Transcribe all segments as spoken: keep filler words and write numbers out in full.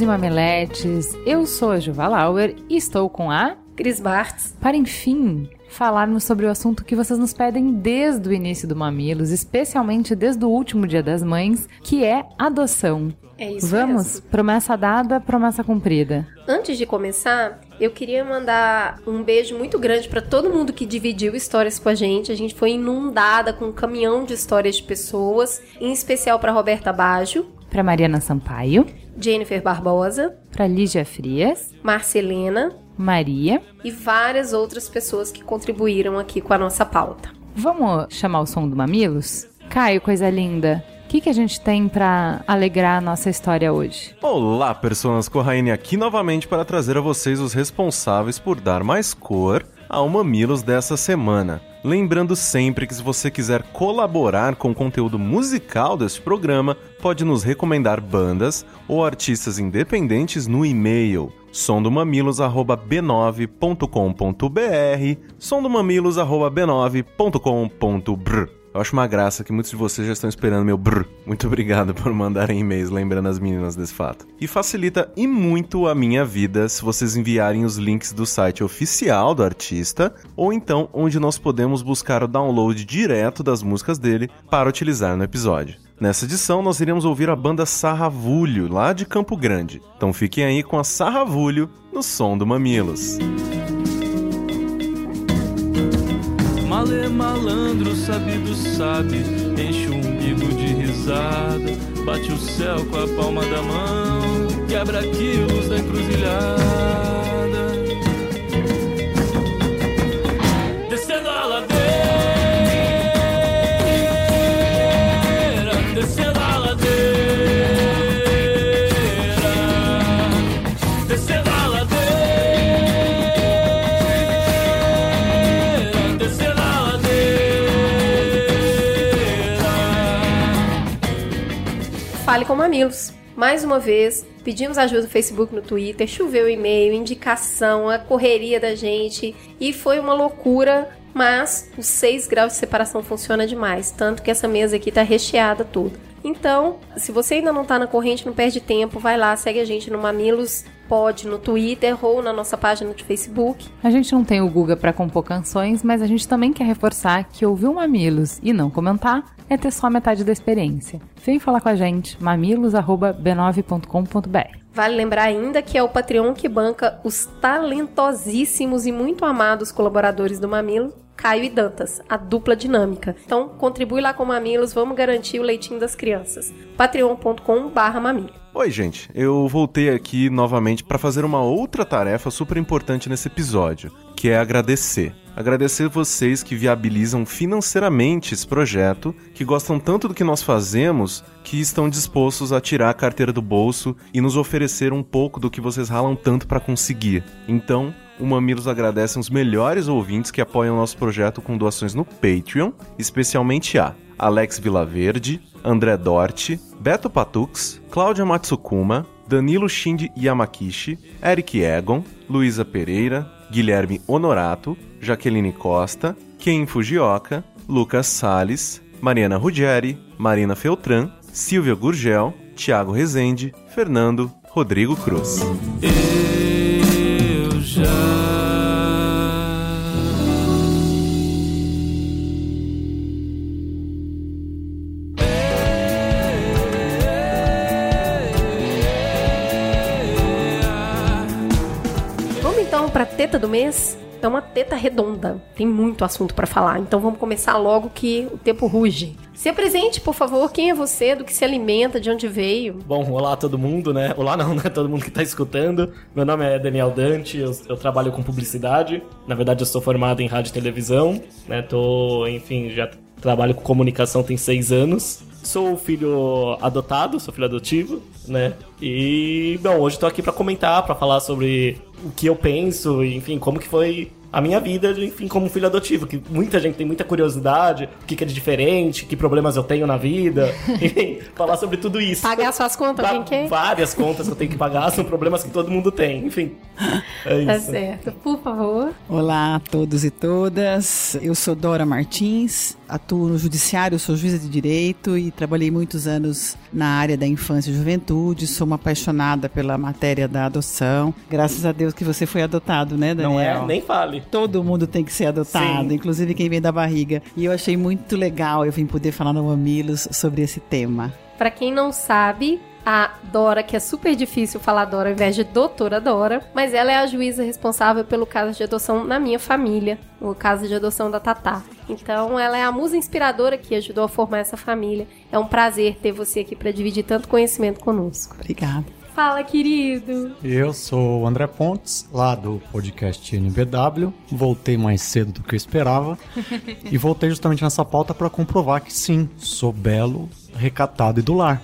E Mamiletes, eu sou a Júlia Lauer e estou com a Cris Bartz para, enfim, falarmos sobre o assunto que vocês nos pedem desde o início do Mamilos, especialmente desde o último Dia das Mães, que é adoção. É isso. Vamos? Mesmo. Promessa dada, promessa cumprida. Antes de começar, eu queria mandar um beijo muito grande para todo mundo que dividiu histórias com a gente. A gente foi inundada com um caminhão de histórias de pessoas, em especial para Roberta Baggio, para Mariana Sampaio, Jennifer Barbosa, para Lígia Frias, Marcelina, Maria e várias outras pessoas que contribuíram aqui com a nossa pauta. Vamos chamar o som do Mamilos? Caio, coisa linda, o que, que a gente tem para alegrar a nossa história hoje? Olá, personas, Corraine aqui novamente para trazer a vocês os responsáveis por dar mais cor ao Mamilos dessa semana. Lembrando sempre que se você quiser colaborar com o conteúdo musical deste programa, pode nos recomendar bandas ou artistas independentes no e-mail som do mamilos arroba b nove ponto com ponto br, som do mamilos arroba b nove ponto com ponto br. Eu acho uma graça que muitos de vocês já estão esperando meu brr. Muito obrigado por mandarem e-mails lembrando as meninas desse fato. E facilita e muito a minha vida se vocês enviarem os links do site oficial do artista, ou então onde nós podemos buscar o download direto das músicas dele para utilizar no episódio. Nessa edição nós iremos ouvir a banda Sarravulho, lá de Campo Grande. Então fiquem aí com a Sarravulho no som do Mamilos. Malê malandro, sabido sabe, enche o umbigo de risada, bate o céu com a palma da mão, quebra quilos da encruzilhada. Descendo a ladeira, descendo a ladeira, descendo a ladeira. Fale com Mamilos. Mais uma vez, pedimos ajuda no Facebook, no Twitter, choveu e-mail, indicação, a correria da gente. E foi uma loucura, mas os seis graus de separação funciona demais. Tanto que essa mesa aqui tá recheada toda. Então, se você ainda não tá na corrente, não perde tempo. Vai lá, segue a gente no Mamilos Pod, no Twitter ou na nossa página de Facebook. A gente não tem o Guga pra compor canções, mas a gente também quer reforçar que ouvir o Mamilos e não comentar é ter só metade da experiência. Vem falar com a gente, mamilos arroba b nove ponto com ponto br. Vale lembrar ainda que é o Patreon que banca os talentosíssimos e muito amados colaboradores do Mamilo, Caio e Dantas, a dupla dinâmica. Então, contribui lá com o Mamilos, vamos garantir o leitinho das crianças. patreon ponto com barra mamilo. Oi, gente, eu voltei aqui novamente para fazer uma outra tarefa super importante nesse episódio, que é agradecer. Agradecer vocês que viabilizam financeiramente esse projeto, que gostam tanto do que nós fazemos, que estão dispostos a tirar a carteira do bolso e nos oferecer um pouco do que vocês ralam tanto para conseguir. Então, o Mamilos agradece os melhores ouvintes que apoiam nosso projeto com doações no Patreon, especialmente a Alex Vilaverde, André Dorte, Beto Patux, Cláudia Matsukuma, Danilo Shinde Yamakishi, Eric Egon, Luísa Pereira, Guilherme Honorato, Jaqueline Costa, Ken Fujioka, Lucas Salles, Mariana Ruggeri, Marina Feltran, Silvia Gurgel, Thiago Rezende, Fernando, Rodrigo Cruz. Eu já Vamos então para a teta do mês? É uma teta redonda, tem muito assunto para falar, então vamos começar logo que o tempo ruge. Se apresente, por favor, quem é você, do que se alimenta, de onde veio? Bom, olá a todo mundo, né? Olá não, né? Todo mundo que tá escutando. Meu nome é Daniel Dante, eu, eu trabalho com publicidade. Na verdade, eu sou formado em rádio e televisão, né? Tô, enfim, já trabalho com comunicação tem seis anos. Sou filho adotado, sou filho adotivo, né? E, bom, hoje tô aqui pra comentar, pra falar sobre o que eu penso, enfim, como que foi a minha vida, enfim, como filho adotivo. Que muita gente tem muita curiosidade, o que que é de diferente, que problemas eu tenho na vida, enfim, falar sobre tudo isso. Pagar suas contas, quem quer? Várias contas que eu tenho que pagar, são problemas que todo mundo tem, enfim. É isso. Tá certo, por favor. Olá a todos e todas, eu sou Dora Martins. Atuo no judiciário, sou juíza de direito e trabalhei muitos anos na área da infância e juventude. Sou uma apaixonada pela matéria da adoção. Graças a Deus que você foi adotado, né, Daniel? Não é? Nem fale. Todo mundo tem que ser adotado, sim, inclusive quem vem da barriga. E eu achei muito legal eu vim poder falar no Mamilos sobre esse tema. Pra quem não sabe, a Dora, que é super difícil falar Dora ao invés de doutora Dora, mas ela é a juíza responsável pelo caso de adoção na minha família, o caso de adoção da Tatá. Então ela é a musa inspiradora que ajudou a formar essa família. É um prazer ter você aqui pra dividir tanto conhecimento conosco. Obrigada. Fala, querido! Eu sou o André Pontes, lá do podcast N B W. Voltei mais cedo do que eu esperava. E voltei justamente nessa pauta para comprovar que sim, sou belo, recatado e do lar.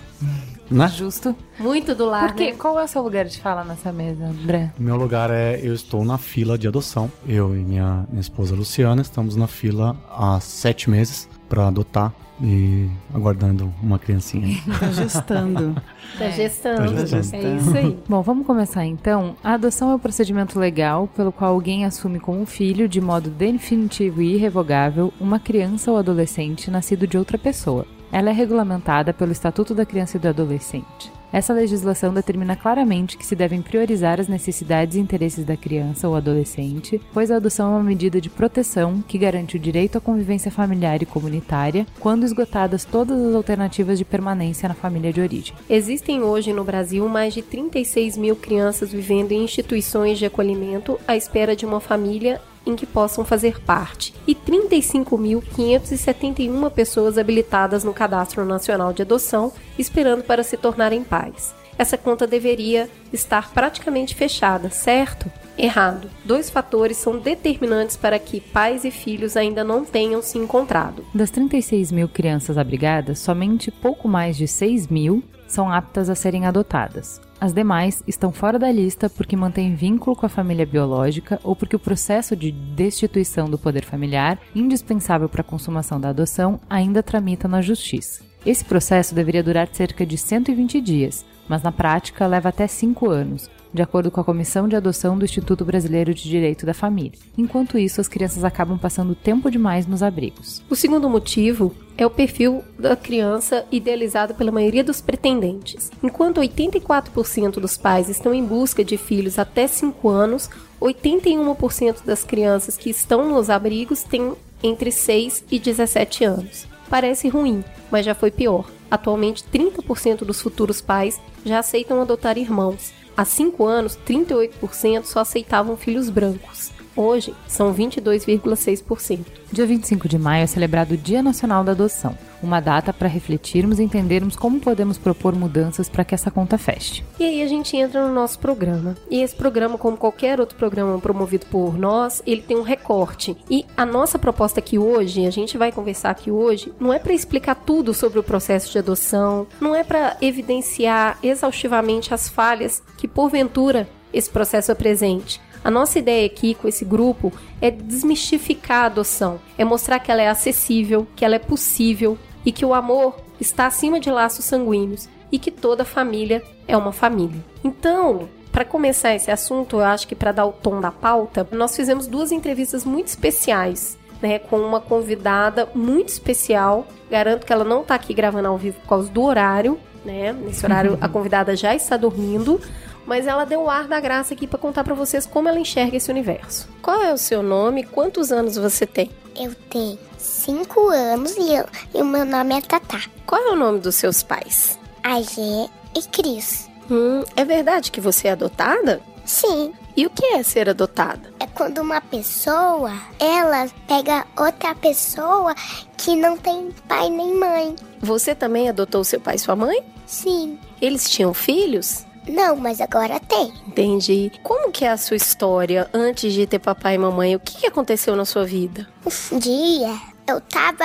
Né? Justo. Muito do lar. Por quê? Né? Qual é o seu lugar de fala nessa mesa, André? Meu lugar é... Eu estou na fila de adoção. Eu e minha, minha esposa Luciana estamos na fila há sete meses para adotar. E aguardando uma criancinha. Tá gestando. Tá gestando. Tá gestando. É isso aí. Bom, vamos começar então. A adoção é um procedimento legal pelo qual alguém assume como filho, de modo definitivo e irrevogável, uma criança ou adolescente nascido de outra pessoa. Ela é regulamentada pelo Estatuto da Criança e do Adolescente. Essa legislação determina claramente que se devem priorizar as necessidades e interesses da criança ou adolescente, pois a adoção é uma medida de proteção que garante o direito à convivência familiar e comunitária quando esgotadas todas as alternativas de permanência na família de origem. Existem hoje no Brasil mais de trinta e seis mil crianças vivendo em instituições de acolhimento à espera de uma família em que possam fazer parte, e trinta e cinco mil, quinhentas e setenta e uma pessoas habilitadas no Cadastro Nacional de Adoção, esperando para se tornarem pais. Essa conta deveria estar praticamente fechada, certo? Errado. Dois fatores são determinantes para que pais e filhos ainda não tenham se encontrado. Das trinta e seis mil crianças abrigadas, somente pouco mais de seis mil são aptas a serem adotadas. As demais estão fora da lista porque mantêm vínculo com a família biológica ou porque o processo de destituição do poder familiar, indispensável para a consumação da adoção, ainda tramita na justiça. Esse processo deveria durar cerca de cento e vinte dias, mas na prática leva até cinco anos, de acordo com a Comissão de Adoção do Instituto Brasileiro de Direito da Família. Enquanto isso, as crianças acabam passando tempo demais nos abrigos. O segundo motivo é o perfil da criança idealizado pela maioria dos pretendentes. Enquanto oitenta e quatro por cento dos pais estão em busca de filhos até cinco anos, oitenta e um por cento das crianças que estão nos abrigos têm entre seis e dezessete anos. Parece ruim, mas já foi pior. Atualmente, trinta por cento dos futuros pais já aceitam adotar irmãos. Há cinco anos, trinta e oito por cento só aceitavam filhos brancos. Hoje, são vinte e dois vírgula seis por cento. Dia vinte e cinco de maio é celebrado o Dia Nacional da Adoção, uma data para refletirmos e entendermos como podemos propor mudanças para que essa conta feche. E aí a gente entra no nosso programa. E esse programa, como qualquer outro programa promovido por nós, ele tem um recorte. E a nossa proposta aqui hoje, a gente vai conversar aqui hoje, não é para explicar tudo sobre o processo de adoção, não é para evidenciar exaustivamente as falhas que, porventura, esse processo apresente. A nossa ideia aqui com esse grupo é desmistificar a adoção, é mostrar que ela é acessível, que ela é possível e que o amor está acima de laços sanguíneos e que toda família é uma família. Então, para começar esse assunto, eu acho que para dar o tom da pauta, nós fizemos duas entrevistas muito especiais, né, com uma convidada muito especial. Garanto que ela não está aqui gravando ao vivo por causa do horário, né? Nesse horário a convidada já está dormindo. Mas ela deu o ar da graça aqui para contar para vocês como ela enxerga esse universo. Qual é o seu nome? Quantos anos você tem? Eu tenho cinco anos e, eu, e o meu nome é Tatá. Qual é o nome dos seus pais? A Gê e Cris. Hum, é verdade que você é adotada? Sim. E o que é ser adotada? É quando uma pessoa, ela pega outra pessoa que não tem pai nem mãe. Você também adotou seu pai e sua mãe? Sim. Eles tinham filhos? Não, mas agora tem. Entendi. Como que é a sua história antes de ter papai e mamãe? O que aconteceu na sua vida? Um dia, eu tava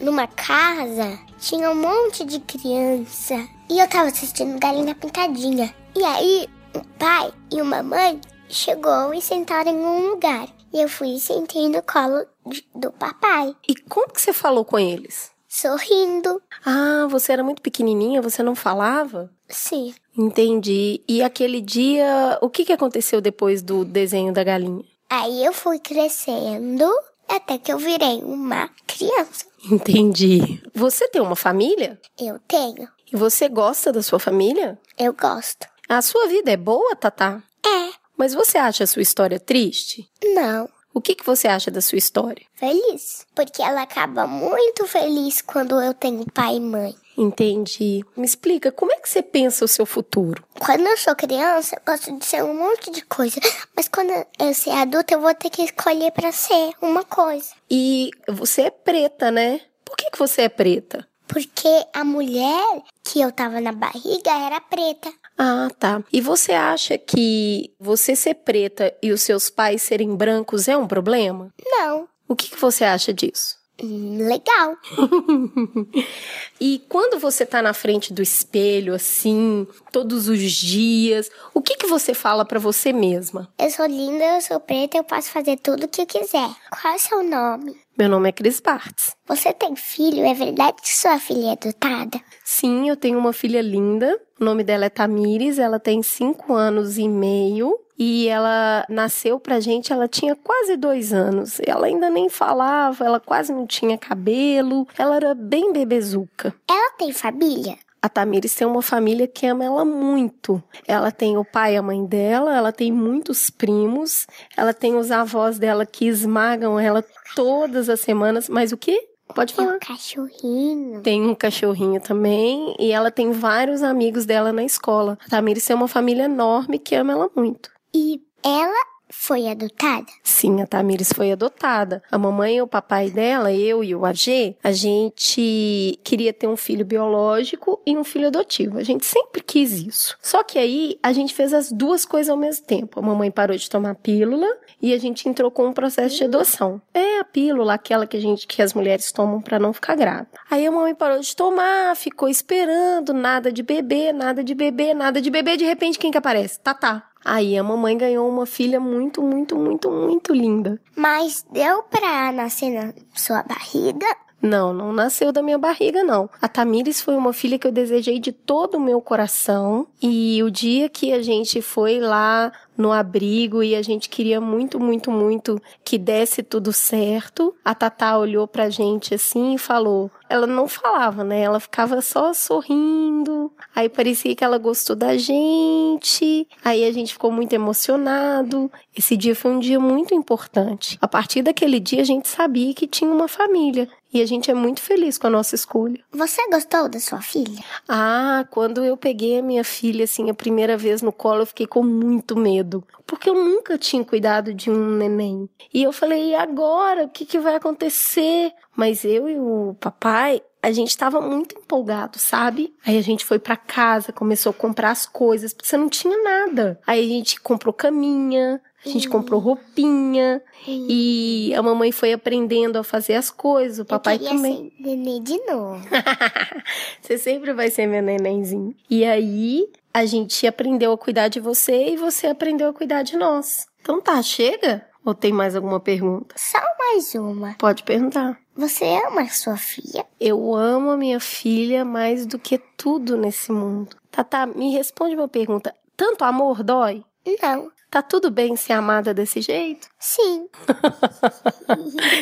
numa casa, tinha um monte de criança e eu tava assistindo Galinha Pintadinha. E aí, um pai e uma mãe chegou e sentaram em um lugar. E eu fui e sentei no colo de, do papai. E como que você falou com eles? Sorrindo. Ah, você era muito pequenininha, você não falava? Sim. Entendi. E aquele dia, o que que aconteceu depois do desenho da galinha? Aí eu fui crescendo até que eu virei uma criança. Entendi. Você tem uma família? Eu tenho. E você gosta da sua família? Eu gosto. A sua vida é boa, Tatá? É. Mas você acha a sua história triste? Não. O que que você acha da sua história? Feliz. Porque ela acaba muito feliz quando eu tenho pai e mãe. Entendi. Me explica, como é que você pensa o seu futuro? Quando eu sou criança, eu gosto de ser um monte de coisa. Mas quando eu ser adulta, eu vou ter que escolher pra ser uma coisa. E você é preta, né? Por que que você é preta? Porque a mulher que eu tava na barriga era preta. Ah, tá. E você acha que você ser preta e os seus pais serem brancos é um problema? Não. O que que você acha disso? Legal. E quando você tá na frente do espelho, assim, todos os dias, o que que você fala pra você mesma? Eu sou linda, eu sou preta, eu posso fazer tudo o que eu quiser. Qual é o seu nome? Meu nome é Cris Bartz. Você tem filho? É verdade que sua filha é adotada? Sim, eu tenho uma filha linda. O nome dela é Tamires, ela tem cinco anos e meio. E ela nasceu pra gente, ela tinha quase dois anos. Ela ainda nem falava, ela quase não tinha cabelo. Ela era bem bebezuca. Ela tem família? A Tamires tem uma família que ama ela muito. Ela tem o pai e a mãe dela, ela tem muitos primos. Ela tem os avós dela que esmagam ela todas as semanas. Mas o quê? Pode falar. Tem um cachorrinho. Tem um cachorrinho também. E ela tem vários amigos dela na escola. A Tamires tem uma família enorme que ama ela muito. E ela foi adotada? Sim, a Tamires foi adotada. A mamãe e o papai dela, eu e o Gê, a gente queria ter um filho biológico e um filho adotivo. A gente sempre quis isso. Só que aí a gente fez as duas coisas ao mesmo tempo. A mamãe parou de tomar pílula e a gente entrou com um processo de adoção. É a pílula, aquela que, a gente, que as mulheres tomam pra não ficar grávida. Aí a mamãe parou de tomar, ficou esperando, nada de bebê, nada de bebê, nada de bebê. De repente, quem que aparece? Tatá. Aí a mamãe ganhou uma filha muito, muito, muito, muito linda. Mas deu pra nascer na sua barriga? Não, não nasceu da minha barriga, não. A Tamires foi uma filha que eu desejei de todo o meu coração. E o dia que a gente foi lá no abrigo e a gente queria muito, muito, muito que desse tudo certo, a Tatá olhou pra gente assim e falou... Ela não falava, né? Ela ficava só sorrindo. Aí parecia que ela gostou da gente. Aí a gente ficou muito emocionado. Esse dia foi um dia muito importante. A partir daquele dia, a gente sabia que tinha uma família. E a gente é muito feliz com a nossa escolha. Você gostou da sua filha? Ah, quando eu peguei a minha filha, assim, a primeira vez no colo, eu fiquei com muito medo. Porque eu nunca tinha cuidado de um neném. E eu falei, e agora? O que que vai acontecer? Mas eu e o papai, a gente tava muito empolgado, sabe? Aí a gente foi pra casa, começou a comprar as coisas, porque você não tinha nada. Aí a gente comprou caminha, a gente comprou roupinha, e a mamãe foi aprendendo a fazer as coisas, o papai também. Eu queria ser neném de novo. Você sempre vai ser meu nenenzinho. E aí, a gente aprendeu a cuidar de você, e você aprendeu a cuidar de nós. Então tá, chega? Ou tem mais alguma pergunta? Só mais uma. Pode perguntar. Você ama a sua filha? Eu amo a minha filha mais do que tudo nesse mundo. Tatá, me responde uma pergunta. Tanto amor dói? Não. Tá tudo bem ser amada desse jeito? Sim.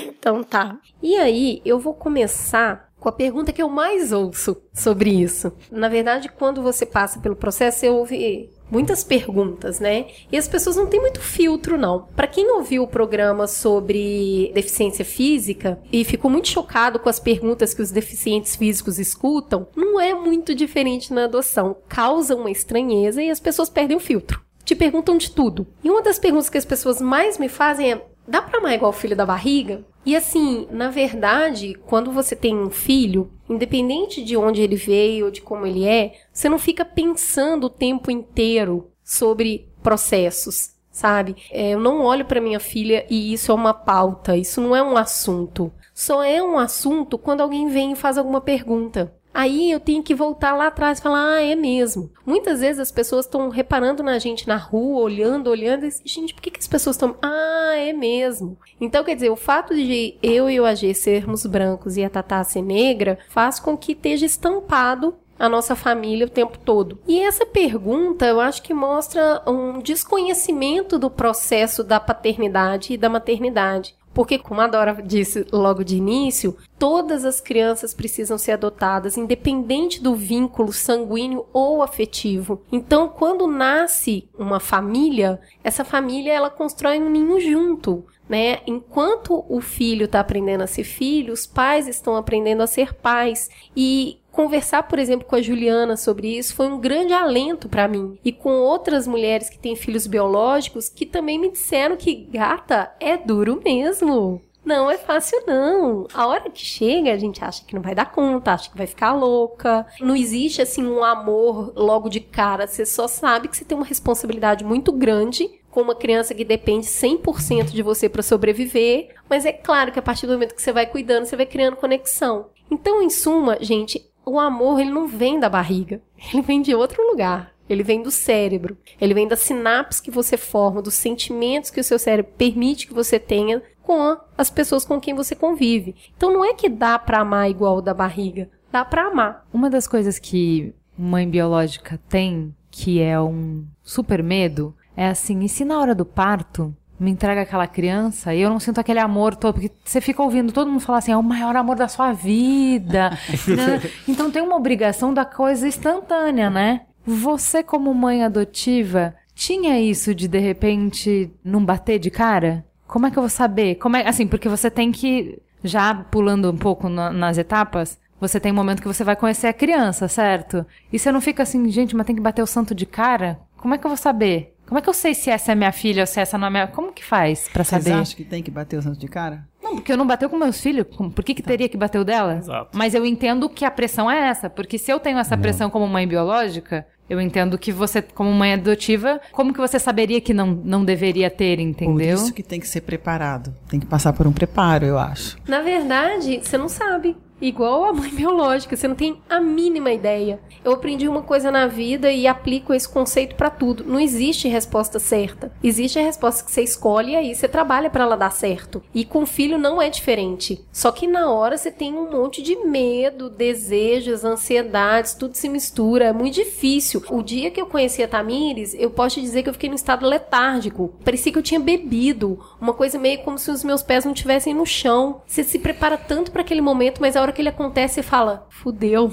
Então tá. E aí, eu vou começar com a pergunta que eu mais ouço sobre isso. Na verdade, quando você passa pelo processo, você ouve... muitas perguntas, né? E as pessoas não têm muito filtro, não. Pra quem ouviu o programa sobre deficiência física e ficou muito chocado com as perguntas que os deficientes físicos escutam, não é muito diferente na adoção. Causa uma estranheza e as pessoas perdem o filtro. Te perguntam de tudo. E uma das perguntas que as pessoas mais me fazem é: dá pra amar igual o filho da barriga? E assim, na verdade, quando você tem um filho, independente de onde ele veio, de como ele é, você não fica pensando o tempo inteiro sobre processos. sabe? É, eu não olho pra minha filha e isso é uma pauta, isso não é um assunto. Só é um assunto quando alguém vem e faz alguma pergunta. Aí eu tenho que voltar lá atrás e falar, ah, é mesmo. Muitas vezes as pessoas estão reparando na gente na rua, olhando, olhando, e gente, por que, que as pessoas estão... Ah, é mesmo. Então, quer dizer, o fato de eu e o A G sermos brancos e a Tatá ser negra faz com que esteja estampado a nossa família o tempo todo. E essa pergunta, eu acho que mostra um desconhecimento do processo da paternidade e da maternidade. Porque, como a Dora disse logo de início, todas as crianças precisam ser adotadas, independente do vínculo sanguíneo ou afetivo. Então, quando nasce uma família, essa família ela constrói um ninho junto, né? Enquanto o filho está aprendendo a ser filho, os pais estão aprendendo a ser pais. E conversar, por exemplo, com a Juliana sobre isso foi um grande alento para mim. E com outras mulheres que têm filhos biológicos que também me disseram que, gata, é duro mesmo. Não é fácil, não. A hora que chega, a gente acha que não vai dar conta, acha que vai ficar louca. Não existe, assim, um amor logo de cara. Você só sabe que você tem uma responsabilidade muito grande com uma criança que depende cem por cento de você para sobreviver, mas é claro que a partir do momento que você vai cuidando, você vai criando conexão. Então, em suma, gente, o amor ele não vem da barriga, ele vem de outro lugar, ele vem do cérebro, ele vem das sinapses que você forma, dos sentimentos que o seu cérebro permite que você tenha com as pessoas com quem você convive. Então, não é que dá para amar igual da barriga, dá para amar. Uma das coisas que mãe biológica tem, que é um super medo, é assim, e se na hora do parto me entrega aquela criança e eu não sinto aquele amor todo, porque você fica ouvindo todo mundo falar assim, é o maior amor da sua vida, né? Então tem uma obrigação da coisa instantânea, né? Você como mãe adotiva, tinha isso de de repente não bater de cara? Como é que eu vou saber? Como é, assim, porque você tem que, já pulando um pouco na, nas etapas, você tem um momento que você vai conhecer a criança, certo? E você não fica assim, gente, mas tem que bater o santo de cara? Como é que eu vou saber? Como é que eu sei se essa é minha filha ou se essa não é minha... Como que faz pra saber? Vocês acham que tem que bater o santo de cara? Não, porque eu não bateu com meus filhos. Por que que teria que bater o dela? Exato. Mas eu entendo que a pressão é essa. Porque se eu tenho essa não. pressão como mãe biológica, eu entendo que você, como mãe adotiva, como que você saberia que não, não deveria ter, entendeu? Por isso que tem que ser preparado. Tem que passar por um preparo, eu acho. Na verdade, você não sabe. Igual a mãe biológica, você não tem a mínima ideia. Eu aprendi uma coisa na vida e aplico esse conceito pra tudo. Não existe resposta certa. Existe a resposta que você escolhe e aí você trabalha pra ela dar certo. E com o filho não é diferente. Só que na hora você tem um monte de medo, desejos, ansiedades, tudo se mistura. É muito difícil. O dia que eu conheci a Tamires, eu posso te dizer que eu fiquei num estado letárgico. Parecia que eu tinha bebido. Uma coisa meio como se os meus pés não estivessem no chão. Você se prepara tanto pra aquele momento, mas a hora que ele acontece e fala, fudeu.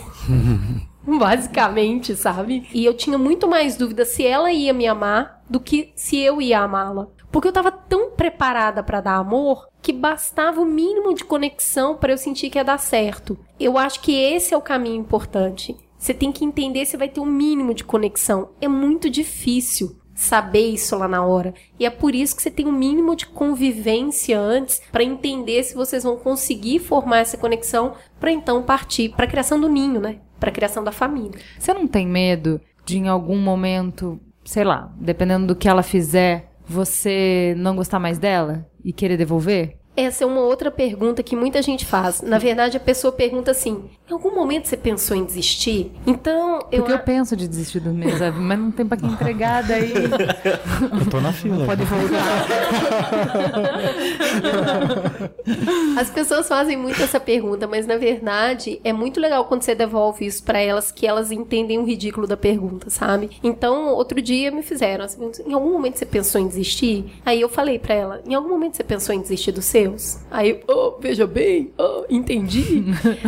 Basicamente, sabe? E eu tinha muito mais dúvida se ela ia me amar do que se eu ia amá-la. Porque eu tava tão preparada pra dar amor que bastava o mínimo de conexão pra eu sentir que ia dar certo. Eu acho que esse é o caminho importante. Você tem que entender se vai ter o mínimo de conexão. É muito difícil saber isso lá na hora. E é por isso que você tem um mínimo de convivência antes para entender se vocês vão conseguir formar essa conexão para então partir para a criação do ninho, né? Para a criação da família. Você não tem medo de em algum momento, sei lá, dependendo do que ela fizer, você não gostar mais dela e querer devolver? Essa é uma outra pergunta que muita gente faz. Na verdade, a pessoa pergunta assim, em algum momento você pensou em desistir? Então, eu... Porque eu penso de desistir do meu, mas não tem pra que entregar daí. Eu tô na fila. Pode voltar. As pessoas fazem muito essa pergunta, mas na verdade, é muito legal quando você devolve isso pra elas, que elas entendem o ridículo da pergunta, sabe? Então, outro dia me fizeram, em algum momento você pensou em desistir? Aí eu falei pra ela, em algum momento você pensou em desistir do seu? Aí, oh, veja bem, oh, entendi.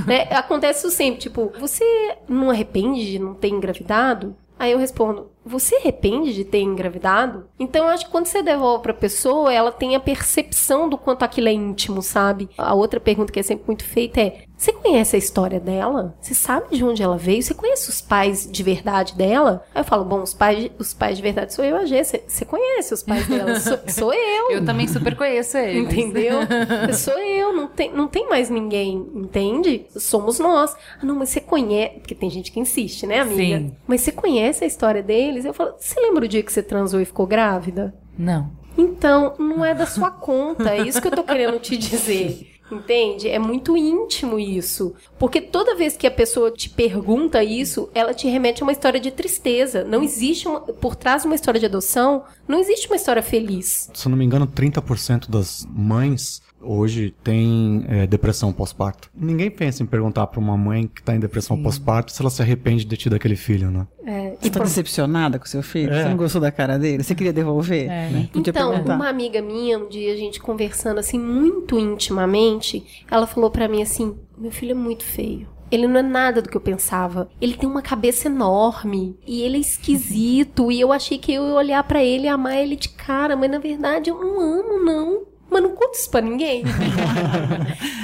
Né? Acontece isso sempre, tipo, você não arrepende de não ter engravidado? Aí eu respondo, você arrepende de ter engravidado? Então eu acho que quando você devolve pra pessoa, ela tem a percepção do quanto aquilo é íntimo, sabe? A outra pergunta que é sempre muito feita é, você conhece a história dela? Você sabe de onde ela veio? Você conhece os pais de verdade dela? Aí eu falo, bom, os pais, os pais de verdade sou eu, a Gê. Você conhece os pais dela? Sou, sou eu. Eu também super conheço eles. Entendeu? Eu sou eu, não tem, não tem mais ninguém, entende? Somos nós. Ah, não, mas você conhece... Porque tem gente que insiste, né, amiga? Sim. Mas você conhece a história deles? Eu falo, você lembra o dia que você transou e ficou grávida? Não. Então, não é da sua conta, é isso que eu tô querendo te dizer. Entende? É muito íntimo isso. Porque toda vez que a pessoa te pergunta isso, ela te remete a uma história de tristeza. Não existe, uma, por trás de uma história de adoção, não existe uma história feliz. Se eu não me engano, trinta por cento das mães hoje tem é, depressão pós-parto. Ninguém pensa em perguntar pra uma mãe que tá em depressão Sim. pós-parto se ela se arrepende de ter tido aquele filho, né? É, você tá por... decepcionada com seu filho? É. Você não gostou da cara dele? Você queria devolver? É. Né? Então, uma amiga minha, um dia a gente conversando assim muito intimamente, ela falou pra mim assim, meu filho é muito feio. Ele não é nada do que eu pensava. Ele tem uma cabeça enorme. E ele é esquisito. E eu achei que eu ia olhar pra ele e amar ele de cara. Mas, na verdade, eu não amo, não. Mas não conta isso pra ninguém.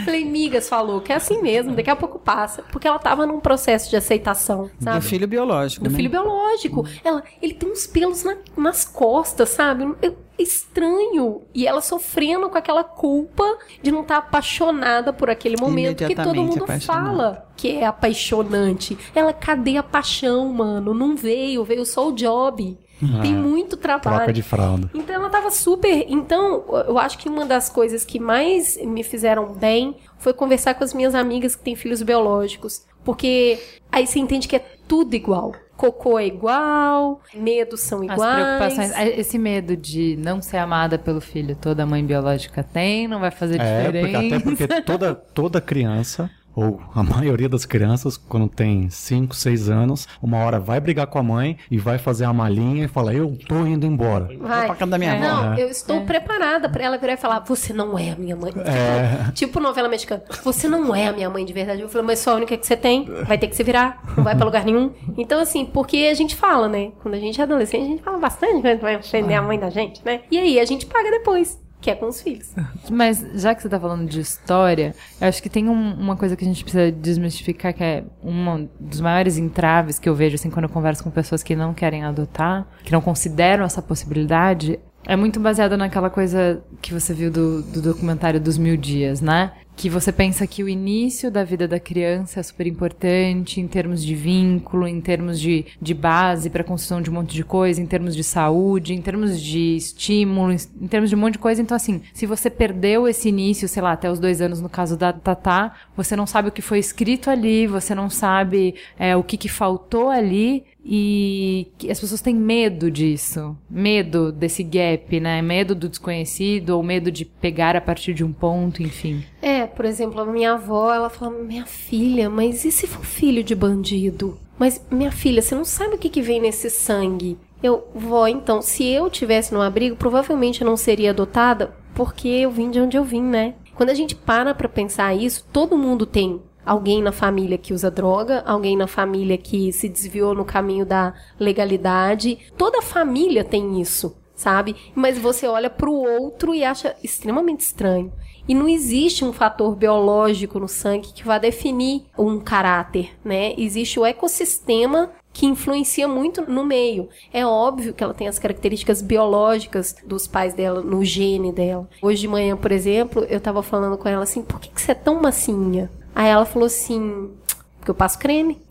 Falei, migas, falou que é assim mesmo, daqui a pouco passa. Porque ela tava num processo de aceitação, sabe? Do filho biológico, Do né? filho biológico. Ela, ele tem uns pelos na, nas costas, sabe? Eu, estranho. E ela sofrendo com aquela culpa de não estar apaixonada por aquele momento que todo mundo fala que é apaixonante. Ela, cadê a paixão, mano? Não veio, veio só o job. Tem ah, muito trabalho. Troca de fralda. Então ela tava super... Então, eu acho que uma das coisas que mais me fizeram bem foi conversar com as minhas amigas que têm filhos biológicos. Porque aí você entende que é tudo igual. Cocô é igual, medos são iguais. As preocupações... Esse medo de não ser amada pelo filho, toda mãe biológica tem, não vai fazer é, diferença. Porque, até porque toda, toda criança... ou a maioria das crianças, quando tem cinco, seis anos, uma hora vai brigar com a mãe e vai fazer a malinha e fala, eu tô indo embora. Vai pra casa da minha mãe. Não, eu estou é. preparada pra ela virar e falar, você não é a minha mãe. É. Tipo novela mexicana, você não é a minha mãe de verdade. Eu falo, mas só a única que você tem, vai ter que se virar, não vai pra lugar nenhum. Então, assim, porque a gente fala, né? Quando a gente é adolescente, a gente fala bastante, vai ofender a mãe da gente, né? E aí, a gente paga depois. Que é com os filhos. Mas já que você tá falando de história, eu acho que tem um, uma coisa que a gente precisa desmistificar, que é um dos maiores entraves que eu vejo, assim, quando eu converso com pessoas que não querem adotar, que não consideram essa possibilidade, é muito baseada naquela coisa que você viu do, do documentário dos Mil Dias, né? Que você pensa que o início da vida da criança é super importante em termos de vínculo, em termos de, de base para a construção de um monte de coisa, em termos de saúde, em termos de estímulo, em termos de um monte de coisa. Então, assim, se você perdeu esse início, sei lá, até os dois anos no caso da Tatá, você não sabe o que foi escrito ali, você não sabe é, o que, que faltou ali. E as pessoas têm medo disso, medo desse gap, né? Medo do desconhecido ou medo de pegar a partir de um ponto, enfim. É, por exemplo, a minha avó, ela fala, minha filha, mas e se for filho de bandido? Mas, minha filha, você não sabe o que, que vem nesse sangue. Eu, vó, então, se eu tivesse no abrigo, provavelmente eu não seria adotada, porque eu vim de onde eu vim, né? Quando a gente para pra pensar isso, todo mundo tem... alguém na família que usa droga, alguém na família que se desviou no caminho da legalidade. Toda família tem isso, sabe? Mas você olha pro outro e acha extremamente estranho. E não existe um fator biológico no sangue que vá definir um caráter, né? Existe o ecossistema que influencia muito no meio. É óbvio que ela tem as características biológicas dos pais dela, no gene dela. Hoje de manhã, por exemplo, eu tava falando com ela assim, por que, que você é tão massinha? Aí ela falou assim, porque eu passo creme.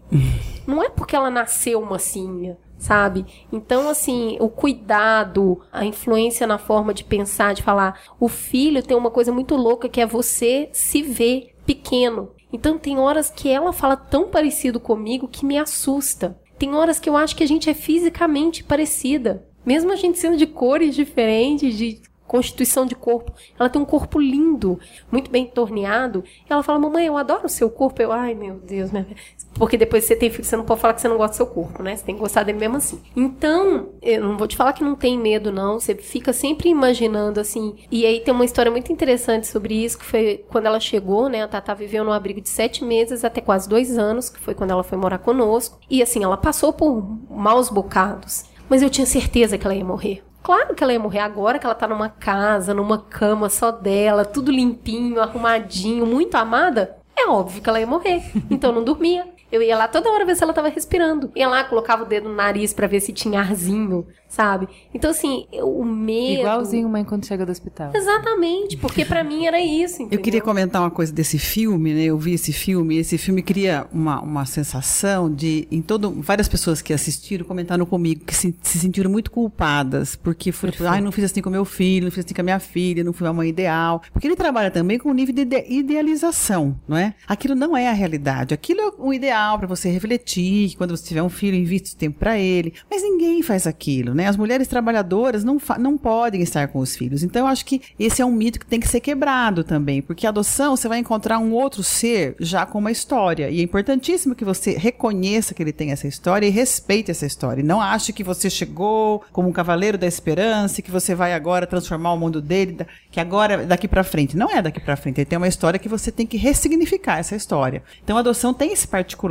Não é porque ela nasceu massinha, sabe? Então, assim, o cuidado, a influência na forma de pensar, de falar. O filho tem uma coisa muito louca, que é você se ver pequeno. Então, tem horas que ela fala tão parecido comigo que me assusta. Tem horas que eu acho que a gente é fisicamente parecida. Mesmo a gente sendo de cores diferentes, de... constituição de corpo, ela tem um corpo lindo, muito bem torneado, e ela fala, mamãe, eu adoro o seu corpo. Eu, ai meu Deus, minha... porque depois você tem filho, você não pode falar que você não gosta do seu corpo, né? Você tem que gostar dele mesmo assim. Então, eu não vou te falar que não tem medo, não, você fica sempre imaginando assim. E aí tem uma história muito interessante sobre isso, que foi quando ela chegou, né? A Tatá viveu num abrigo de sete meses até quase dois anos, que foi quando ela foi morar conosco, e assim, ela passou por maus bocados, mas eu tinha certeza que ela ia morrer. Claro que ela ia morrer agora, que ela tá numa casa, numa cama só dela, tudo limpinho, arrumadinho, muito amada. é óbvio que ela ia morrer. Então eu não dormia. Eu ia lá toda hora ver se ela tava respirando. Ia lá, colocava o dedo no nariz pra ver se tinha arzinho, sabe? Então, assim, eu, o medo... Igualzinho mãe quando chega do hospital. Exatamente, porque pra mim era isso, entendeu? Eu queria comentar uma coisa desse filme, né? Eu vi esse filme, esse filme cria uma, uma sensação de... Em todo, várias pessoas que assistiram comentaram comigo que se, se sentiram muito culpadas, porque foram, ai, ah, não fiz assim com meu filho, não fiz assim com a minha filha, não fui a mãe ideal. Porque ele trabalha também com o nível de idealização, não é? Aquilo não é a realidade, aquilo é um ideal para você refletir, que quando você tiver um filho invista o tempo para ele, mas ninguém faz aquilo, né? As mulheres trabalhadoras não, fa- não podem estar com os filhos, então eu acho que esse é um mito que tem que ser quebrado também, porque a adoção você vai encontrar um outro ser já com uma história, e é importantíssimo que você reconheça que ele tem essa história e respeite essa história, e não ache que você chegou como um cavaleiro da esperança, que você vai agora transformar o mundo dele, que agora daqui para frente, não é daqui para frente, ele tem uma história que você tem que ressignificar essa história, então a adoção tem esse particular.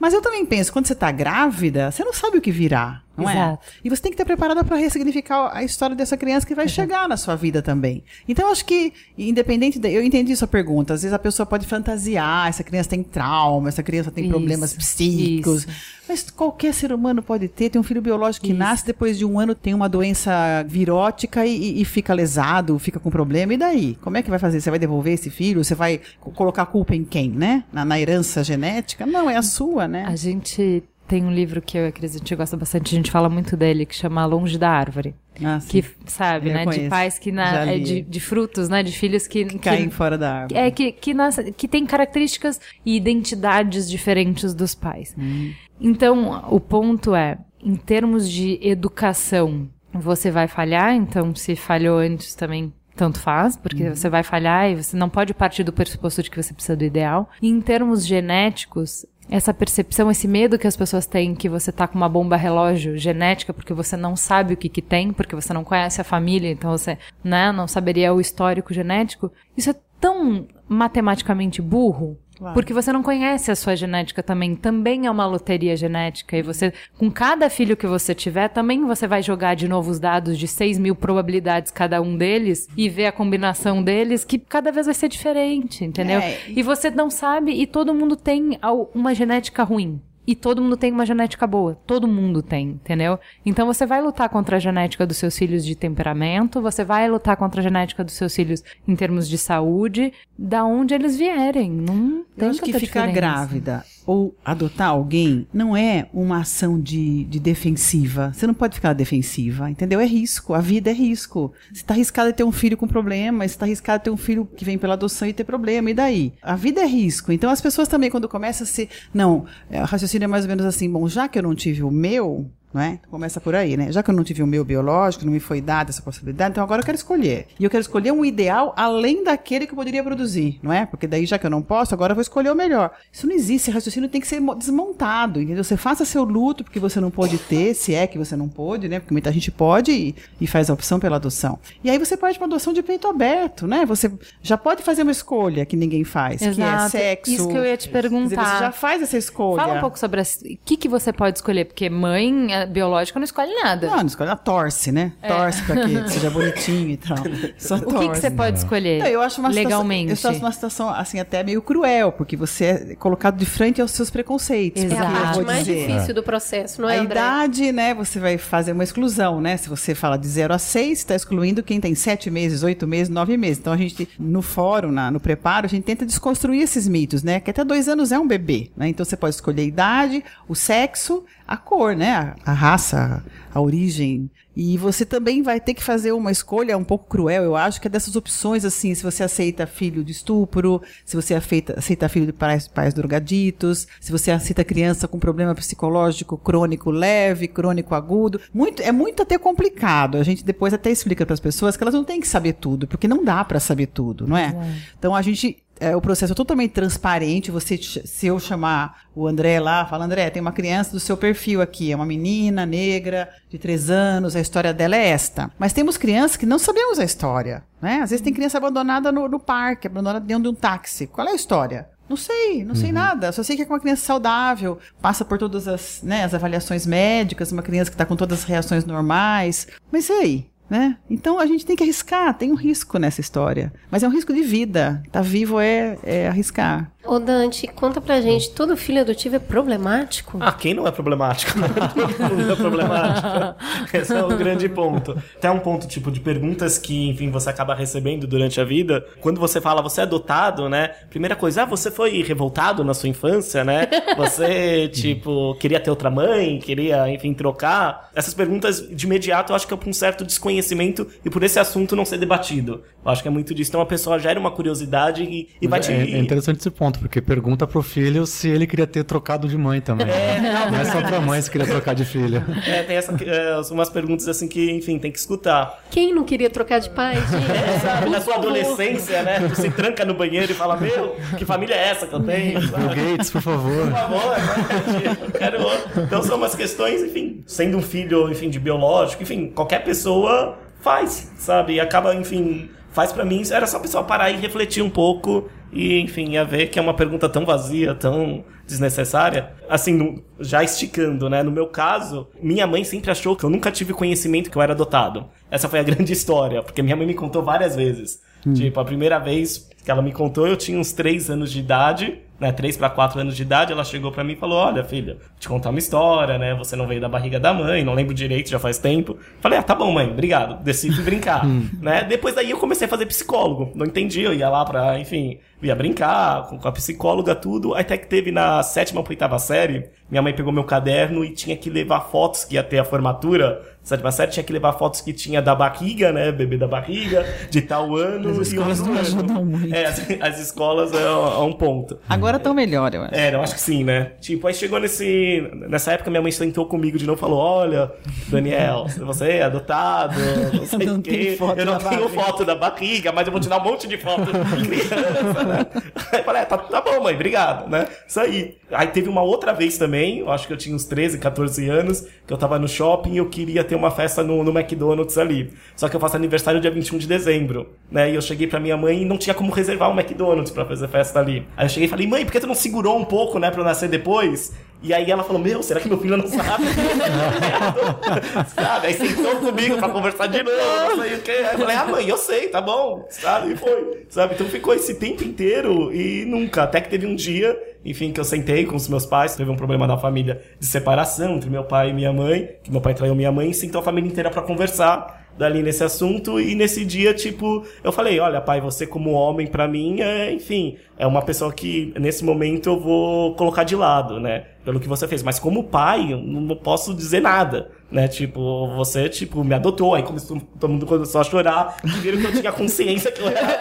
Mas eu também penso, quando você está grávida, você não sabe o que virá, não Exato. É? E você tem que estar preparada para ressignificar a história dessa criança que vai uhum. chegar na sua vida também. Então, eu acho que, independente... Da, eu entendi sua pergunta. Às vezes a pessoa pode fantasiar, essa criança tem trauma, essa criança tem isso, problemas psíquicos. Isso. Mas qualquer ser humano pode ter. Tem um filho biológico que isso. nasce, depois de um ano tem uma doença virótica e, e fica lesado, fica com problema. E daí? Como é que vai fazer? Você vai devolver esse filho? Você vai colocar a culpa em quem, né? Na, na herança genética? Não, é a sua, né? A gente... Tem um livro que eu e a Cris, a gente gosta bastante, a gente fala muito dele, que chama Longe da Árvore. Ah, que, sabe, eu né? Conheço. De pais que... Na, é, de, de frutos, né? De filhos que... Que caem que, fora da árvore. É, que, que, nas, que tem características e identidades diferentes dos pais. Hum. Então, o ponto é, em termos de educação, você vai falhar? Então, se falhou antes também... Tanto faz, porque uhum. você vai falhar e você não pode partir do pressuposto de que você precisa do ideal. E em termos genéticos, essa percepção, esse medo que as pessoas têm que você tá com uma bomba relógio genética porque você não sabe o que que tem, porque você não conhece a família, então você, né, não saberia o histórico genético. Isso é tão matematicamente burro. Claro. Porque você não conhece a sua genética também, também é uma loteria genética, e você, com cada filho que você tiver, também você vai jogar de novo os dados de seis mil probabilidades cada um deles, e ver a combinação deles, que cada vez vai ser diferente, entendeu? É. E você não sabe, e todo mundo tem uma genética ruim. E todo mundo tem uma genética boa. Todo mundo tem, entendeu? Então você vai lutar contra a genética dos seus filhos de temperamento, você vai lutar contra a genética dos seus filhos em termos de saúde, da onde eles vierem. Não tem que ficar grávida ou adotar alguém não é uma ação de, de defensiva. Você não pode ficar defensiva, entendeu? É risco. A vida é risco. Você está arriscado a ter um filho com problema, você está arriscado a ter um filho que vem pela adoção e ter problema. E daí? A vida é risco. Então as pessoas também, quando começam a ser... Não, o raciocínio é mais ou menos assim, bom, já que eu não tive o meu... Não é? Começa por aí, né? Já que eu não tive o meu biológico, não me foi dada essa possibilidade, então agora eu quero escolher. E eu quero escolher um ideal além daquele que eu poderia produzir, não é? Porque daí, já que eu não posso, agora eu vou escolher o melhor. Isso não existe, esse raciocínio tem que ser desmontado, entendeu? Você faça seu luto porque você não pôde ter, se é que você não pôde, né? Porque muita gente pode e, e faz a opção pela adoção. E aí você pode uma adoção de peito aberto, né? Você já pode fazer uma escolha que ninguém faz, exato, que é sexo. Isso que eu ia te perguntar. Quer dizer, você já faz essa escolha. Fala um pouco sobre o que, que você pode escolher, porque mãe... biológica não escolhe nada. Não, não escolhe nada. Torce, né? É. Torce pra que seja bonitinho e tal. Só torce. O que, que você pode escolher? Não, eu acho uma legalmente. Situação, eu acho uma situação, assim, até meio cruel, porque você é colocado de frente aos seus preconceitos. Exato. É a parte mais dizer. Difícil do processo, não é, a André? A idade, né? Você vai fazer uma exclusão, né? Se você fala de zero a seis, está excluindo quem tem sete meses, oito meses, nove meses. Então, a gente, no fórum, na, no preparo, a gente tenta desconstruir esses mitos, né? Que até dois anos é um bebê, né? Então, você pode escolher a idade, o sexo, a cor, né? A raça, a origem. E você também vai ter que fazer uma escolha um pouco cruel, eu acho, que é dessas opções, assim, se você aceita filho de estupro, se você aceita, aceita filho de pais, pais drogaditos, se você aceita criança com problema psicológico crônico leve, crônico agudo. Muito, é muito até complicado. A gente depois até explica para as pessoas que elas não têm que saber tudo, porque não dá para saber tudo, não é? é? Então, a gente... É, o processo é totalmente transparente. Você, se eu chamar o André lá, fala, André, tem uma criança do seu perfil aqui, é uma menina negra de três anos, a história dela é esta. Mas temos crianças que não sabemos a história, né? Às vezes tem criança abandonada no, no parque, abandonada dentro de um táxi. Qual é a história? Não sei, não sei uhum. nada. Só sei que é uma criança saudável, passa por todas as, né, as avaliações médicas, uma criança que está com todas as reações normais. Mas e aí? Né? Então a gente tem que arriscar, tem um risco nessa história, mas é um risco de vida, tá vivo é, é arriscar. Ô Dante, conta pra gente, todo filho adotivo é problemático? Ah, quem não é problemático? Né? Todo mundo é problemático. Esse é o grande ponto. Até um ponto, tipo, de perguntas que, enfim, você acaba recebendo durante a vida. Quando você fala, você é adotado, né? Primeira coisa, ah, você foi revoltado na sua infância, né? Você, tipo, queria ter outra mãe, queria, enfim, trocar. Essas perguntas, de imediato, eu acho que é por um certo desconhecimento e por esse assunto não ser debatido. Eu acho que é muito disso. Então, a pessoa gera uma curiosidade e, e vai te... É, é interessante esse ponto. Porque pergunta pro filho se ele queria ter trocado de mãe também. É, né? Não é só pra mãe se queria trocar de filho. É, tem essa, é, umas perguntas assim que, enfim, tem que escutar. Quem não queria trocar de pai? É, sabe, na sua adolescência, né? Você tranca no banheiro e fala, meu, que família é essa que eu tenho? Bill Gates, por favor. Por favor, né? Eu quero outro. Então são umas questões, enfim, sendo um filho, enfim, de biológico, enfim, qualquer pessoa faz, sabe? E acaba, enfim... Faz pra mim, era só a pessoa parar e refletir um pouco e, enfim, ia ver que é uma pergunta tão vazia, tão desnecessária. Assim, no, já esticando, né? No meu caso, minha mãe sempre achou que eu nunca tive conhecimento que eu era adotado. Essa foi a grande história, porque minha mãe me contou várias vezes. Hum. Tipo, a primeira vez que ela me contou, eu tinha uns três anos de idade, né? três para quatro anos de idade, ela chegou pra mim e falou, olha, filha, vou te contar uma história, né? Você não veio da barriga da mãe, não lembro direito, já faz tempo. Falei, ah, tá bom, mãe, obrigado, decidi brincar, né? Depois daí eu comecei a fazer psicólogo, não entendi, eu ia lá pra, enfim, ia brincar com a psicóloga, tudo. Até que teve na sétima ou oitava série, minha mãe pegou meu caderno e tinha que levar fotos que ia ter a formatura, sétima série, tinha que levar fotos que tinha da barriga, né? Bebê da barriga, de tal ano. As escolas não ajudam muito. É, as, as escolas é, é um ponto. Agora estão melhor, eu acho. É, eu acho que sim, né? Tipo, aí chegou nesse... Nessa época minha mãe sentou comigo de novo e falou, olha, Daniel, você é adotado, não sei o quê. Eu não tenho foto da barriga, mas eu vou te dar um monte de foto de criança. Né? Aí eu falei, tá, tá bom, mãe, obrigado, né? Isso aí. Aí teve uma outra vez também, eu acho que eu tinha uns treze, catorze anos, que eu tava no shopping e eu queria ter uma festa no, no McDonald's ali. Só que eu faço aniversário dia vinte e um de dezembro, né? E eu cheguei pra minha mãe e não tinha como reservar o McDonald's pra fazer festa ali. Aí eu cheguei e falei, mãe, por que tu não segurou um pouco, né, pra eu nascer depois? E aí ela falou, meu, será que meu filho não sabe? Sabe? Aí sentou comigo pra conversar de novo, não sei o quê. Aí eu falei, ah, mãe, eu sei, tá bom, sabe? E foi, sabe? Então ficou esse tempo inteiro e nunca. Até que teve um dia, enfim, que eu sentei com os meus pais, teve um problema na família de separação entre meu pai e minha mãe, que meu pai traiu minha mãe, e sentou a família inteira pra conversar dali nesse assunto, e nesse dia, tipo, eu falei, olha, pai, você como homem, pra mim, é, enfim, é uma pessoa que, nesse momento, eu vou colocar de lado, né, pelo que você fez, mas como pai, eu não posso dizer nada, né, tipo, você, tipo, me adotou, aí começou, todo mundo começou a chorar, e viram que eu tinha consciência que eu era...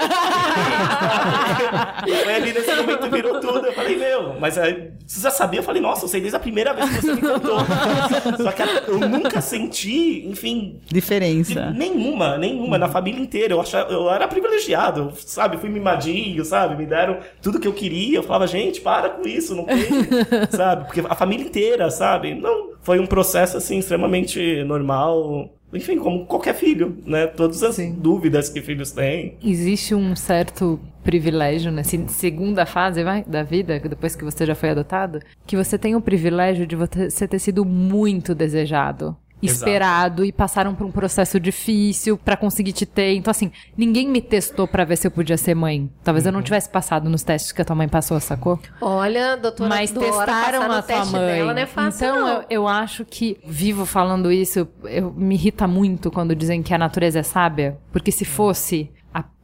E aí, ali, nesse momento, virou tudo, eu falei, meu, mas aí, você já sabia? Eu falei, nossa, eu sei desde a primeira vez que você me contou, só que eu nunca senti, enfim... Diferença. Nenhuma, nenhuma, na família inteira. Eu, achava, eu era privilegiado, sabe? Fui mimadinho, sabe? Me deram tudo que eu queria. Eu falava, gente, para com isso, não tem, sabe? Porque a família inteira, sabe? Não, foi um processo, assim, extremamente normal. Enfim, como qualquer filho, né? Todas as Sim. dúvidas que filhos têm. Existe um certo privilégio nessa segunda fase, vai, da vida, depois que você já foi adotado, que você tem o privilégio de você ter sido muito desejado. Esperado. Exato. E passaram por um processo difícil pra conseguir te ter. Então, assim, ninguém me testou pra ver se eu podia ser mãe. Talvez uhum. eu não tivesse passado nos testes que a tua mãe passou, sacou? Olha, doutora, mas Dora, testaram a tua mãe. Dela não é fácil, então, não. Eu, eu acho que, vivo falando isso, eu, me irrita muito quando dizem que a natureza é sábia. Porque se fosse...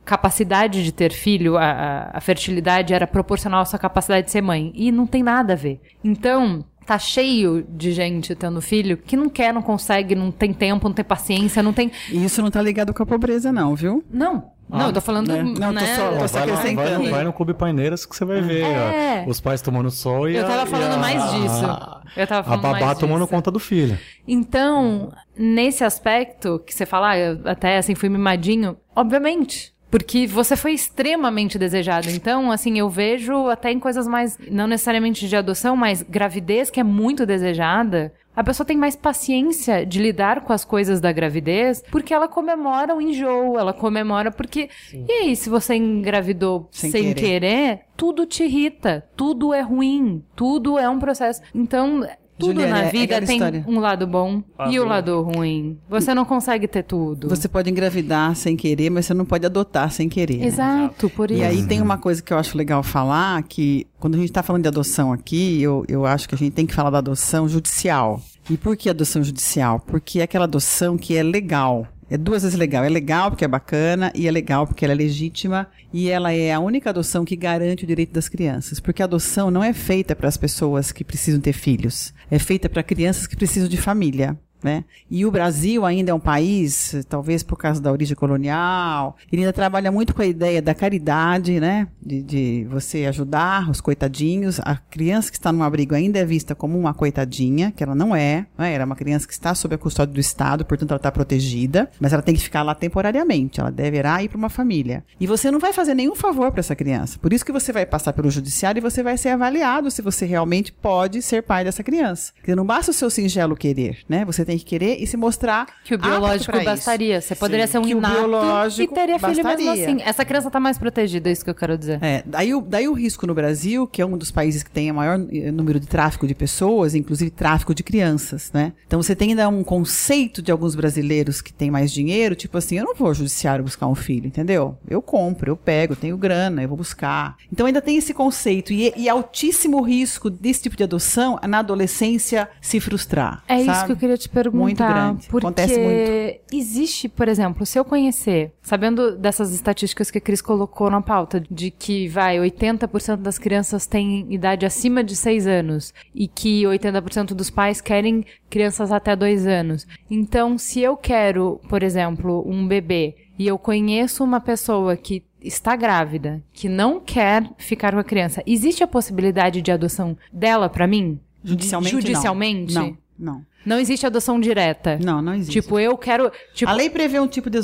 capacidade de ter filho, a, a fertilidade era proporcional à sua capacidade de ser mãe. E não tem nada a ver. Então, tá cheio de gente tendo filho que não quer, não consegue, não tem tempo, não tem paciência, não tem... E isso não tá ligado com a pobreza, não, viu? Não. Não, ah, eu tô falando... Né? Não, né? Tô só, tô só vai, lá, vai, no, vai no Clube Paineiras que você vai ver é. ó, os pais tomando sol e... Eu tava a, falando a, mais disso. A, eu tava falando a babá mais tomando disso. Conta do filho. Então, nesse aspecto que você fala, ah, eu até assim fui mimadinho, obviamente... Porque você foi extremamente desejado. Então, assim, eu vejo até em coisas mais... Não necessariamente de adoção, mas gravidez, que é muito desejada... A pessoa tem mais paciência de lidar com as coisas da gravidez porque ela comemora o enjoo, ela comemora porque... Sim. E aí, se você engravidou sem, sem querer. querer, tudo te irrita, tudo é ruim, tudo é um processo. Então... Tudo Juliana, na vida é tem história. um lado bom ah, e o um lado ruim. Você não consegue ter tudo. Você pode engravidar sem querer, mas você não pode adotar sem querer. Exato, né? por isso. E aí tem uma coisa que eu acho legal falar, que quando a gente está falando de adoção aqui, eu, eu acho que a gente tem que falar da adoção judicial. E por que adoção judicial? Porque é aquela adoção que é legal. É duas vezes legal. É legal porque é bacana e é legal porque ela é legítima e ela é a única adoção que garante o direito das crianças. Porque a adoção não é feita para as pessoas que precisam ter filhos. É feita para crianças que precisam de família, né? E o Brasil ainda é um país, talvez por causa da origem colonial, ele ainda trabalha muito com a ideia da caridade, né? De, de você ajudar os coitadinhos. A criança que está num abrigo ainda é vista como uma coitadinha, que ela não é, né? Ela é uma criança que está sob a custódia do Estado, portanto ela está protegida, mas ela tem que ficar lá temporariamente, ela deverá ir para uma família. E você não vai fazer nenhum favor para essa criança, por isso que você vai passar pelo judiciário e você vai ser avaliado se você realmente pode ser pai dessa criança. Porque não basta o seu singelo querer, né? Você tem tem que querer e se mostrar que o biológico bastaria. Você poderia Sim. ser um que inato e teria filho bastaria. Mesmo assim. Essa criança está mais protegida, é isso que eu quero dizer. É, daí, o, daí o risco no Brasil, que é um dos países que tem o maior número de tráfico de pessoas, inclusive tráfico de crianças, né? Então você tem ainda um conceito de alguns brasileiros que têm mais dinheiro, tipo assim, eu não vou ao judiciário buscar um filho, entendeu? Eu compro, eu pego, eu tenho grana, eu vou buscar. Então ainda tem esse conceito e, e altíssimo risco desse tipo de adoção na adolescência se frustrar. É sabe? Isso que eu queria te perguntar. Muito grande, porque acontece muito. Existe, por exemplo, se eu conhecer, sabendo dessas estatísticas que a Cris colocou na pauta, de que vai oitenta por cento das crianças têm idade acima de seis anos e que oitenta por cento dos pais querem crianças até dois anos. Então, se eu quero, por exemplo, um bebê e eu conheço uma pessoa que está grávida, que não quer ficar com a criança, existe a possibilidade de adoção dela pra mim? Judicialmente, Judicialmente? Não. Não, não. Não existe adoção direta. Não, não existe. Tipo, eu quero... Tipo... A lei prevê um tipo de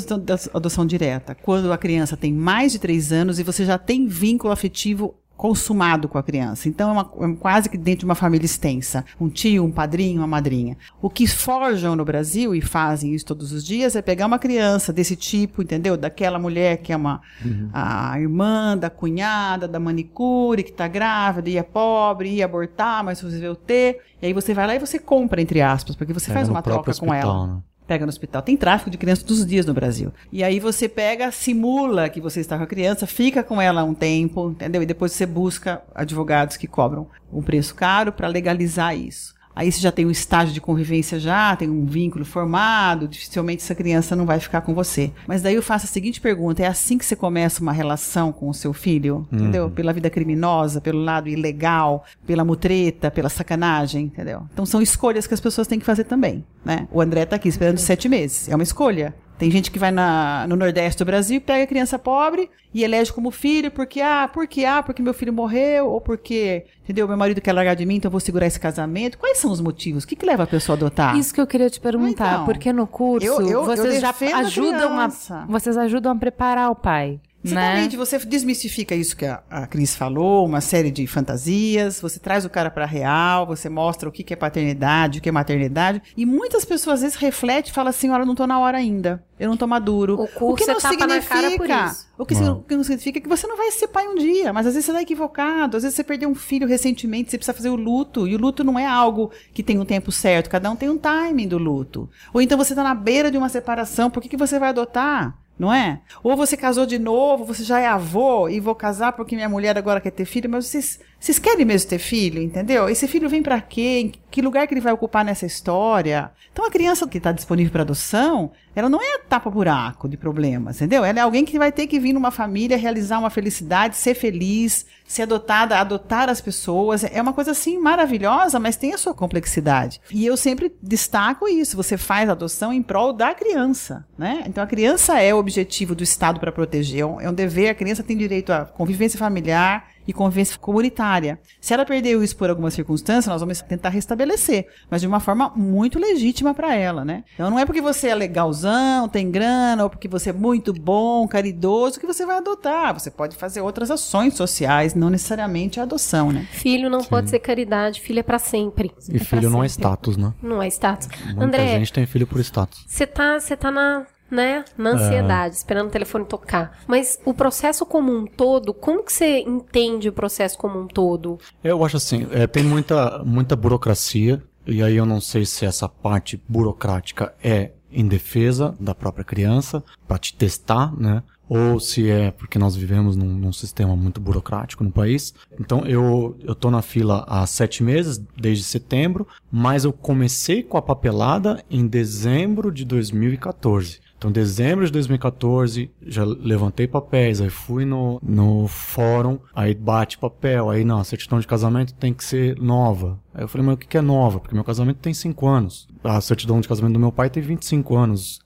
adoção direta. Quando a criança tem mais de três anos e você já tem vínculo afetivo consumado com a criança. Então, é, uma, é quase que dentro de uma família extensa. Um tio, um padrinho, uma madrinha. O que forjam no Brasil, e fazem isso todos os dias, é pegar uma criança desse tipo, entendeu? Daquela mulher que é uma uhum. a irmã da cunhada, da manicure, que está grávida, ia pobre, ia abortar, mas resolveu ter. E aí você vai lá e você compra, entre aspas, porque você Pega faz uma troca hospital, com ela. Né? Pega no hospital. Tem tráfico de crianças todos os dias no Brasil. E aí você pega, simula que você está com a criança, fica com ela um tempo, entendeu? E depois você busca advogados que cobram um preço caro para legalizar isso. Aí você já tem um estágio de convivência já, tem um vínculo formado, dificilmente essa criança não vai ficar com você. Mas daí eu faço a seguinte pergunta, é assim que você começa uma relação com o seu filho? Uhum. Entendeu? Pela vida criminosa, pelo lado ilegal, pela mutreta, pela sacanagem, entendeu? Então são escolhas que as pessoas têm que fazer também, né? O André tá aqui esperando sete meses, é uma escolha. Tem gente que vai na, no Nordeste do Brasil, pega a criança pobre e elege como filho, porque, ah, porque, ah, porque meu filho morreu, ou porque, entendeu, meu marido quer largar de mim, então eu vou segurar esse casamento. Quais são os motivos? O que, que leva a pessoa a adotar? Isso que eu queria te perguntar, então, porque no curso eu, eu, vocês eu já ajudam a, vocês ajudam a preparar o pai. Exatamente, né? Você desmistifica isso que a, a Cris falou, uma série de fantasias, você traz o cara para a real, você mostra o que, que é paternidade, o que é maternidade, e muitas pessoas às vezes refletem e falam assim, olha, eu não tô na hora ainda, eu não tô maduro. O, curso o que não significa, o que, o que não significa que você não vai ser pai um dia, mas às vezes você tá equivocado, às vezes você perdeu um filho recentemente, você precisa fazer o luto, e o luto não é algo que tem um tempo certo, cada um tem um timing do luto. Ou então você tá na beira de uma separação, por que, que você vai adotar? Não é? Ou você casou de novo, você já é avô e vou casar porque minha mulher agora quer ter filho, mas vocês, vocês querem mesmo ter filho, entendeu? Esse filho vem para quê? Que lugar que ele vai ocupar nessa história? Então a criança que está disponível para adoção, ela não é tapa-buraco de problemas, entendeu? Ela é alguém que vai ter que vir numa família, realizar uma felicidade, ser feliz, ser adotada, adotar as pessoas. É uma coisa assim maravilhosa, mas tem a sua complexidade. E eu sempre destaco isso, você faz a adoção em prol da criança, né? Então a criança é o objetivo do Estado para proteger, é um dever, a criança tem direito à convivência familiar e convivência comunitária. Se ela perdeu isso por alguma circunstância, nós vamos tentar restabelecer, mas de uma forma muito legítima para ela, né? Então não é porque você é legalzão, tem grana, ou porque você é muito bom, caridoso, que você vai adotar. Você pode fazer outras ações sociais, não necessariamente a adoção, né? Filho não Sim. pode ser caridade, filho é para sempre. E é filho não sempre. É status, né? Não é status. Muita André, gente tem filho por status. Você tá, você tá na... né? Na ansiedade, é. Esperando o telefone tocar. Mas o processo como um todo, como que você entende o processo como um todo? Eu acho assim, é, tem muita, muita burocracia. e aí eu não sei se essa parte burocrática é em defesa da própria criança, para te testar, né? Ou se é porque nós vivemos num, num sistema muito burocrático no país. Então eu, eu tô na fila há sete meses, desde setembro, mas eu comecei com a papelada em dezembro de dois mil e quatorze. Então, em dezembro de dois mil e quatorze, já levantei papéis, aí fui no, no fórum, aí bate papel, aí não, a certidão de casamento tem que ser nova. Aí eu falei, mas o que é nova? Porque meu casamento tem cinco anos. A certidão de casamento do meu pai tem vinte e cinco anos.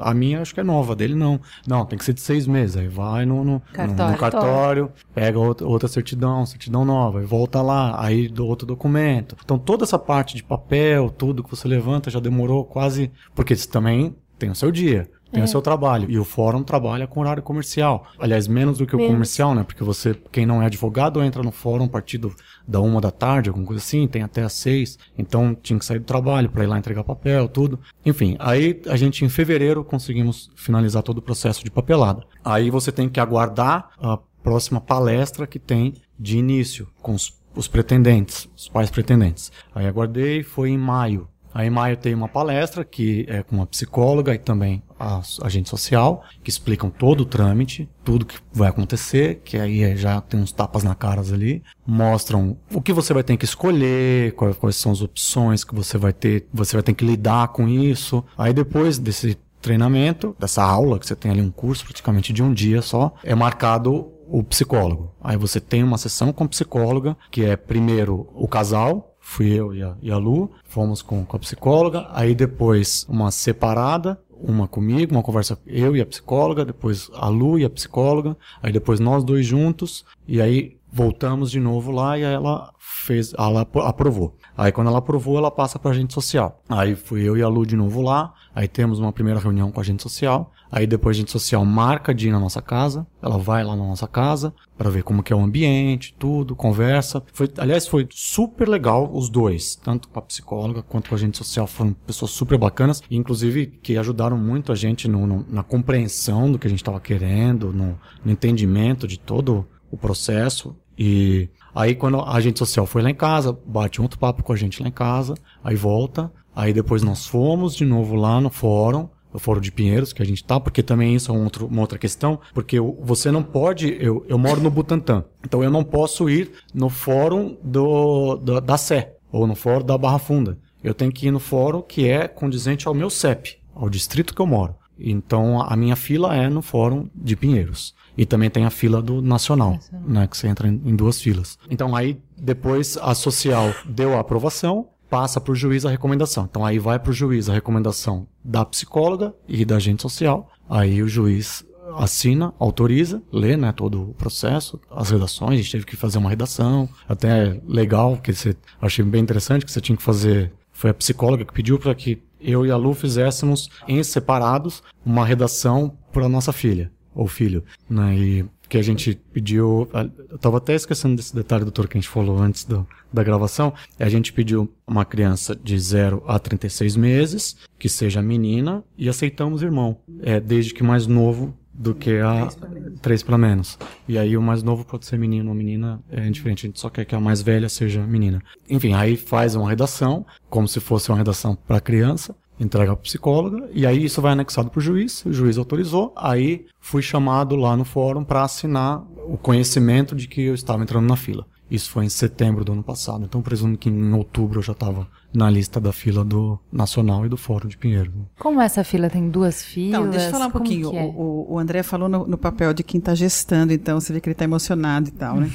A minha acho que é nova, dele não. Não, tem que ser de seis meses. Aí vai no, no, cartório. no, no cartório, pega outra, outra certidão, certidão nova, e volta lá, aí do outro documento. Então, toda essa parte de papel, tudo que você levanta, já demorou quase... Porque isso também tem o seu dia. Tem é. o seu trabalho. E o fórum trabalha com horário comercial. Aliás, menos do que menos. o comercial, né? Porque você, quem não é advogado, entra no fórum a partir do, da uma da tarde, alguma coisa assim, tem até às seis. Então, tinha que sair do trabalho para ir lá entregar papel, tudo. Enfim, aí a gente, em fevereiro, conseguimos finalizar todo o processo de papelada. Aí você tem que aguardar a próxima palestra que tem de início, com os, os pretendentes, os pais pretendentes. Aí aguardei, foi em maio. Aí em maio tem uma palestra que é com uma psicóloga e também a agente social, que explicam todo o trâmite, tudo que vai acontecer, que aí já tem uns tapas na cara ali, mostram o que você vai ter que escolher, quais, quais são as opções que você vai ter, você vai ter que lidar com isso. Aí depois desse treinamento, dessa aula, que você tem ali um curso praticamente de um dia só, é marcado o psicólogo. Aí você tem uma sessão com psicóloga, que é primeiro o casal, fui eu e a, e a Lu, fomos com, com a psicóloga, aí depois uma separada, uma comigo, uma conversa eu e a psicóloga, depois a Lu e a psicóloga, aí depois nós dois juntos, e aí voltamos de novo lá e ela fez, ela aprovou. Aí quando ela aprovou, ela passa para a agente social. Aí fui eu e a Lu de novo lá, aí temos uma primeira reunião com a agente social, aí depois a gente social marca de ir na nossa casa, ela vai lá na nossa casa para ver como que é o ambiente, tudo, conversa. Foi, aliás, foi super legal os dois, tanto com a psicóloga quanto com a agente social, foram pessoas super bacanas, inclusive que ajudaram muito a gente no, no, na compreensão do que a gente estava querendo, no, no entendimento de todo o processo. E aí quando a agente social foi lá em casa, bate outro papo com a gente lá em casa, aí volta, aí depois nós fomos de novo lá no fórum, o Fórum de Pinheiros, que a gente tá, porque também isso é um outro, uma outra questão, porque você não pode, eu, eu moro no Butantã, então eu não posso ir no fórum do, do, da Sé, ou no fórum da Barra Funda. Eu tenho que ir no fórum que é condizente ao meu C E P, ao distrito que eu moro. Então a minha fila é no Fórum de Pinheiros. E também tem a fila do Nacional, Nacional. Né, que você entra em, em duas filas. Então aí depois a social deu a aprovação, passa para o juiz a recomendação. Então aí vai para o juiz a recomendação da psicóloga e da agente social. Aí o juiz assina, autoriza, lê, né, todo o processo, as redações, a gente teve que fazer uma redação. Até legal, que você, achei bem interessante que você tinha que fazer... Foi a psicóloga que pediu para que eu e a Lu fizéssemos, em separados, uma redação para nossa filha, ou filho, né, e... que a gente pediu, eu tava até esquecendo desse detalhe, doutor, que a gente falou antes do, da gravação, a gente pediu uma criança de zero a trinta e seis meses, que seja menina, e aceitamos irmão, é, desde que mais novo do que a três para menos. E aí o mais novo pode ser menino ou menina, é diferente, a gente só quer que a mais velha seja menina. Enfim, aí faz uma redação, como se fosse uma redação para criança, entrega para psicóloga, e aí isso vai anexado para o juiz, o juiz autorizou, aí fui chamado lá no fórum para assinar o conhecimento de que eu estava entrando na fila. Isso foi em setembro do ano passado, então presumo que em outubro eu já estava na lista da fila do Nacional e do Fórum de Pinheiro. Como essa fila tem duas filas? Então, deixa eu falar um pouquinho. É? O, o André falou no, no papel de quem está gestando, então você vê que ele está emocionado e tal, né?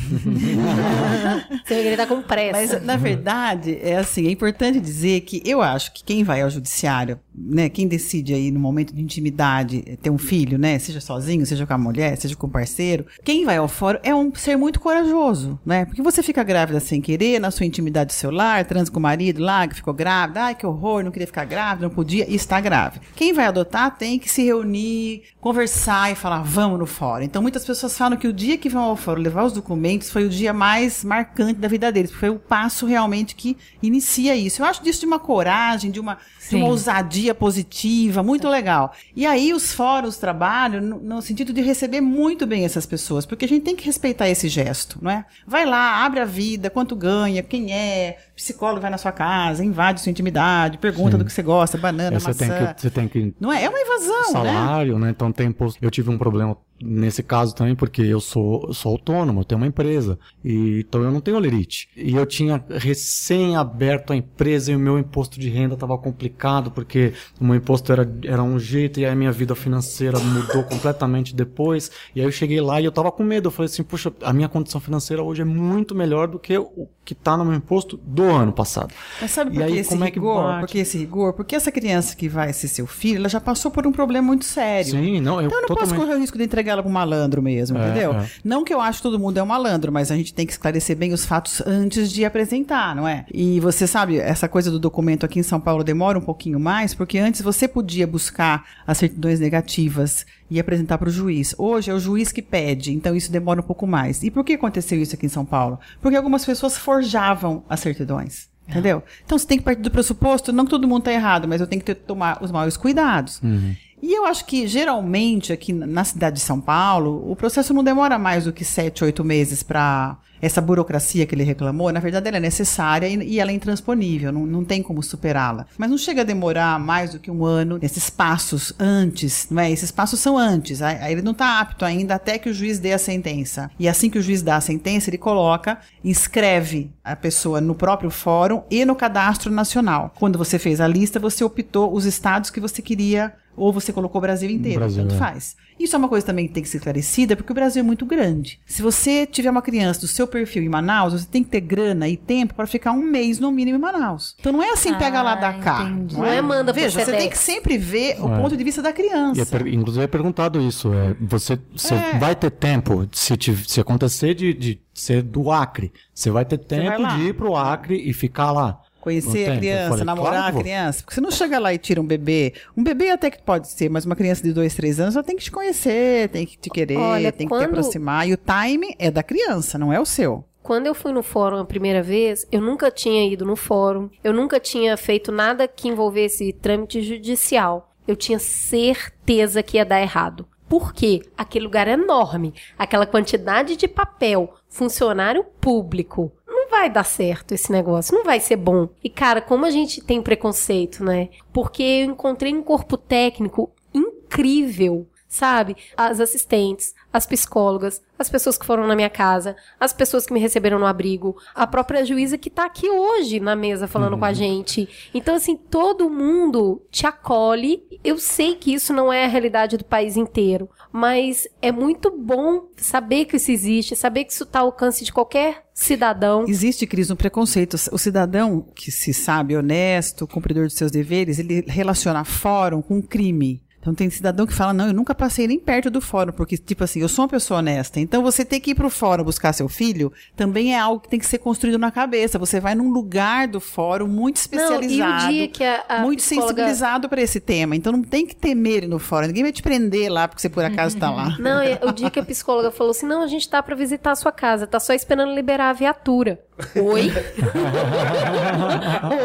Você vê que ele está com pressa. Mas, na verdade, é assim, é importante dizer que eu acho que quem vai ao judiciário, né, quem decide aí no momento de intimidade ter um filho, né, seja sozinho, seja com a mulher, seja com o parceiro, quem vai ao fórum é um ser muito corajoso, né? Porque você fica grávida sem querer, na sua intimidade do seu lar, transa com o marido lá, que ficou grávida, ai que horror, não queria ficar grávida, não podia, e está grávida. Quem vai adotar tem que se reunir, conversar e falar, vamos no fórum. Então muitas pessoas falam que o dia que vão ao fórum levar os documentos foi o dia mais marcante da vida deles, foi o passo realmente que inicia isso. Eu acho disso de uma coragem, de uma, de uma ousadia positiva, muito legal. E aí os fóruns trabalham no, no sentido de receber muito bem essas pessoas, porque a gente tem que respeitar esse gesto, não é? Vai lá, lá, abre a vida, quanto ganha, quem é, psicólogo vai na sua casa, invade sua intimidade, pergunta Sim. do que você gosta, banana, Essa maçã. Tem que, você tem que... Não é? É uma invasão, salário, né? né? Então tem imposto. Eu tive um problema nesse caso também, porque eu sou, eu sou autônomo, eu tenho uma empresa, e, então eu não tenho olerite. E eu tinha recém aberto a empresa e o meu imposto de renda estava complicado, porque o meu imposto era, era um jeito e aí a minha vida financeira mudou completamente depois. E aí eu cheguei lá e eu estava com medo, eu falei assim, puxa, a minha condição financeira hoje é muito melhor do que o que está no meu imposto do ano passado. Mas sabe por que esse rigor? Porque esse rigor? Porque essa criança que vai ser seu filho, ela já passou por um problema muito sério. Sim, não, eu então eu não totalmente... posso correr o risco de entregar ela para um malandro mesmo, é, entendeu? É. Não que eu acho que todo mundo é um malandro, mas a gente tem que esclarecer bem os fatos antes de apresentar, não é? E você sabe, essa coisa do documento aqui em São Paulo demora um pouquinho mais, porque antes você podia buscar as certidões negativas e apresentar para o juiz. Hoje é o juiz que pede, então isso demora um pouco mais. E por que aconteceu isso aqui em São Paulo? Porque algumas pessoas forjavam as certidões. Entendeu? Então você tem que partir do pressuposto, não que todo mundo está errado, mas eu tenho que ter, tomar os maiores cuidados. Uhum. E eu acho que, geralmente, aqui na cidade de São Paulo, o processo não demora mais do que sete, oito meses para essa burocracia que ele reclamou. Na verdade, ela é necessária e, e ela é intransponível, não, não tem como superá-la. Mas não chega a demorar mais do que um ano nesses passos antes, não é? Esses passos são antes, ele não está apto ainda até que o juiz dê a sentença. E assim que o juiz dá a sentença, ele coloca, inscreve a pessoa no próprio fórum e no cadastro nacional. Quando você fez a lista, você optou os estados que você queria... Ou você colocou o Brasil inteiro, Brasil, tanto é. faz. Isso é uma coisa também que tem que ser esclarecida, porque o Brasil é muito grande. Se você tiver uma criança do seu perfil em Manaus, você tem que ter grana e tempo para ficar um mês, no mínimo, em Manaus. Então não é assim, pega ah, lá, dá cá. Entendi. Não é, manda Veja, você tem que sempre ver o é. ponto de vista da criança. E é per... Inclusive é perguntado isso. É, você você é. vai ter tempo, se, te, se acontecer de, de ser do Acre, você vai ter tempo vai de ir para o Acre e ficar lá. Conhecer a criança, falei, namorar claro, a criança. Porque você não chega lá e tira um bebê. Um bebê até que pode ser, mas uma criança de dois, três anos, ela tem que te conhecer, tem que te querer, Olha, tem quando... que te aproximar. E o time é da criança, não é o seu. Quando eu fui no fórum a primeira vez, eu nunca tinha ido no fórum, eu nunca tinha feito nada que envolvesse trâmite judicial. Eu tinha certeza que ia dar errado. Por quê? Aquele lugar é enorme. Aquela quantidade de papel, funcionário público... Não vai dar certo esse negócio, não vai ser bom. E, cara, como a gente tem preconceito, né? Porque eu encontrei um corpo técnico incrível, sabe? As assistentes, as psicólogas, as pessoas que foram na minha casa, as pessoas que me receberam no abrigo, a própria juíza que tá aqui hoje na mesa falando uhum. com a gente. Então, assim, todo mundo te acolhe. Eu sei que isso não é a realidade do país inteiro, mas é muito bom saber que isso existe, saber que isso tá ao alcance de qualquer cidadão. Existe, Cris, um preconceito. O cidadão que se sabe honesto, cumpridor dos seus deveres, ele relaciona fórum com crime. Então tem cidadão que fala, não, eu nunca passei nem perto do fórum, porque, tipo assim, eu sou uma pessoa honesta, então você ter que ir pro fórum buscar seu filho também é algo que tem que ser construído na cabeça. Você vai num lugar do fórum muito especializado, não, e o dia que a, a muito psicóloga... sensibilizado para esse tema, então não tem que temer ir no fórum, ninguém vai te prender lá porque você por acaso está uhum. lá. Não, é, o dia que a psicóloga falou assim, não, a gente tá para visitar a sua casa, tá só esperando liberar a viatura. Oi?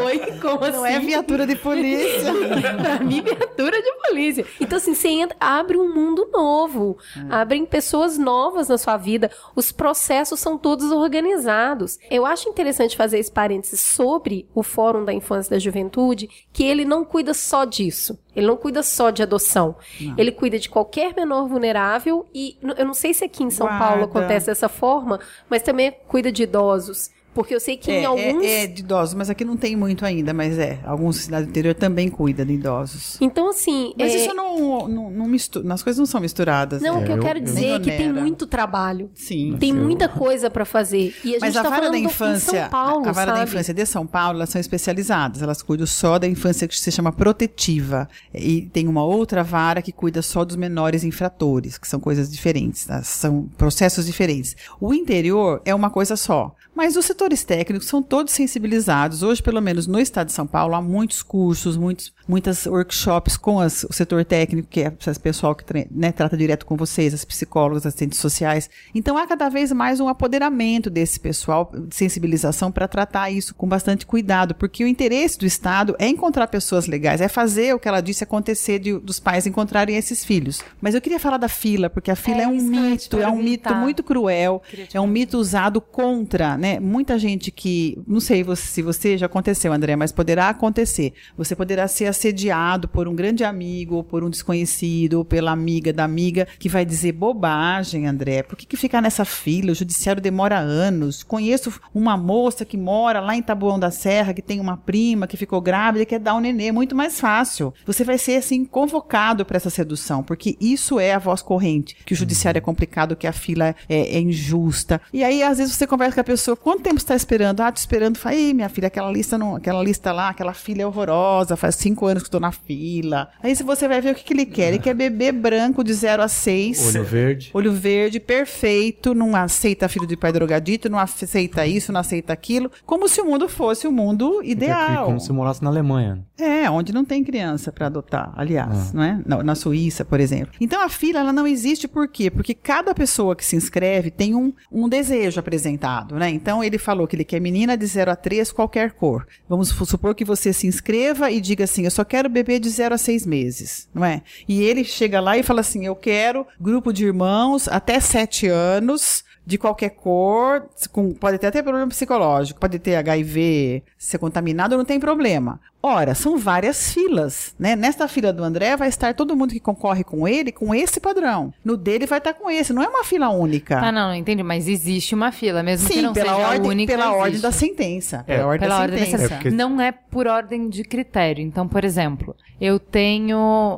Oi? Como assim? Não é viatura de polícia. Pra mim, viatura de polícia. Então, assim, você entra, abre um mundo novo. É. Abrem pessoas novas na sua vida. Os processos são todos organizados. Eu acho interessante fazer esse parênteses sobre o Fórum da Infância e da Juventude, que ele não cuida só disso. Ele não cuida só de adoção. Não. Ele cuida de qualquer menor vulnerável e, eu não sei se aqui em São Guarda. Paulo acontece dessa forma, mas também cuida de idosos. Porque eu sei que é, em alguns... É, é de idosos, mas aqui não tem muito ainda, mas é. Alguns cidades do interior também cuidam de idosos. Então, assim... Mas é... isso não... não, não mistura, as coisas não são misturadas. Não, é, o que eu, eu quero eu dizer é que tem muito trabalho. Sim. Tem eu... muita coisa para fazer. E a mas gente a tá vara da infância, São Paulo, a vara sabe? da infância de São Paulo, elas são especializadas. Elas cuidam só da infância que se chama protetiva. E tem uma outra vara que cuida só dos menores infratores, que são coisas diferentes, tá? São processos diferentes. O interior é uma coisa só. Mas os setores técnicos são todos sensibilizados. Hoje, pelo menos no estado de São Paulo, há muitos cursos, muitos, muitas workshops com as, o setor técnico, que é o pessoal que né, trata direto com vocês, as psicólogas, as assistentes sociais. Então, há cada vez mais um apoderamento desse pessoal, de sensibilização, para tratar isso com bastante cuidado, porque o interesse do Estado é encontrar pessoas legais, é fazer o que ela disse acontecer de, dos pais encontrarem esses filhos. Mas eu queria falar da fila, porque a fila é, é um mito, é um mito muito cruel, é um mito usado contra, né? Muita gente que, não sei se você já aconteceu, André, mas poderá acontecer. Você poderá ser assediado por um grande amigo, ou por um desconhecido, ou pela amiga da amiga, que vai dizer bobagem, André, por que, que ficar nessa fila? O judiciário demora anos. Conheço uma moça que mora lá em Taboão da Serra, que tem uma prima que ficou grávida e quer dar um nenê. É muito mais fácil. Você vai ser, assim, convocado para essa sedução, porque isso é a voz corrente, que o judiciário é complicado, que a fila é, é injusta. E aí, às vezes, você conversa com a pessoa, quanto tempo você está esperando? Ah, tô esperando. Fala, ei, minha filha, aquela lista, não, aquela lista lá, aquela fila é horrorosa, faz cinco anos que estou na fila. Aí você vai ver o que, que ele quer. Ele quer bebê branco de zero a seis. Olho verde. Olho verde, perfeito, não aceita filho de pai drogadito, não aceita isso, não aceita aquilo, como se o mundo fosse o mundo ideal. Como se morasse na Alemanha. É, onde não tem criança para adotar, aliás, ah. não é? Na, na Suíça, por exemplo. Então, a fila, ela não existe por quê? Porque cada pessoa que se inscreve tem um, um desejo apresentado, né? Então, ele falou que ele quer menina de zero a três, qualquer cor. Vamos supor que você se inscreva e diga assim, eu só quero bebê de zero a seis meses, não é? E ele chega lá e fala assim, eu quero grupo de irmãos até sete anos, de qualquer cor, com, pode ter até problema psicológico, pode ter H I V, ser contaminado, não tem problema. Ora, são várias filas, né? Nesta fila do André vai estar todo mundo que concorre com ele com esse padrão. No dele vai estar com esse. Não é uma fila única. Ah, não, entendi. Mas existe uma fila, mesmo Sim, que não pela seja ordem, única. Sim, pela existe. ordem da sentença. É, pela ordem pela da ordem sentença. Da sentença. É porque... Não é por ordem de critério. Então, por exemplo, eu tenho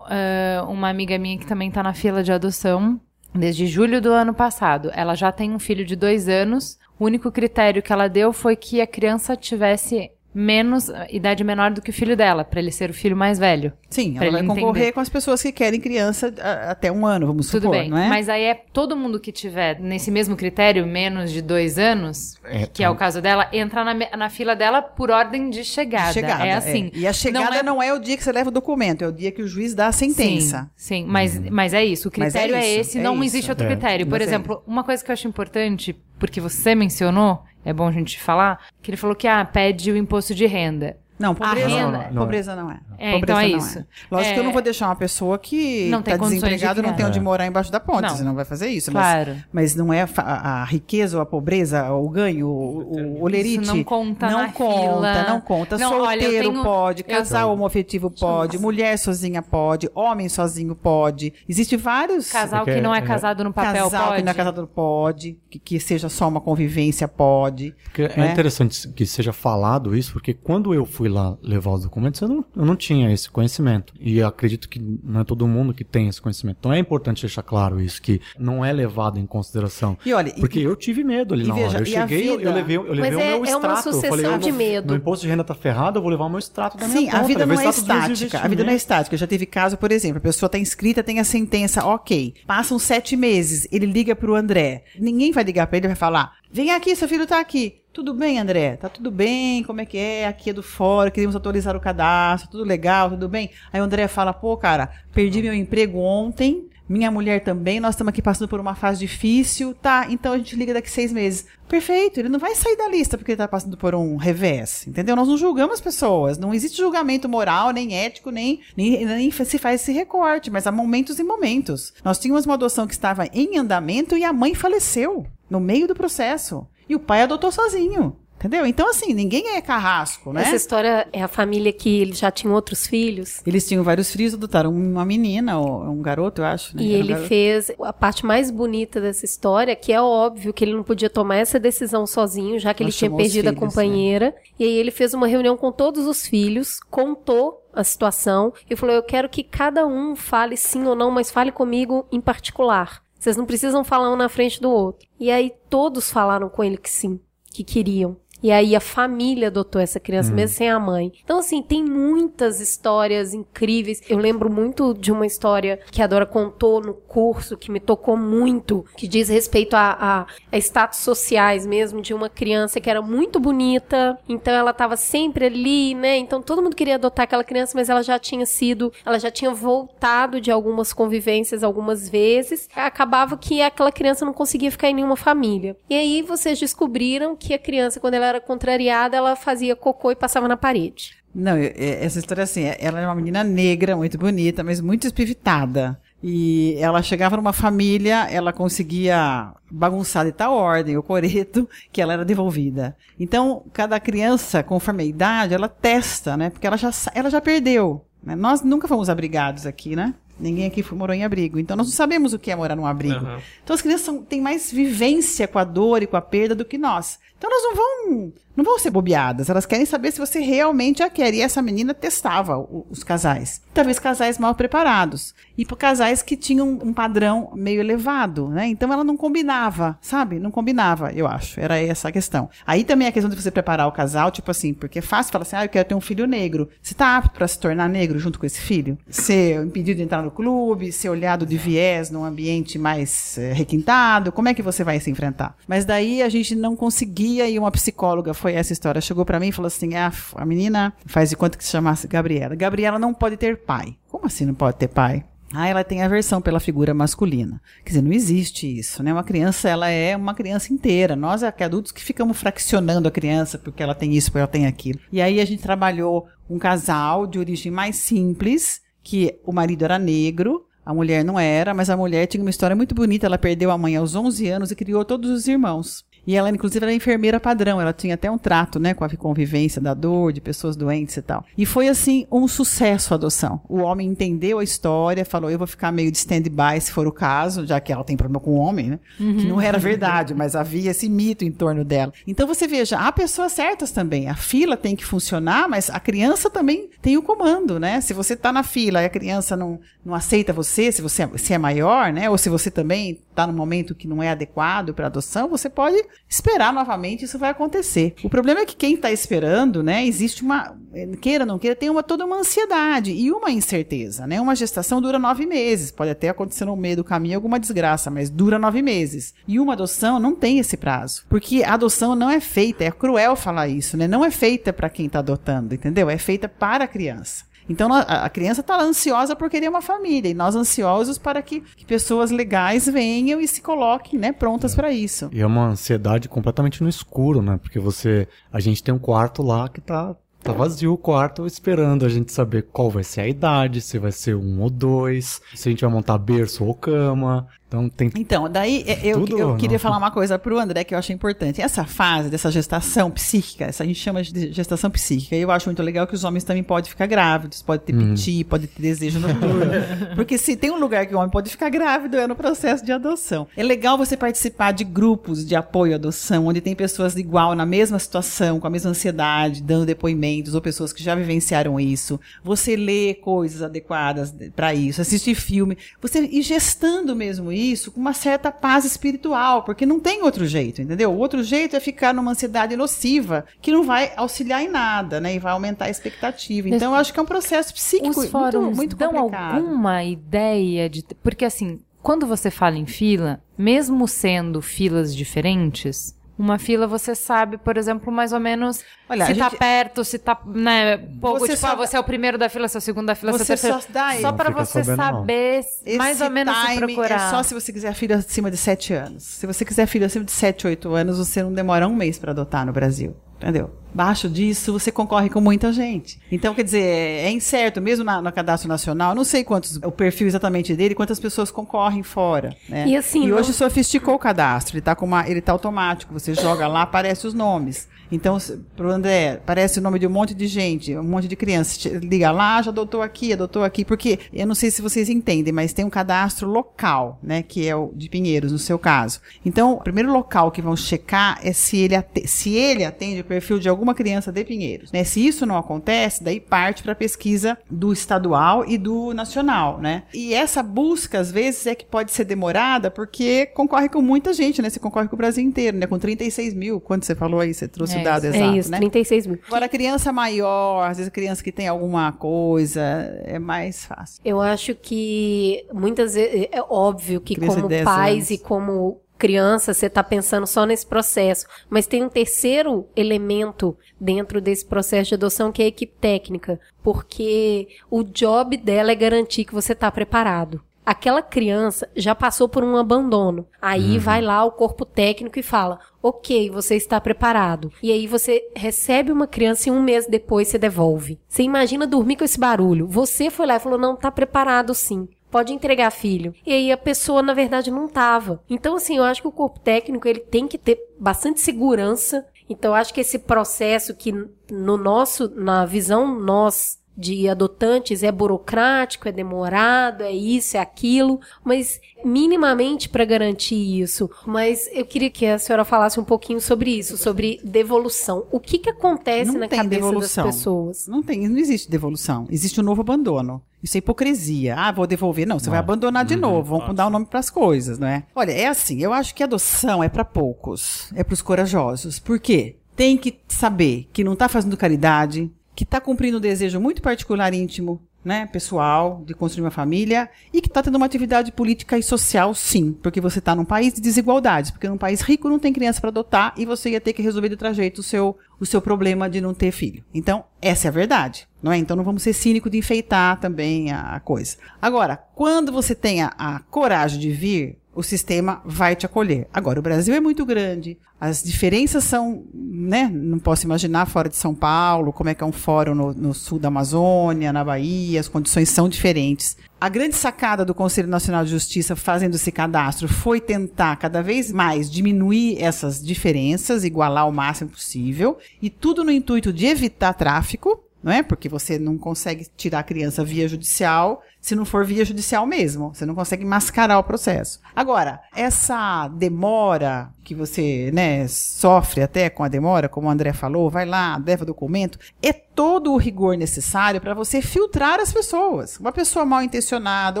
uh, uma amiga minha que também está na fila de adoção desde julho do ano passado. Ela já tem um filho de dois anos. O único critério que ela deu foi que a criança tivesse... menos, idade menor do que o filho dela, para ele ser o filho mais velho. Sim, ela vai entender. Concorrer com as pessoas que querem criança a, até um ano, vamos Tudo supor, bem, não é? Mas aí é todo mundo que tiver nesse mesmo critério, menos de dois anos, é, que é o caso dela, entra na, na fila dela por ordem de chegada. De chegada é assim. É. E a chegada não é... não é o dia que você leva o documento, é o dia que o juiz dá a sentença. Sim, sim, mas, hum. mas é isso. O critério é, isso, é esse, é não isso. existe outro é. critério. Por mas exemplo, é. uma coisa que eu acho importante, porque você mencionou, é bom a gente falar, que ele falou que ah, pede o imposto de renda. Não, pobreza, renda, não, não, não, pobreza não é. é pobreza então é não isso. É. Lógico é... que eu não vou deixar uma pessoa que está desempregada, de não tem onde morar embaixo da ponte, não. Você não vai fazer isso. Claro. Mas, mas não é a, a riqueza ou a pobreza, o ganho, o olerite. Isso não conta não na conta, fila. Não conta, não conta. Solteiro olha, tenho... pode, casal homoafetivo pode, mulher sozinha pode, homem sozinho pode. Existe vários... Casal que não é casado no papel casal pode. Casal que não é casado pode, que, que seja só uma convivência pode. Né? É interessante que seja falado isso, porque quando eu fui fui lá levar os documentos, eu não, eu não tinha esse conhecimento. E eu acredito que não é todo mundo que tem esse conhecimento. Então é importante deixar claro isso, que não é levado em consideração. E olha, porque e, eu tive medo ali na veja, hora. Eu cheguei, eu, eu levei, eu levei o é, meu é extrato. Uma sucessão eu falei, de eu vou, medo. Meu imposto de renda tá ferrado, eu vou levar o meu extrato da minha Sim, conta. Sim, a vida não é estática. A vida não é estática. Eu já teve caso, por exemplo, a pessoa tá inscrita, tem a sentença, ok. Passam sete meses, ele liga pro André. Ninguém vai ligar pra ele e vai falar, vem aqui, seu filho tá aqui. Tudo bem, André? Tá tudo bem? Como é que é? Aqui é do fórum, queremos atualizar o cadastro, tudo legal, tudo bem? Aí o André fala, pô, cara, perdi meu emprego ontem, minha mulher também, nós estamos aqui passando por uma fase difícil, tá? Então a gente liga daqui seis meses. Perfeito, ele não vai sair da lista porque ele está passando por um revés, entendeu? Nós não julgamos as pessoas, não existe julgamento moral, nem ético, nem, nem, nem se faz esse recorte, mas há momentos e momentos. Nós tínhamos uma adoção que estava em andamento e a mãe faleceu no meio do processo. E o pai adotou sozinho, entendeu? Então, assim, ninguém é carrasco, né? Essa história é a família que eles já tinham outros filhos. Eles tinham vários filhos, adotaram uma menina, ou um garoto, eu acho. Né? E Era ele um fez a parte mais bonita dessa história, que é óbvio que ele não podia tomar essa decisão sozinho, já que Ela ele tinha perdido filhos, a companheira. Né? E aí ele fez uma reunião com todos os filhos, contou a situação e falou, eu quero que cada um fale sim ou não, mas fale comigo em particular. Vocês não precisam falar um na frente do outro. E aí todos falaram com ele que sim, que queriam. e aí a família adotou essa criança, hum. mesmo sem a mãe. Então, assim, tem muitas histórias incríveis. Eu lembro muito de uma história que a Dora contou no curso, que me tocou muito, que diz respeito a, a, a status sociais mesmo, de uma criança que era muito bonita, então ela estava sempre ali, né? Então todo mundo queria adotar aquela criança, mas ela já tinha sido, ela já tinha voltado de algumas convivências algumas vezes. Acabava que aquela criança não conseguia ficar em nenhuma família. E aí vocês descobriram que a criança, quando ela era contrariada, ela fazia cocô e passava na parede. Não, essa história assim, ela era uma menina negra, muito bonita, mas muito espivitada. E ela chegava numa família, ela conseguia bagunçar de tal ordem, o coreto, que ela era devolvida. Então, cada criança, conforme a idade, ela testa, né? Porque ela já, ela já perdeu. Né? Nós nunca fomos abrigados aqui, né? Ninguém aqui morou em abrigo. Então, nós não sabemos o que é morar num abrigo. Uhum. Então, as crianças são, têm mais vivência com a dor e com a perda do que nós. Então, elas não vão, não vão ser bobeadas. Elas querem saber se você realmente a quer. E essa menina testava o, os casais. Talvez casais mal preparados. E casais que tinham um padrão meio elevado, né? Então, ela não combinava, sabe? Não combinava, eu acho. Era essa a questão. Aí também a questão de você preparar o casal, tipo assim, porque é fácil falar assim, ah, eu quero ter um filho negro. Você está apto para se tornar negro junto com esse filho? Ser impedido de entrar no clube, ser olhado de viés num ambiente mais é, requintado, como é que você vai se enfrentar? Mas daí a gente não conseguia, e uma psicóloga, foi essa história, chegou pra mim e falou assim, ah, a menina faz de conta que se chamasse Gabriela. Gabriela não pode ter pai. Como assim não pode ter pai? Ah, ela tem aversão pela figura masculina. Quer dizer, não existe isso, né? Uma criança, ela é uma criança inteira. Nós, adultos, que ficamos fracionando a criança porque ela tem isso, porque ela tem aquilo. E aí a gente trabalhou um casal de origem mais simples, que o marido era negro, a mulher não era, mas a mulher tinha uma história muito bonita, ela perdeu a mãe aos onze anos e criou todos os irmãos. E ela, inclusive, era enfermeira padrão, ela tinha até um trato, né, com a convivência da dor, de pessoas doentes e tal. E foi, assim, um sucesso a adoção. O homem entendeu a história, falou, eu vou ficar meio de stand-by se for o caso, já que ela tem problema com o homem, né? Uhum. Que não era verdade, mas havia esse mito em torno dela. Então, você veja, há pessoas certas também. A fila tem que funcionar, mas a criança também tem o comando, né? Se você tá na fila e a criança não, não aceita você, se você se é maior, né? Ou se você também tá num momento que não é adequado para adoção, você pode esperar novamente, isso vai acontecer. O problema é que quem está esperando, né, existe uma, queira ou não queira, tem uma, toda uma ansiedade e uma incerteza, né? Uma gestação dura nove meses, pode até acontecer no meio do caminho alguma desgraça, mas dura nove meses. E uma adoção não tem esse prazo, porque a adoção não é feita, é cruel falar isso, né? Não é feita para quem está adotando, entendeu? É feita para a criança. Então, a criança está ansiosa por querer uma família, e nós ansiosos para que, que pessoas legais venham e se coloquem, né, prontas é. para isso. E é uma ansiedade completamente no escuro, né? Porque você, a gente tem um quarto lá que está... Tá vazio o quarto, esperando a gente saber qual vai ser a idade, se vai ser um ou dois, se a gente vai montar berço ou cama. Então, tem então daí eu, eu, eu queria falar uma coisa pro André que eu acho importante. Essa fase dessa gestação psíquica, essa a gente chama de gestação psíquica, e eu acho muito legal que os homens também podem ficar grávidos, pode ter hum. piti, pode ter desejo noturno. Porque se tem um lugar que o homem pode ficar grávido é no processo de adoção. É legal você participar de grupos de apoio à adoção, onde tem pessoas igual, na mesma situação, com a mesma ansiedade, dando depoimento, ou pessoas que já vivenciaram isso, você lê coisas adequadas para isso, assistir filme, você ir gestando mesmo isso com uma certa paz espiritual, porque não tem outro jeito, entendeu? O outro jeito é ficar numa ansiedade nociva, que não vai auxiliar em nada, né? E vai aumentar a expectativa. Então, eu acho que é um processo psíquico muito, muito complicado. Os fóruns dão alguma ideia de... Porque, assim, quando você fala em fila, mesmo sendo filas diferentes... Uma fila, você sabe, por exemplo, mais ou menos olha, se gente... tá perto, se tá, né, pouco, você tipo, sabe... ah, você é o primeiro da fila, você é o segundo da fila, você é o terceiro. Só, dá... só pra você saber não. mais Esse ou menos se procurar. É só se você quiser filho acima de sete anos. Se você quiser filho acima de sete, oito anos, você não demora um mês pra adotar no Brasil. Entendeu? Abaixo disso, você concorre com muita gente. Então, quer dizer, é incerto, mesmo na, no cadastro nacional, não sei quantos, o perfil exatamente dele, quantas pessoas concorrem fora, né? E, assim, e hoje não... sofisticou o cadastro, ele tá, com uma, ele tá automático, você joga lá, aparece os nomes. Então, pro André, aparece o nome de um monte de gente, um monte de criança, liga lá, já adotou aqui, adotou aqui, porque, eu não sei se vocês entendem, mas tem um cadastro local, né, que é o de Pinheiros, no seu caso. Então, o primeiro local que vão checar é se ele, ate- se ele atende o perfil de alguma criança de Pinheiros, né? Se isso não acontece, daí parte para a pesquisa do estadual e do nacional, né? E essa busca, às vezes, é que pode ser demorada, porque concorre com muita gente, né? Você concorre com o Brasil inteiro, né? Com trinta e seis mil, quando você falou aí, você trouxe é o dado isso, exato, né? É isso, né? trinta e seis mil. Agora, a criança maior, às vezes a criança que tem alguma coisa, é mais fácil. Eu acho que muitas vezes, é óbvio que criança como pais anos. E como... criança, você está pensando só nesse processo, mas tem um terceiro elemento dentro desse processo de adoção, que é a equipe técnica, porque o job dela é garantir que você está preparado. Aquela criança já passou por um abandono. Aí hum. vai lá o corpo técnico e fala, ok, você está preparado. E aí você recebe uma criança e um mês depois você devolve. Você imagina dormir com esse barulho. Você foi lá e falou, não, está preparado sim. Pode entregar filho. E aí a pessoa, na verdade, não estava. Então, assim, eu acho que o corpo técnico, ele tem que ter bastante segurança. Então, eu acho que esse processo que, no nosso, na visão nós de adotantes, é burocrático, é demorado, é isso, é aquilo, mas minimamente para garantir isso. Mas eu queria que a senhora falasse um pouquinho sobre isso, sobre devolução. O que que acontece não na cabeça devolução. Das pessoas? Não tem, não existe devolução. Existe um novo abandono. Isso é hipocrisia. Ah, vou devolver. Não, você não. vai abandonar de uhum. novo. Vamos dar um nome para as coisas, não é? Olha, é assim, eu acho que a adoção é para poucos, é para os corajosos. Por quê? Tem que saber que não está fazendo caridade, que está cumprindo um desejo muito particular íntimo, né, pessoal, de construir uma família, e que está tendo uma atividade política e social, sim, porque você está num país de desigualdades, porque num país rico não tem criança para adotar e você ia ter que resolver de outro jeito o seu, o seu problema de não ter filho. Então, essa é a verdade, não é? Então, não vamos ser cínicos de enfeitar também a coisa. Agora, quando você tem a, a coragem de vir, o sistema vai te acolher. Agora, o Brasil é muito grande, as diferenças são, né, não posso imaginar fora de São Paulo, como é que é um fórum no, no sul da Amazônia, na Bahia, as condições são diferentes. A grande sacada do Conselho Nacional de Justiça fazendo esse cadastro foi tentar cada vez mais diminuir essas diferenças, igualar o máximo possível, e tudo no intuito de evitar tráfico, não é? Porque você não consegue tirar a criança via judicial, se não for via judicial mesmo. Você não consegue mascarar o processo. Agora, essa demora que você, né, sofre até com a demora, como o André falou, vai lá, leva documento, é todo o rigor necessário para você filtrar as pessoas. Uma pessoa mal intencionada,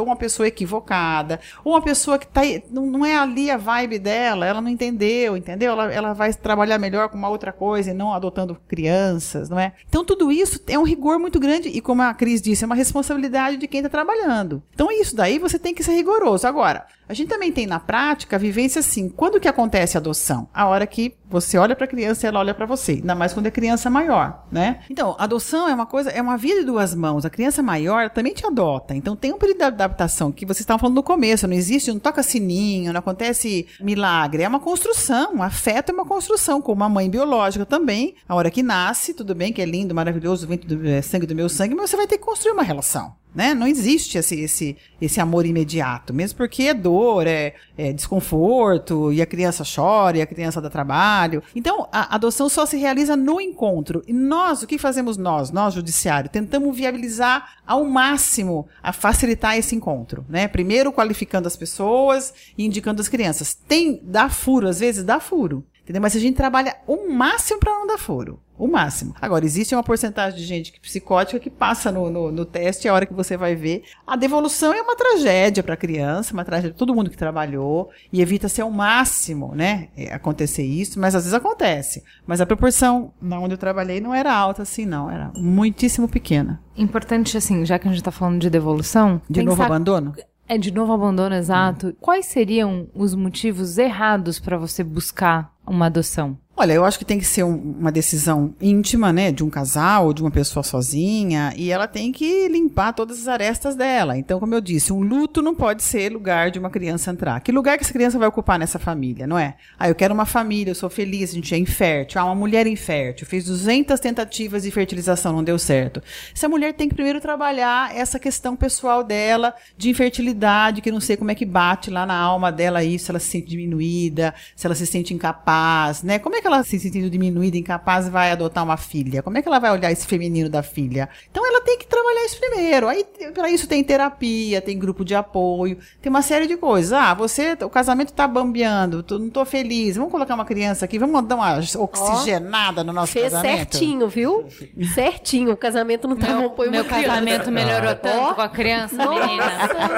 ou uma pessoa equivocada, ou uma pessoa que tá, não é ali a vibe dela, ela não entendeu, entendeu? Ela, ela vai trabalhar melhor com uma outra coisa e não adotando crianças, não é? Então, tudo isso é um rigor muito grande e, como a Cris disse, é uma responsabilidade de quem está trabalhando. Então, isso daí você tem que ser rigoroso. Agora, a gente também tem na prática a vivência assim, quando que acontece a adoção? A hora que você olha para a criança e ela olha para você, ainda mais quando é criança maior, né? Então, a adoção é uma coisa, é uma via de duas mãos. A criança maior também te adota, então tem um período de adaptação que vocês estavam falando no começo, não existe, não toca sininho, não acontece milagre, é uma construção, um afeto é uma construção, como a mãe biológica também, a hora que nasce, tudo bem que é lindo, maravilhoso, vem do, é, sangue do meu sangue, mas você vai ter que construir uma relação. Né? Não existe esse, esse, esse amor imediato, mesmo porque é dor, é, é desconforto, e a criança chora, e a criança dá trabalho. Então, a adoção só se realiza no encontro. E nós, o que fazemos nós, nós, judiciário, tentamos viabilizar ao máximo a facilitar esse encontro, né? Primeiro qualificando as pessoas e indicando as crianças. Tem, dá furo, às vezes dá furo. Entendeu? Mas a gente trabalha o máximo para não dar furo. O máximo. Agora, existe uma porcentagem de gente psicótica que passa no, no, no teste, a hora que você vai ver. A devolução é uma tragédia para a criança, uma tragédia para todo mundo que trabalhou, e evita-se ao máximo, né, acontecer isso, mas às vezes acontece. Mas a proporção, na onde eu trabalhei, não era alta assim, não. Era muitíssimo pequena. Importante, assim, já que a gente está falando de devolução... De novo pensar... abandono? É, de novo abandono, exato. Hum. Quais seriam os motivos errados para você buscar uma adoção? Olha, eu acho que tem que ser um, uma decisão íntima, né, de um casal, de uma pessoa sozinha, e ela tem que limpar todas as arestas dela. Então, como eu disse, um luto não pode ser lugar de uma criança entrar. Que lugar que essa criança vai ocupar nessa família, não é? Ah, eu quero uma família, eu sou feliz, a gente é infértil. Ah, uma mulher infértil, fez duzentas tentativas de fertilização, não deu certo. Essa mulher tem que primeiro trabalhar essa questão pessoal dela, de infertilidade, que não sei como é que bate lá na alma dela isso, se ela se sente diminuída, se ela se sente incapaz, né? Como é que ela se sentindo diminuída, incapaz, vai adotar uma filha? Como é que ela vai olhar esse feminino da filha? Então, ela tem que trabalhar isso primeiro. Aí, para isso, tem terapia, tem grupo de apoio, tem uma série de coisas. Ah, você, o casamento tá bambeando, tô, não tô feliz, vamos colocar uma criança aqui, vamos dar uma oxigenada oh, no nosso fez casamento. Fez certinho, viu? Certinho, o casamento não tava... Meu, uma meu casamento melhorou ah. tanto oh. com a criança, nossa. Menina.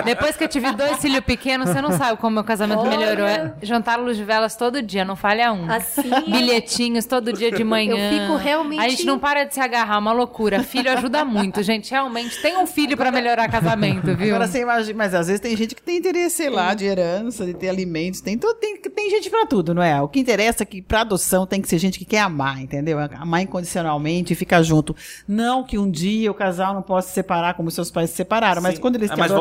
Depois que eu tive dois filhos pequenos, você não sabe como meu casamento Olha. melhorou. Jantar luz de velas todo dia, não falha um. Assim? Bilhetinhos todo dia de manhã. Eu fico realmente... A gente não para de se agarrar, uma loucura. Filho ajuda muito, gente. Realmente, tem um filho agora... pra melhorar casamento, viu? Agora você imagina, mas às vezes tem gente que tem interesse, sei lá, de herança, de ter alimentos, tem tudo, tem, tem gente pra tudo, não é? O que interessa é que pra adoção tem que ser gente que quer amar, entendeu? Amar incondicionalmente e ficar junto. Não que um dia o casal não possa se separar como seus pais se separaram, sim. mas quando eles te ah, adotaram,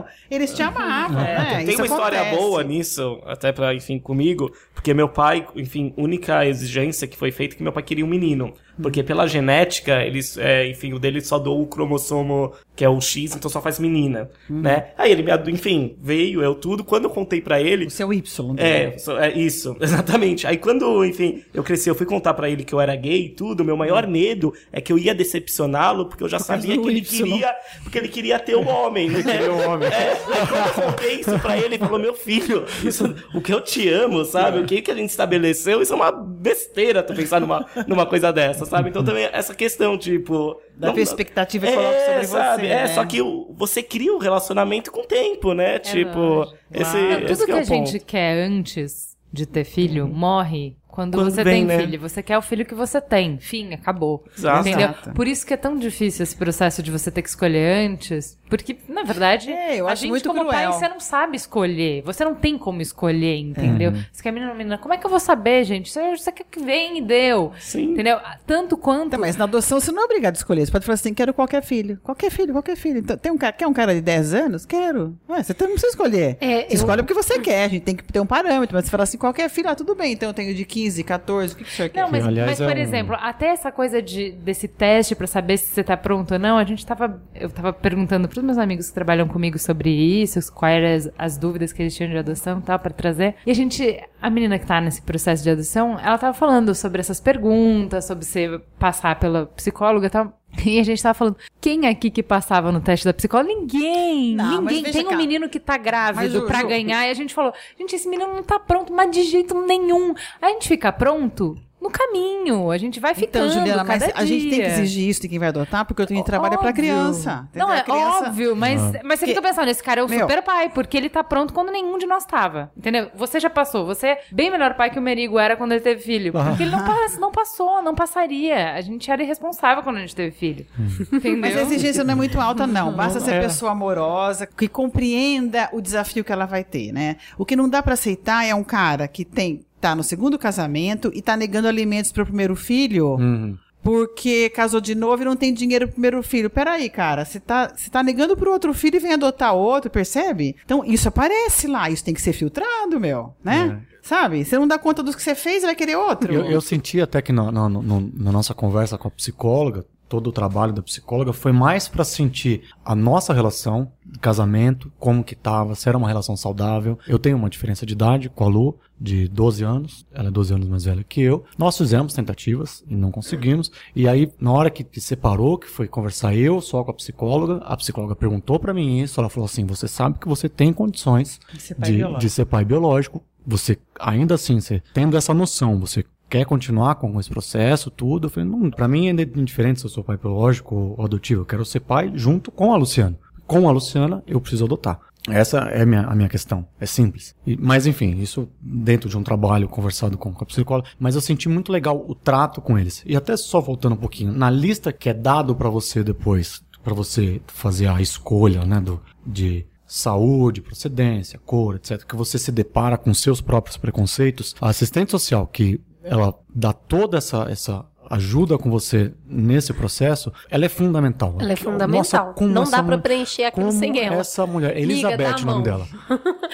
voltaram. eles te amavam, é. né? Tem Isso uma acontece. história boa nisso, até pra, enfim, comigo, porque meu pai, enfim, única exigência que foi feita é que meu pai queria um menino. Porque pela genética, eles, é, enfim, o dele só dou o cromossomo, que é o X, então só faz menina, uhum. né? Aí ele, enfim, veio, eu tudo. Quando eu contei pra ele... O seu Y. É, é, isso, exatamente. Aí quando, enfim, eu cresci, eu fui contar pra ele que eu era gay e tudo, meu maior medo é que eu ia decepcioná-lo, porque eu já Por sabia que ele y. queria... Porque ele queria ter um homem. Né? Queria um homem. É, aí quando eu contei isso pra ele, ele falou, meu filho, isso, o que eu te amo, sabe? O que, que a gente estabeleceu, isso é uma besteira, tu pensar numa, numa coisa dessa. Sabe? Então também essa questão, tipo... Da não, perspectiva que é, coloca sobre sabe, você, É, né? Só que o, você cria o um relacionamento com o tempo, né? É tipo... Esse, não, tudo esse que, que é a gente ponto. quer antes de ter filho, uhum. morre quando, quando você vem, tem né? filho. Você quer o filho que você tem. Fim, acabou. Exato. Entendeu? Por isso que é tão difícil esse processo de você ter que escolher antes. Porque, na verdade, é, eu acho a gente muito como cruel. Pai, você não sabe escolher. Você não tem como escolher, entendeu? É. Você quer menina ou menina? Como é que eu vou saber, gente? Você, você quer que vem e deu. Sim. Entendeu? Tanto quanto... Mas na adoção você não é obrigado a escolher. Você pode falar assim, quero qualquer filho. Qualquer filho, qualquer filho. Então, tem um cara, quer um cara de dez anos? Quero. Ué, você não precisa escolher. É, você eu... escolhe porque você quer. A gente tem que ter um parâmetro. Mas você fala assim, qualquer filho, ah, tudo bem. Então eu tenho de quinze, quatorze, o que, que o senhor quer? Não, mas, aliás, mas por é um... exemplo, até essa coisa de, desse teste pra saber se você tá pronto ou não, a gente tava... Eu tava perguntando pro meus amigos que trabalham comigo sobre isso, quais eram as, as dúvidas que eles tinham de adoção e tal, pra trazer. E a gente, a menina que tá nesse processo de adoção, ela tava falando sobre essas perguntas, sobre você passar pela psicóloga e tal. E a gente tava falando, quem aqui que passava no teste da psicóloga? Ninguém! Não, ninguém. Tem um cá. menino que tá grávido mas, pra eu, ganhar. Eu... E a gente falou, gente, esse menino não tá pronto, mas de jeito nenhum. Aí a gente fica pronto... No caminho, a gente vai ficando então, Juliana, cada mas dia. A gente tem que exigir isso de quem vai adotar, porque eu tenho que trabalhar para criança. Não, é criança... óbvio, mas, ah. mas você fica pensando, esse cara é o Meu. super pai, porque ele tá pronto quando nenhum de nós tava, entendeu? Você já passou, você é bem melhor pai que o Merigo era quando ele teve filho, porque ah. ele não, passa, não passou, não passaria. A gente era irresponsável quando a gente teve filho, entendeu? Mas a exigência não é muito alta, não. Basta ser é. pessoa amorosa, que compreenda o desafio que ela vai ter, né? O que não dá para aceitar é um cara que tem... tá no segundo casamento e tá negando alimentos pro primeiro filho, uhum. porque casou de novo e não tem dinheiro pro primeiro filho. Peraí, cara, você tá, você tá negando pro outro filho e vem adotar outro, percebe? Então, isso aparece lá, isso tem que ser filtrado, meu, né? É. Sabe? Você não dá conta dos que você fez, vai querer outro. Eu, eu senti até que na, na, na, na nossa conversa com a psicóloga, todo o trabalho da psicóloga foi mais para sentir a nossa relação de casamento, como que tava, se era uma relação saudável. Eu tenho uma diferença de idade com a Lu, de doze anos. Ela é doze anos mais velha que eu. Nós fizemos tentativas e não conseguimos. E aí, na hora que se separou, que foi conversar eu só com a psicóloga, a psicóloga perguntou para mim isso. Ela falou assim, você sabe que você tem condições de ser pai, de, biológico. De ser pai biológico. Você, ainda assim, você, tendo essa noção, você... quer continuar com esse processo, tudo. Eu falei, não, pra mim é indiferente se eu sou pai biológico ou adotivo. Eu quero ser pai junto com a Luciana. Com a Luciana, eu preciso adotar. Essa é a minha, a minha questão. É simples. E, mas, enfim, isso dentro de um trabalho conversado com a psicóloga. Mas eu senti muito legal o trato com eles. E até só voltando um pouquinho, na lista que é dado pra você depois, pra você fazer a escolha, né, do, de... saúde, procedência, cor, etcétera, que você se depara com seus próprios preconceitos, a assistente social, que ela dá toda essa, essa ajuda com você nesse processo, ela é fundamental. Ela é fundamental. Nossa, como não dá para preencher aquilo sem ela. Essa mulher, Elizabeth, o nome dela.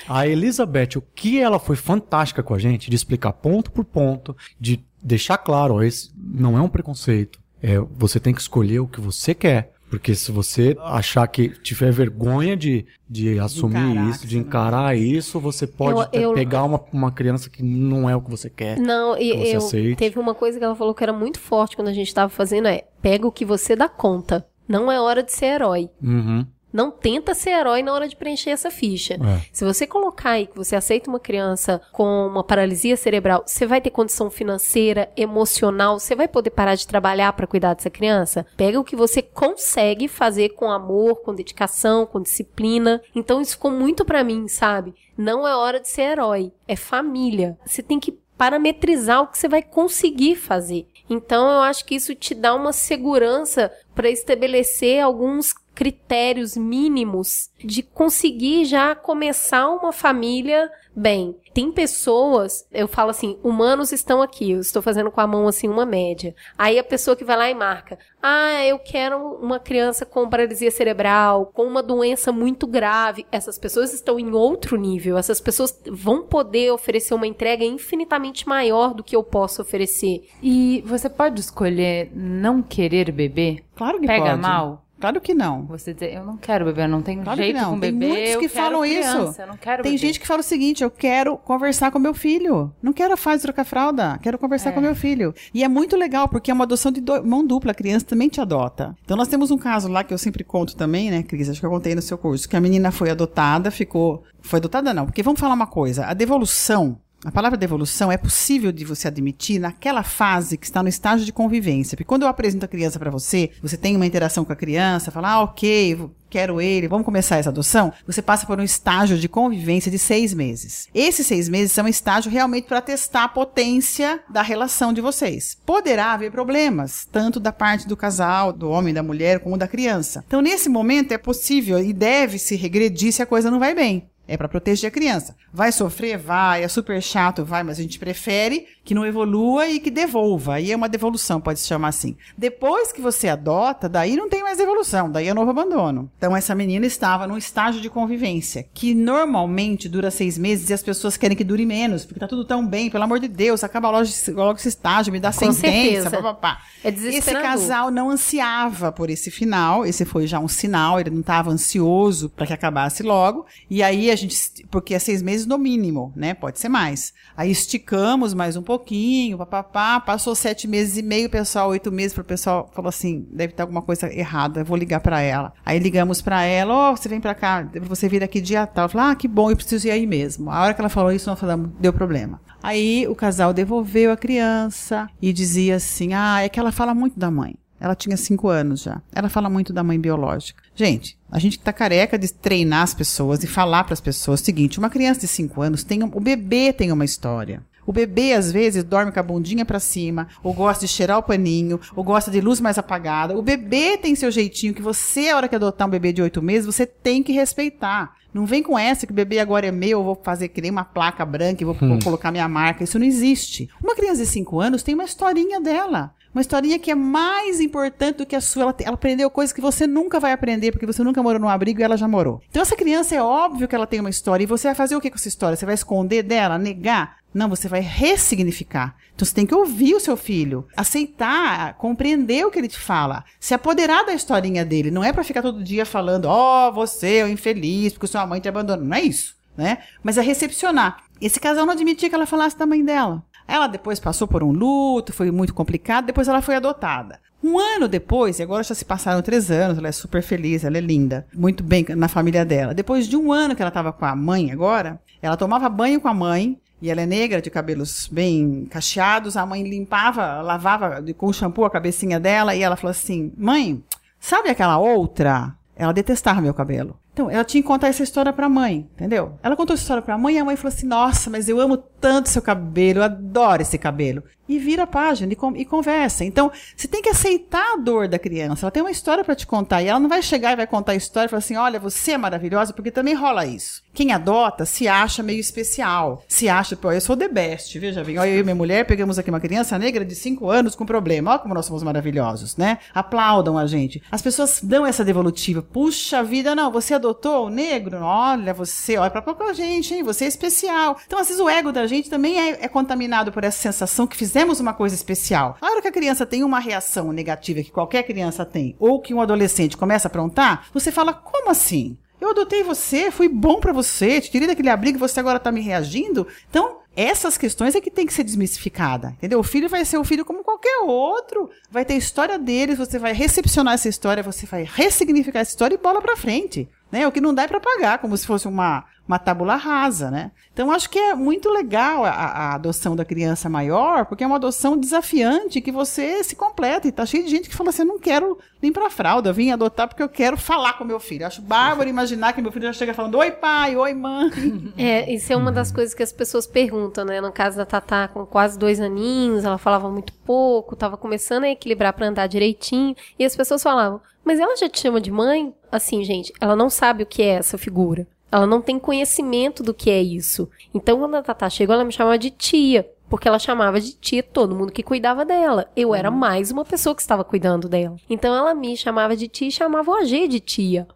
A Elizabeth, o que ela foi fantástica com a gente, de explicar ponto por ponto, de deixar claro, ó, esse não é um preconceito, é, você tem que escolher o que você quer. Porque se você achar que tiver vergonha de, de assumir de caraca, isso, de encarar né? isso, você pode eu, eu, pegar uma, uma criança que não é o que você quer. Não, e que eu, teve uma coisa que ela falou que era muito forte quando a gente estava fazendo, é, pega o que você dá conta. Não é hora de ser herói. Uhum. Não tenta ser herói na hora de preencher essa ficha. É. Se você colocar aí que você aceita uma criança com uma paralisia cerebral, você vai ter condição financeira, emocional, você vai poder parar de trabalhar para cuidar dessa criança? Pega o que você consegue fazer com amor, com dedicação, com disciplina. Então isso ficou muito para mim, sabe? Não é hora de ser herói, é família. Você tem que parametrizar o que você vai conseguir fazer. Então eu acho que isso te dá uma segurança para estabelecer alguns critérios mínimos de conseguir já começar uma família bem. Tem pessoas, eu falo assim, humanos estão aqui, eu estou fazendo com a mão assim uma média. Aí a pessoa que vai lá e marca, ah, eu quero uma criança com paralisia cerebral, com uma doença muito grave. Essas pessoas estão em outro nível, essas pessoas vão poder oferecer uma entrega infinitamente maior do que eu posso oferecer. E você pode escolher não querer beber? Claro que pode. Pega mal? Claro que não. Você dizer, eu não quero beber, eu não tenho claro jeito que não. com bebê, tem muitos que falam criança, isso. Eu não quero tem beber. Gente que fala o seguinte, eu quero conversar com meu filho. Não quero a fase de trocar fralda, quero conversar é. com meu filho. E é muito legal, porque é uma adoção de do... mão dupla, a criança também te adota. Então nós temos um caso lá que eu sempre conto também, né, Cris? Acho que eu contei no seu curso, que a menina foi adotada, ficou... Foi adotada não, porque vamos falar uma coisa, a devolução... A palavra devolução é possível de você admitir naquela fase que está no estágio de convivência. Porque quando eu apresento a criança para você, você tem uma interação com a criança, fala, ah, ok, quero ele, vamos começar essa adoção. Você passa por um estágio de convivência de seis meses. Esses seis meses são um estágio realmente para testar a potência da relação de vocês. Poderá haver problemas, tanto da parte do casal, do homem, da mulher, como da criança. Então, nesse momento, é possível e deve-se regredir se a coisa não vai bem. É para proteger a criança. Vai sofrer? Vai. É super chato? Vai. Mas a gente prefere que não evolua e que devolva. Aí é uma devolução, pode se chamar assim. Depois que você adota, daí não tem mais devolução. Daí é novo abandono. Então, essa menina estava num estágio de convivência, que normalmente dura seis meses e as pessoas querem que dure menos, porque tá tudo tão bem, pelo amor de Deus, acaba logo, logo esse estágio, me dá com sentença, papapá. É desesperador. Esse casal não ansiava por esse final. Esse foi já um sinal, ele não estava ansioso para que acabasse logo. E aí, a gente, porque é seis meses no mínimo, né? Pode ser mais. Aí esticamos mais um pouquinho, papapá, passou sete meses e meio, pessoal, oito meses, pro pessoal falou assim, deve estar alguma coisa errada, eu vou ligar pra ela. Aí ligamos pra ela, ó, oh, você vem pra cá, você vir aqui dia tal. Eu falei, ah, que bom, eu preciso ir aí mesmo. A hora que ela falou isso, nós falamos, deu problema. Aí o casal devolveu a criança e dizia assim, ah, é que ela fala muito da mãe. Ela tinha cinco anos já. Ela fala muito da mãe biológica. Gente, a gente tá careca de treinar as pessoas e falar para as pessoas o seguinte, uma criança de cinco anos, tem um, o bebê tem uma história. O bebê, às vezes, dorme com a bundinha pra cima, ou gosta de cheirar o paninho, ou gosta de luz mais apagada. O bebê tem seu jeitinho, que você, a hora que adotar um bebê de oito meses, você tem que respeitar. Não vem com essa que o bebê agora é meu, eu vou fazer que nem uma placa branca e vou hum. colocar minha marca. Isso não existe. Uma criança de cinco anos tem uma historinha dela. Uma historinha que é mais importante do que a sua. Ela, ela aprendeu coisas que você nunca vai aprender, porque você nunca morou num abrigo e ela já morou. Então, essa criança é óbvio que ela tem uma história. E você vai fazer o que com essa história? Você vai esconder dela? Negar? Não, você vai ressignificar. Então, você tem que ouvir o seu filho, aceitar, compreender o que ele te fala, se apoderar da historinha dele. Não é pra ficar todo dia falando, ó, oh, você é infeliz, porque sua mãe te abandonou. Não é isso, né? Mas é recepcionar. Esse casal não admitia que ela falasse da mãe dela. Ela depois passou por um luto, foi muito complicado, depois ela foi adotada. Um ano depois, e agora já se passaram três anos, ela é super feliz, ela é linda, muito bem na família dela. Depois de um ano que ela estava com a mãe agora, ela tomava banho com a mãe, e ela é negra, de cabelos bem cacheados, a mãe limpava, lavava com shampoo a cabecinha dela, e ela falou assim, mãe, sabe aquela outra? Ela detestava meu cabelo. Então, ela tinha que contar essa história pra mãe, entendeu? Ela contou essa história pra mãe e a mãe falou assim, nossa, mas eu amo tanto seu cabelo, eu adoro esse cabelo. E vira a página e, com, e conversa. Então, você tem que aceitar a dor da criança. Ela tem uma história pra te contar e ela não vai chegar e vai contar a história e falar assim, olha, você é maravilhosa, porque também rola isso. Quem adota se acha meio especial. Se acha, pô, eu sou the best, veja bem. Olha, eu e minha mulher pegamos aqui uma criança negra de cinco anos com problema. Olha como nós somos maravilhosos, né? Aplaudam a gente. As pessoas dão essa devolutiva. Puxa vida, não, você adotou. Adotou o negro, olha você, olha pra pouca gente, hein? Você é especial. Então, às vezes, o ego da gente também é, é contaminado por essa sensação que fizemos uma coisa especial. A hora que a criança tem uma reação negativa que qualquer criança tem, ou que um adolescente começa a aprontar, você fala, como assim? Eu adotei você, fui bom pra você, te tirei daquele abrigo, você agora tá me reagindo? Então, Essas questões é que tem que ser desmistificada, entendeu? O filho vai ser um filho como qualquer outro, vai ter a história deles, você vai recepcionar essa história, você vai ressignificar essa história e bola pra frente, né? O que não dá é pra pagar, como se fosse uma, uma tábula rasa, né? Então, acho que é muito legal a, a adoção da criança maior, porque é uma adoção desafiante que você se completa, e tá cheio de gente que fala assim, eu não quero limpar a fralda, eu vim adotar porque eu quero falar com meu filho. Acho bárbaro imaginar que meu filho já chega falando, oi pai, oi mãe. É, isso é uma das coisas que as pessoas perguntam, né? No caso da Tatá, com quase dois aninhos, ela falava muito pouco, estava começando a equilibrar para andar direitinho, e as pessoas falavam, mas ela já te chama de mãe? Assim, gente, ela não sabe o que é essa figura, ela não tem conhecimento do que é isso. Então, quando a Tatá chegou, ela me chamava de tia, porque ela chamava de tia todo mundo que cuidava dela. Eu era mais uma pessoa que estava cuidando dela. Então, ela me chamava de tia e chamava o Gê de tia,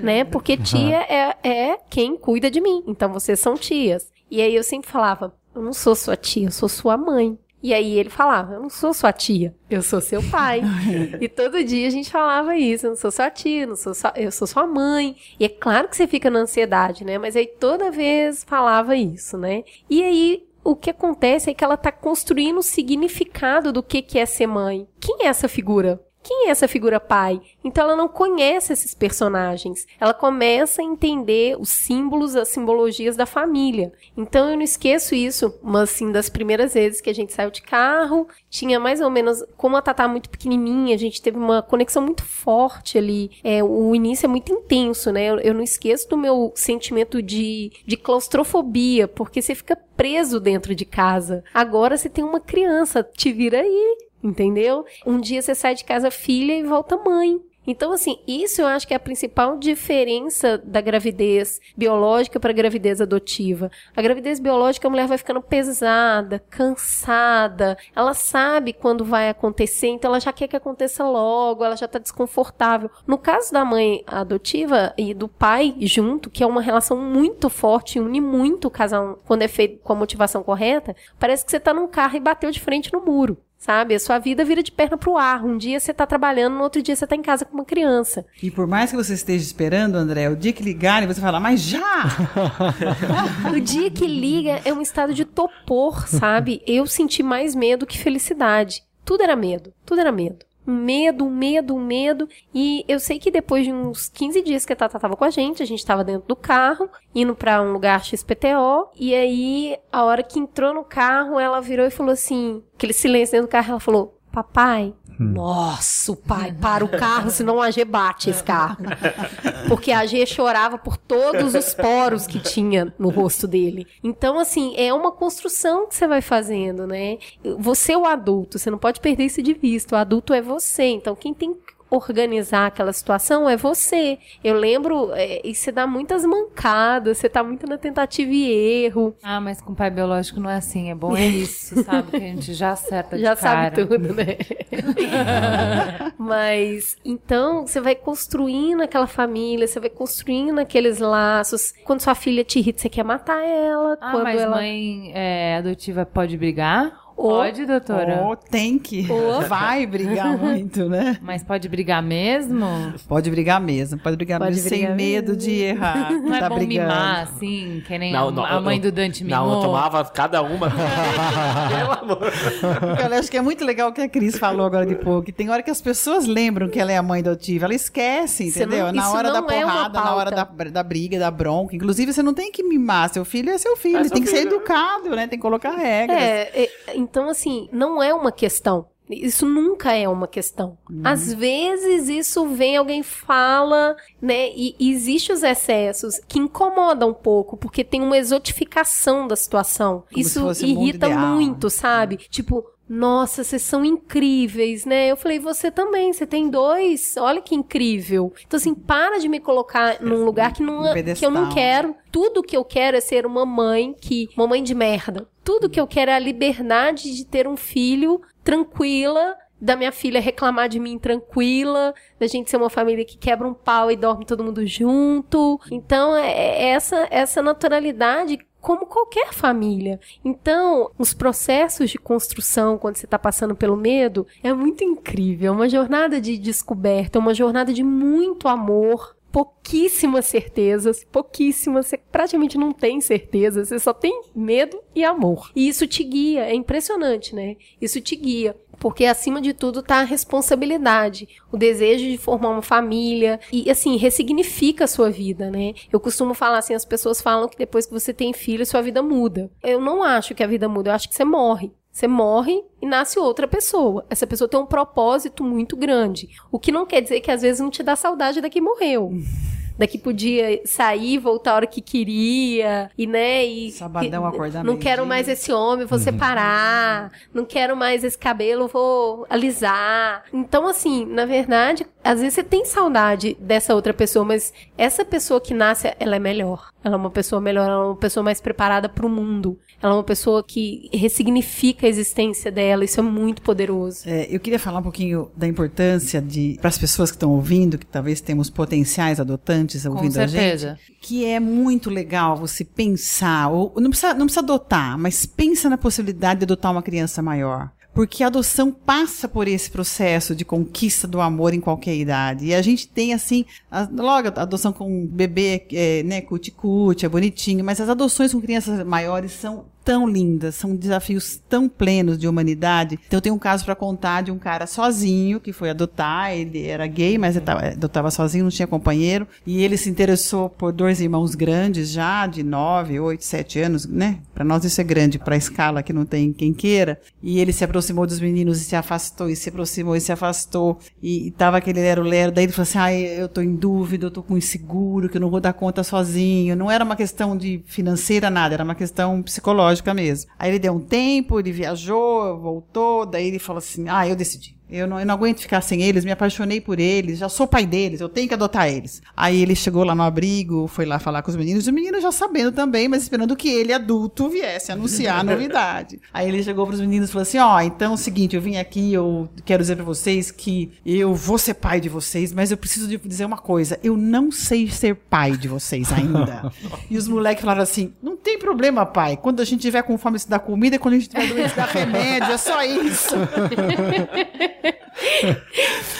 né? Porque tia é, é quem cuida de mim, então vocês são tias. E aí eu sempre falava, eu não sou sua tia, eu sou sua mãe. E aí ele falava, eu não sou sua tia, eu sou seu pai. E todo dia a gente falava isso, eu não sou sua tia, não sou sua, eu sou sua mãe. E é claro que você fica na ansiedade, né? Mas aí toda vez falava isso, né? E aí o que acontece é que ela tá construindo o significado do que, que é ser mãe. Quem é essa figura? Quem é essa figura pai? Então, ela não conhece esses personagens. Ela começa a entender os símbolos, as simbologias da família. Então, eu não esqueço isso, mas, assim, das primeiras vezes que a gente saiu de carro, tinha mais ou menos, como a Tatá é muito pequenininha, a gente teve uma conexão muito forte ali. É, o início é muito intenso, né? Eu, eu não esqueço do meu sentimento de, de claustrofobia, porque você fica preso dentro de casa. Agora, você tem uma criança, te vira aí. Entendeu? Um dia você sai de casa filha e volta mãe. Então, assim, isso eu acho que é a principal diferença da gravidez biológica para a gravidez adotiva. A gravidez biológica, a mulher vai ficando pesada, cansada, ela sabe quando vai acontecer, então ela já quer que aconteça logo, ela já está desconfortável. No caso da mãe adotiva e do pai junto, que é uma relação muito forte, une muito o casal quando é feito com a motivação correta, parece que você está num carro e bateu de frente no muro. Sabe? A sua vida vira de perna pro ar. Um dia você tá trabalhando, no outro dia você tá em casa com uma criança. E por mais que você esteja esperando, André, o dia que ligarem, você fala, mas já! O dia que liga é um estado de torpor, sabe? Eu senti mais medo que felicidade. Tudo era medo, tudo era medo. Um medo, um medo, um medo. E eu sei que depois de uns quinze dias que a Tatá tava com a gente, a gente tava dentro do carro, indo pra um lugar X P T O. E aí, a hora que entrou no carro, ela virou e falou assim, aquele silêncio dentro do carro, ela falou, papai... Nossa, o pai, para o carro, senão a Gê bate esse carro. Porque a Gê chorava por todos os poros que tinha no rosto dele. Então, assim, é uma construção que você vai fazendo, né? Você é o adulto, você não pode perder isso de vista. O adulto é você, então quem tem que organizar aquela situação é você. Eu lembro, é, e você dá muitas mancadas, você tá muito na tentativa e erro. Ah, mas com o pai biológico não é assim, é bom é isso, sabe? Que a gente já acerta de cara. Já sabe tudo, né? Mas, então, você vai construindo aquela família, você vai construindo aqueles laços. Quando sua filha te irrita, você quer matar ela. Ah, quando mas ela... mãe é, adotiva pode brigar? Ou, pode, doutora? Ou tem que. Ou vai brigar muito, né? Mas pode brigar mesmo? Pode brigar mesmo. Pode brigar pode mesmo brigar sem mesmo. Medo de errar. Não tá é bom brigando. Mimar, assim, que nem não, a, não, a mãe eu, do Dante mimou. Não, eu tomava cada uma. Pelo amor. Eu acho que é muito legal o que a Cris falou agora de pouco. Tem hora que as pessoas lembram que ela é a mãe adotiva. Ela esquece, entendeu? Não, na hora da porrada, é na hora da, da briga, da bronca. Inclusive, você não tem que mimar. Seu filho é seu filho. É seu tem filho. Que ser educado, né? Tem que colocar regras. É, é Então, assim, não é uma questão. Isso nunca é uma questão. Uhum. Às vezes isso vem, alguém fala, né? E, e existem os excessos que incomodam um pouco, porque tem uma exotificação da situação. Como isso irrita muito, sabe? Tipo... Nossa, vocês são incríveis, né? Eu falei, você também, você tem dois, olha que incrível. Então, assim, para de me colocar num lugar que, não, que eu não quero. Tudo que eu quero é ser uma mãe que... Uma mãe de merda. Tudo que eu quero é a liberdade de ter um filho tranquila, da minha filha reclamar de mim tranquila, da gente ser uma família que quebra um pau e dorme todo mundo junto. Então, é essa, essa naturalidade... como qualquer família. Então, os processos de construção, quando você está passando pelo medo, é muito incrível. É uma jornada de descoberta, é uma jornada de muito amor, pouquíssimas certezas, pouquíssimas, você praticamente não tem certezas, você só tem medo e amor. E isso te guia, é impressionante, né? Isso te guia, porque acima de tudo tá a responsabilidade, o desejo de formar uma família e, assim, ressignifica a sua vida, né? Eu costumo falar assim, as pessoas falam que depois que você tem filho, sua vida muda. Eu não acho que a vida muda, eu acho que você morre. Você morre e nasce outra pessoa. Essa pessoa tem um propósito muito grande. O que não quer dizer que às vezes não te dá saudade da que morreu. Da que podia sair, voltar a hora que queria. E, né? E sabadão acordar. Não quero mais esse homem, vou separar. Não quero mais esse cabelo, vou alisar. Então, assim, na verdade, às vezes você tem saudade dessa outra pessoa, mas essa pessoa que nasce, ela é melhor. Ela é uma pessoa melhor, ela é uma pessoa mais preparada para o mundo. Ela é uma pessoa que ressignifica a existência dela. Isso é muito poderoso. É, eu queria falar um pouquinho da importância de, para as pessoas que estão ouvindo, que talvez temos potenciais adotantes ouvindo a gente. Com certeza. Que é muito legal você pensar, ou não precisa, não precisa adotar, mas pensa na possibilidade de adotar uma criança maior. Porque a adoção passa por esse processo de conquista do amor em qualquer idade. E a gente tem, assim, a, logo a adoção com bebê, é, né, cuti-cuti, é bonitinho, mas as adoções com crianças maiores são tão lindas, são desafios tão plenos de humanidade. Então, eu tenho um caso para contar de um cara sozinho, que foi adotar, ele era gay, mas ele tava, adotava sozinho, não tinha companheiro, e ele se interessou por dois irmãos grandes já, de nove, oito, sete anos, né? Para nós isso é grande, para a escala que não tem quem queira, e ele se aproximou dos meninos e se afastou, e se aproximou e se afastou, e, e tava aquele lero-lero, daí ele falou assim, ah, eu tô em dúvida, eu tô com inseguro, que eu não vou dar conta sozinho. Não era uma questão de financeira, nada, era uma questão psicológica mesmo. Aí ele deu um tempo, ele viajou, voltou, daí ele falou assim, ah, eu decidi. Eu não, eu não aguento ficar sem eles, me apaixonei por eles, já sou pai deles, eu tenho que adotar eles. Aí ele chegou lá no abrigo, foi lá falar com os meninos, os meninos já sabendo também, mas esperando que ele, adulto, viesse anunciar a novidade. Aí ele chegou para os meninos e falou assim, ó, oh, então é o seguinte, eu vim aqui, eu quero dizer para vocês que eu vou ser pai de vocês, mas eu preciso de dizer uma coisa, eu não sei ser pai de vocês ainda. E os moleques falaram assim, não tem problema, pai, quando a gente tiver com fome se dá comida, quando a gente tiver doente se dá remédio, é só isso.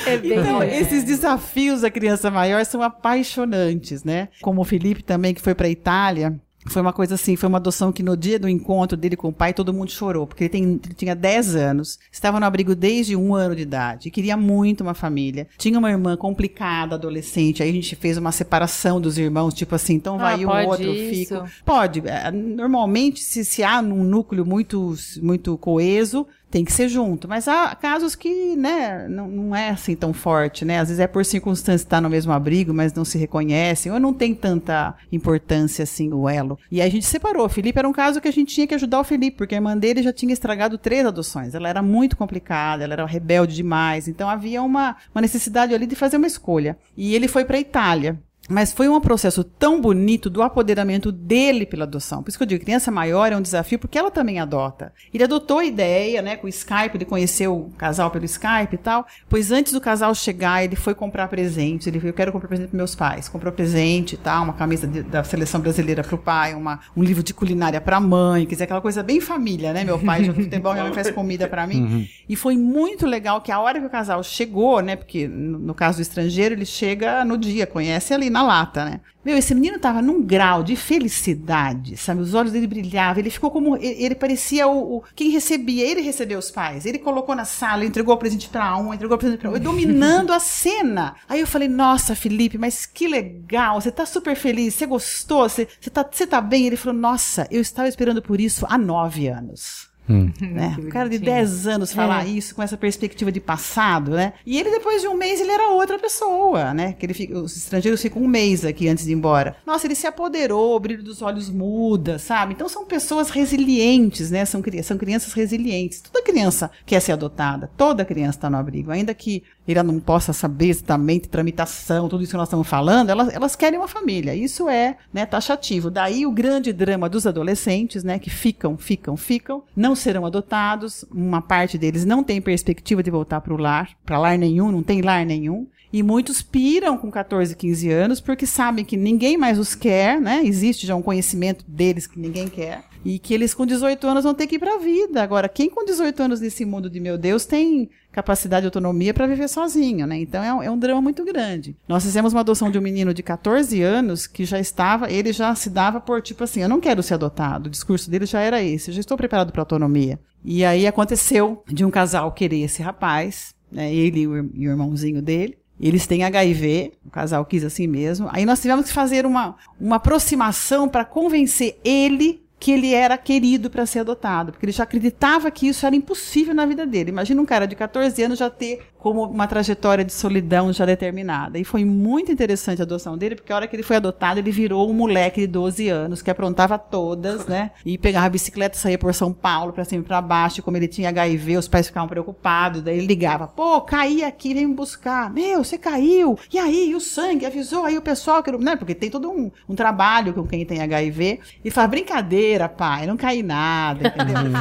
É bem então, bem. Esses desafios da criança maior são apaixonantes, né? Como o Felipe também, que foi para a Itália, foi uma coisa assim, foi uma adoção que no dia do encontro dele com o pai, todo mundo chorou, porque ele, tem, ele tinha dez anos, estava no abrigo desde um ano de idade, e queria muito uma família, tinha uma irmã complicada, adolescente, aí a gente fez uma separação dos irmãos, tipo assim, então vai ah, o outro, isso. fica... Pode, normalmente se, se há um núcleo muito, muito coeso, tem que ser junto, mas há casos que, né, não, não é assim tão forte, né, às vezes é por circunstância estar no mesmo abrigo, mas não se reconhecem, ou não tem tanta importância, assim, o elo. E aí a gente separou, o Felipe era um caso que a gente tinha que ajudar o Felipe, porque a irmã dele já tinha estragado três adoções, ela era muito complicada, ela era rebelde demais, então havia uma, uma necessidade ali de fazer uma escolha. E ele foi para a Itália. Mas foi um processo tão bonito do apoderamento dele pela adoção. Por isso que eu digo, criança maior é um desafio, porque ela também adota. Ele adotou a ideia, né, com o Skype, ele conheceu o casal pelo Skype e tal, pois antes do casal chegar, ele foi comprar presentes, ele falou, eu quero comprar presente para meus pais. Comprou presente e tal, uma camisa de, da seleção brasileira para o pai, uma, um livro de culinária para a mãe, quer dizer, aquela coisa bem família, né, meu pai joga futebol, minha mãe faz comida para mim. Uhum. E foi muito legal que a hora que o casal chegou, né, porque no, no caso do estrangeiro, ele chega no dia, conhece ali na lata, né? Meu, esse menino tava num grau de felicidade, sabe? Os olhos dele brilhavam, ele ficou como... Ele, ele parecia o, o... Quem recebia, ele recebeu os pais. Ele colocou na sala, entregou o presente pra um, entregou o presente pra outro, dominando a cena. Aí eu falei, nossa, Felipe, mas que legal, você tá super feliz, você gostou, você, você, tá, você tá bem? Ele falou, nossa, eu estava esperando por isso há nove anos. Hum. Né? O cara de dez anos falar é. isso com essa perspectiva de passado, né? E ele depois de um mês ele era outra pessoa, né? Que ele fica, os estrangeiros ficam um mês aqui antes de ir embora. Nossa, ele se apoderou, o brilho dos olhos muda, sabe? Então são pessoas resilientes, né? São, são crianças resilientes. Toda criança quer ser adotada, toda criança está no abrigo, ainda que ela não possa saber exatamente tramitação, tudo isso que nós estamos falando, elas, elas querem uma família. Isso é, né, taxativo. Daí o grande drama dos adolescentes, né, que ficam, ficam, ficam, não serão adotados, uma parte deles não tem perspectiva de voltar para o lar, para lar nenhum, não tem lar nenhum. E muitos piram com catorze, quinze anos, porque sabem que ninguém mais os quer, né? Existe já um conhecimento deles que ninguém quer. E que eles com dezoito anos vão ter que ir para a vida. Agora, quem com dezoito anos nesse mundo de meu Deus tem capacidade e autonomia para viver sozinho, né? Então é um, é um drama muito grande. Nós fizemos uma adoção de um menino de catorze anos que já estava, ele já se dava por tipo assim, eu não quero ser adotado. O discurso dele já era esse, eu já estou preparado para autonomia. E aí aconteceu de um casal querer esse rapaz, né? Ele e o, e o irmãozinho dele. Eles têm agá i vê, o casal quis assim mesmo. Aí nós tivemos que fazer uma, uma aproximação para convencer ele que ele era querido para ser adotado, porque ele já acreditava que isso era impossível na vida dele. Imagina um cara de catorze anos já ter como uma trajetória de solidão já determinada. E foi muito interessante a adoção dele, porque a hora que ele foi adotado, ele virou um moleque de doze anos, que aprontava todas, né? E pegava a bicicleta, saía por São Paulo, pra cima e pra baixo. E como ele tinha agá i vê, os pais ficavam preocupados. Daí ele ligava, pô, caí aqui, vem me buscar. Meu, você caiu. E aí, e o sangue? Avisou aí o pessoal, que não... né? Porque tem todo um, um trabalho com quem tem agá i vê. E faz brincadeira, pai, não caí nada, entendeu?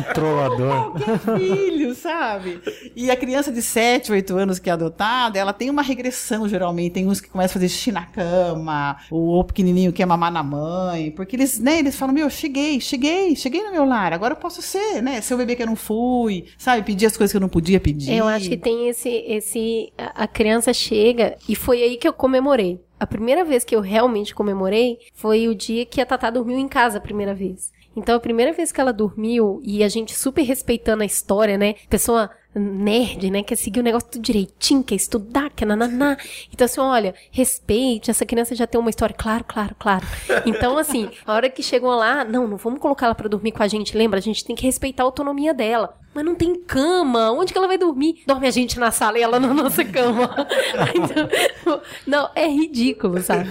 Um trollador. Qualquer filho, sabe? E a criança de sete, oito anos que é adotada, ela tem uma regressão, geralmente. Tem uns que começam a fazer xixi na cama, ou o pequenininho quer mamar na mãe, porque eles, né, eles falam, meu, cheguei, cheguei, cheguei no meu lar, agora eu posso ser, né, ser o bebê que eu não fui, sabe, pedir as coisas que eu não podia pedir. Eu acho que tem esse, esse a criança chega, e foi aí que eu comemorei. A primeira vez que eu realmente comemorei foi o dia que a Tatá dormiu em casa a primeira vez. Então, a primeira vez que ela dormiu, e a gente super respeitando a história, né, pessoa... nerd, né, quer seguir o negócio tudo direitinho, quer estudar, quer nananá. Então assim, olha, respeite, essa criança já tem uma história, claro, claro, claro. Então assim, a hora que chegou lá, não, não vamos colocar ela pra dormir com a gente, lembra? A gente tem que respeitar a autonomia dela. Mas não tem cama, onde que ela vai dormir? Dorme a gente na sala e ela na nossa cama. Então, não, é ridículo, sabe?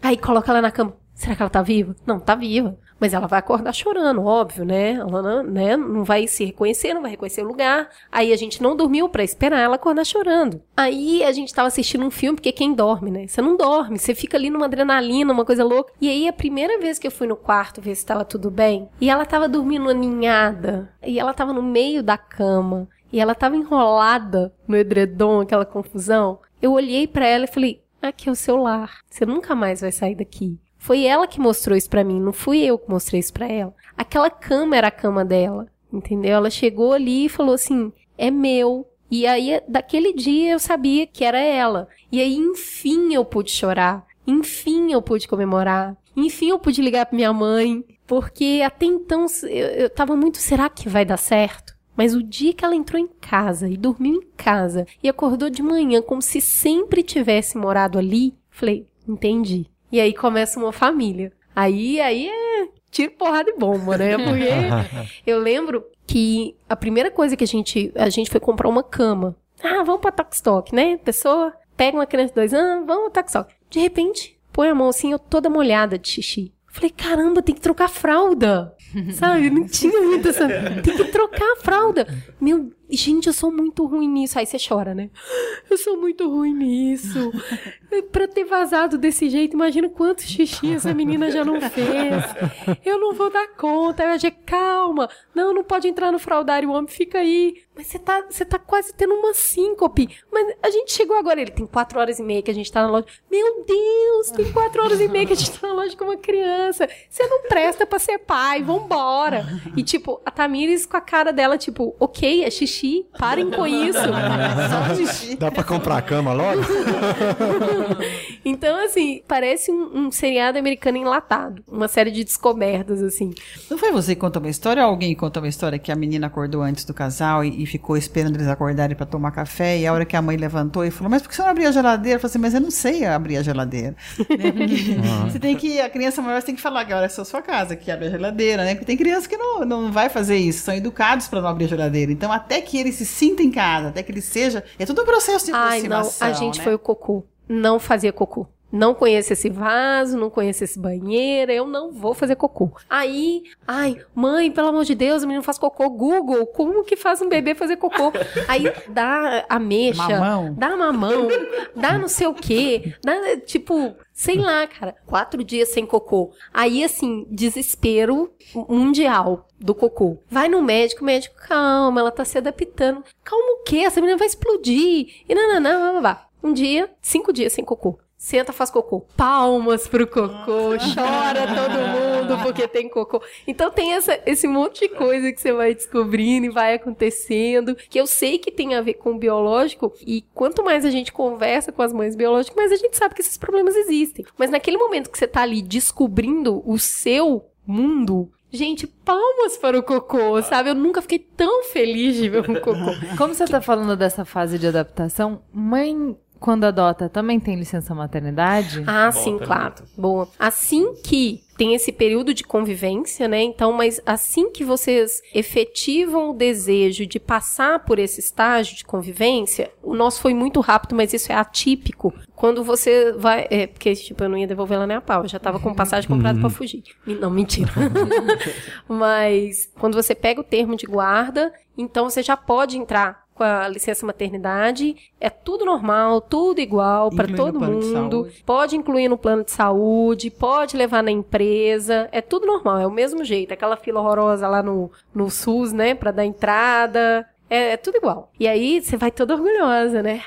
Aí coloca ela na cama, será que ela tá viva? Não, tá viva. Mas ela vai acordar chorando, óbvio, né? Ela não, né? não vai se reconhecer, não vai reconhecer o lugar. Aí a gente não dormiu pra esperar ela acordar chorando. Aí a gente tava assistindo um filme, porque quem dorme, né? Você não dorme, você fica ali numa adrenalina, uma coisa louca. E aí a primeira vez que eu fui no quarto ver se tava tudo bem, e ela tava dormindo aninhada, e ela tava no meio da cama, e ela tava enrolada no edredom, aquela confusão. Eu olhei pra ela e falei, aqui é o seu lar, você nunca mais vai sair daqui. Foi ela que mostrou isso pra mim, não fui eu que mostrei isso pra ela. Aquela cama era a cama dela, entendeu? Ela chegou ali e falou assim, é meu. E aí, daquele dia, eu sabia que era ela. E aí, enfim, eu pude chorar. Enfim, eu pude comemorar. Enfim, eu pude ligar pra minha mãe. Porque até então, eu, eu tava muito, será que vai dar certo? Mas o dia que ela entrou em casa e dormiu em casa e acordou de manhã como se sempre tivesse morado ali, falei, entendi. E aí começa uma família. Aí, aí é tiro, porrada e bomba, né? Porque eu lembro que a primeira coisa que a gente... A gente foi comprar uma cama. Ah, vamos pra Tokstok, né? Pessoa pega uma criança de dois anos, vamos pra Tokstok. De repente, põe a mão assim, eu toda molhada de xixi. Falei, caramba, tem que trocar a fralda. Sabe? Não tinha muita essa... Tem que trocar a fralda. Meu, gente, eu sou muito ruim nisso. Aí você chora, né? Eu sou muito ruim nisso. Pra ter vazado desse jeito, imagina quanto xixi essa menina já não fez. Eu não vou dar conta. Aí eu achei, calma. Não, não pode entrar no fraldário, o homem fica aí. Mas você tá, você tá quase tendo uma síncope. Mas a gente chegou agora, ele tem quatro horas e meia que a gente tá na loja. Meu Deus, tem quatro horas e meia que a gente tá na loja com uma criança. Você não presta pra ser pai, vambora. E tipo, a Tamires com a cara dela, tipo, ok, é xixi, parem com isso. Só xixi. Dá pra comprar a cama logo? Então, assim, parece um, um seriado americano enlatado. Uma série de descobertas, assim. Não foi você que contou uma história ou alguém contou uma história que a menina acordou antes do casal e ficou esperando eles acordarem para tomar café, e a hora que a mãe levantou e falou, mas por que você não abriu a geladeira? Eu falei assim, mas eu não sei abrir a geladeira. Né? Uhum. Você tem que, a criança maior, você tem que falar que agora é só sua casa, que abre a geladeira, né? Porque tem criança que não, não vai fazer isso, são educados para não abrir a geladeira. Então, até que ele se sinta em casa, até que ele seja, é todo um processo de aproximação. Ai, não, a gente, né? Foi o cocô. Não fazia cocô. Não conheço esse vaso, não conheço esse banheiro, eu não vou fazer cocô. Aí, ai, mãe, pelo amor de Deus, o menino faz cocô. Google, como que faz um bebê fazer cocô? Aí dá ameixa, mamão. dá mamão, dá não sei o quê, dá tipo... Sei lá, cara, quatro dias sem cocô. Aí, assim, desespero mundial do cocô. Vai no médico, o médico, calma, ela tá se adaptando. Calma o quê? Essa menina vai explodir. E nananã, blá, blá, blá. Um dia, cinco dias sem cocô. Senta, faz cocô. Palmas pro cocô, chora todo mundo porque tem cocô. Então tem essa, esse monte de coisa que você vai descobrindo e vai acontecendo, que eu sei que tem a ver com o biológico, e quanto mais a gente conversa com as mães biológicas, mais a gente sabe que esses problemas existem. Mas naquele momento que você tá ali descobrindo o seu mundo... Gente, palmas para o cocô, sabe? Eu nunca fiquei tão feliz de ver um cocô. Como você tá falando dessa fase de adaptação, mãe... Quando adota, também tem licença maternidade? Ah, Boa, sim, claro. Boa. Assim que tem esse período de convivência, né? Então, mas assim que vocês efetivam o desejo de passar por esse estágio de convivência, o nosso foi muito rápido, mas isso é atípico. Quando você vai... É, porque, tipo, eu não ia devolver ela nem a pau. Eu já tava com passagem comprada pra fugir. Não, mentira. Mas quando você pega o termo de guarda, então você já pode entrar com a licença maternidade, é tudo normal, tudo igual para todo mundo, pode incluir no plano de saúde, pode levar na empresa, é tudo normal, é o mesmo jeito, aquela fila horrorosa lá no, no SUS, né, para dar entrada, é, é tudo igual. E aí você vai toda orgulhosa, né?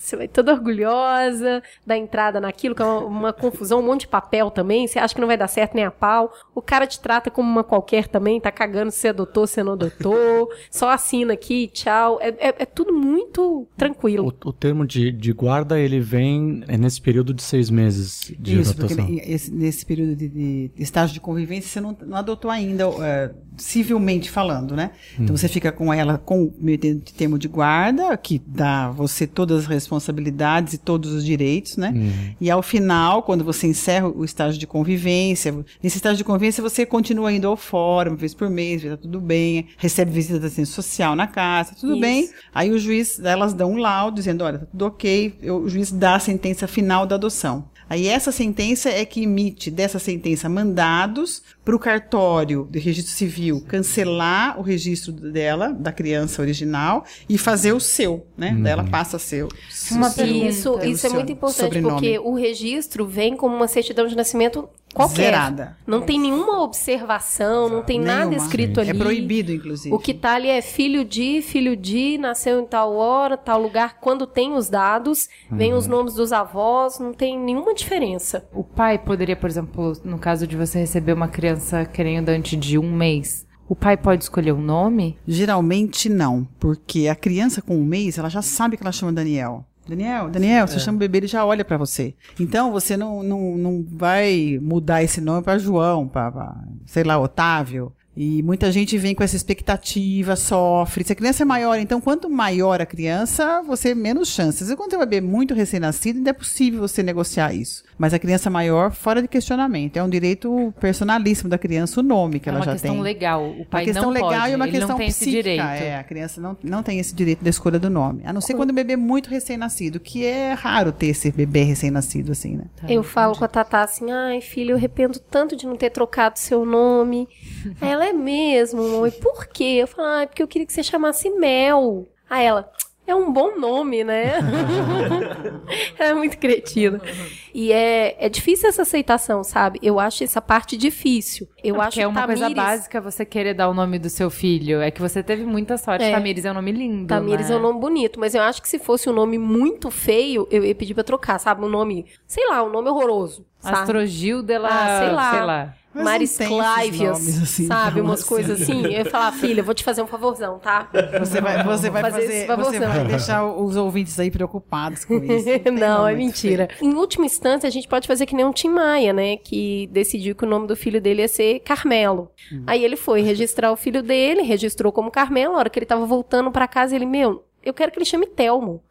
Você vai toda orgulhosa da entrada naquilo, que é uma, uma confusão, um monte de papel também. Você acha que não vai dar certo nem a pau. O cara te trata como uma qualquer também, tá cagando se você adotou, se não adotou. Só assina aqui, tchau. É, é, é tudo muito tranquilo. O, o termo de, de guarda, ele vem é nesse período de seis meses de Isso, adotação. Esse, nesse período de, de estágio de convivência, você não, não adotou ainda, é, civilmente falando, né? Hum. Então você fica com ela com o termo de guarda, que dá você todas as responsabilidades, responsabilidades e todos os direitos, né? Uhum. E ao final, quando você encerra o estágio de convivência, nesse estágio de convivência você continua indo ao fórum, uma vez por mês, tá tudo bem, recebe visita da assistência social na casa, tudo Isso. bem. Aí o juiz, elas dão um laudo dizendo, olha, tá tudo ok, o juiz dá a sentença final da adoção. Aí essa sentença é que emite dessa sentença mandados para o cartório de registro civil cancelar o registro dela, da criança original, e fazer o seu, né? Hum. Ela passa a ser. Uma pergunta, isso, isso é muito importante, sobrenome. Porque o registro vem como uma certidão de nascimento qualquer. Zerada. Não tem nenhuma observação, não tem nenhuma. Nada escrito ali. É proibido, inclusive. O que tá ali é filho de, filho de, nasceu em tal hora, tal lugar. Quando tem os dados, uhum. vem os nomes dos avós, não tem nenhuma diferença. O pai poderia, por exemplo, no caso de você receber uma criança querendo antes de um mês... O pai pode escolher um nome? Geralmente não, porque a criança com um mês, ela já sabe que ela chama Daniel. Daniel, Daniel, você é. chama o bebê, ele já olha pra você. Então, você não, não, não vai mudar esse nome pra João, pra, pra sei lá, Otávio. E muita gente vem com essa expectativa, sofre. Se a criança é maior, então quanto maior a criança, você tem menos chances. E quando tem um bebê muito recém-nascido, ainda é possível você negociar isso. Mas a criança maior, fora de questionamento. É um direito personalíssimo da criança, o nome que ela já tem. É uma questão tem. legal. O pai não pode. Uma questão legal pode. E uma Ele questão psíquica. É, a criança não, não tem esse direito da escolha do nome. A não ser quando o bebê é muito recém-nascido, que é raro ter esse bebê recém-nascido assim, né? Tá, eu entendi. Falo com a Tatá assim, ai filho, eu arrependo tanto de não ter trocado seu nome. Ela é mesmo, mãe. Por quê? Eu falo, ah, é porque eu queria que você chamasse Mel. Aí ela, é um bom nome, né? Ela é muito cretina. E é, é difícil essa aceitação, sabe? Eu acho essa parte difícil. Eu acho que é uma Tamires... coisa básica você querer dar o nome do seu filho. É que você teve muita sorte. É. Tamires é um nome lindo, Tamires né? é um nome bonito, mas eu acho que se fosse um nome muito feio, eu ia pedir pra trocar, sabe? Um nome, sei lá, um nome horroroso. Astrogilda, ela... Ah, sei lá. Sei lá. Mas Maris Clávias, assim, sabe? Umas assim. Coisas assim. Eu ia falar, filha, vou te fazer um favorzão, tá? Você vai, você vai fazer, fazer esse favorzão. Você vai deixar os ouvintes aí preocupados com isso. Não, não é mentira. Feio. Em última instância, a gente pode fazer que nem um Tim Maia, né? Que decidiu que o nome do filho dele ia ser Carmelo. Hum. Aí ele foi registrar o filho dele, registrou como Carmelo. A hora que ele tava voltando pra casa, ele, meu, eu quero que ele chame Telmo.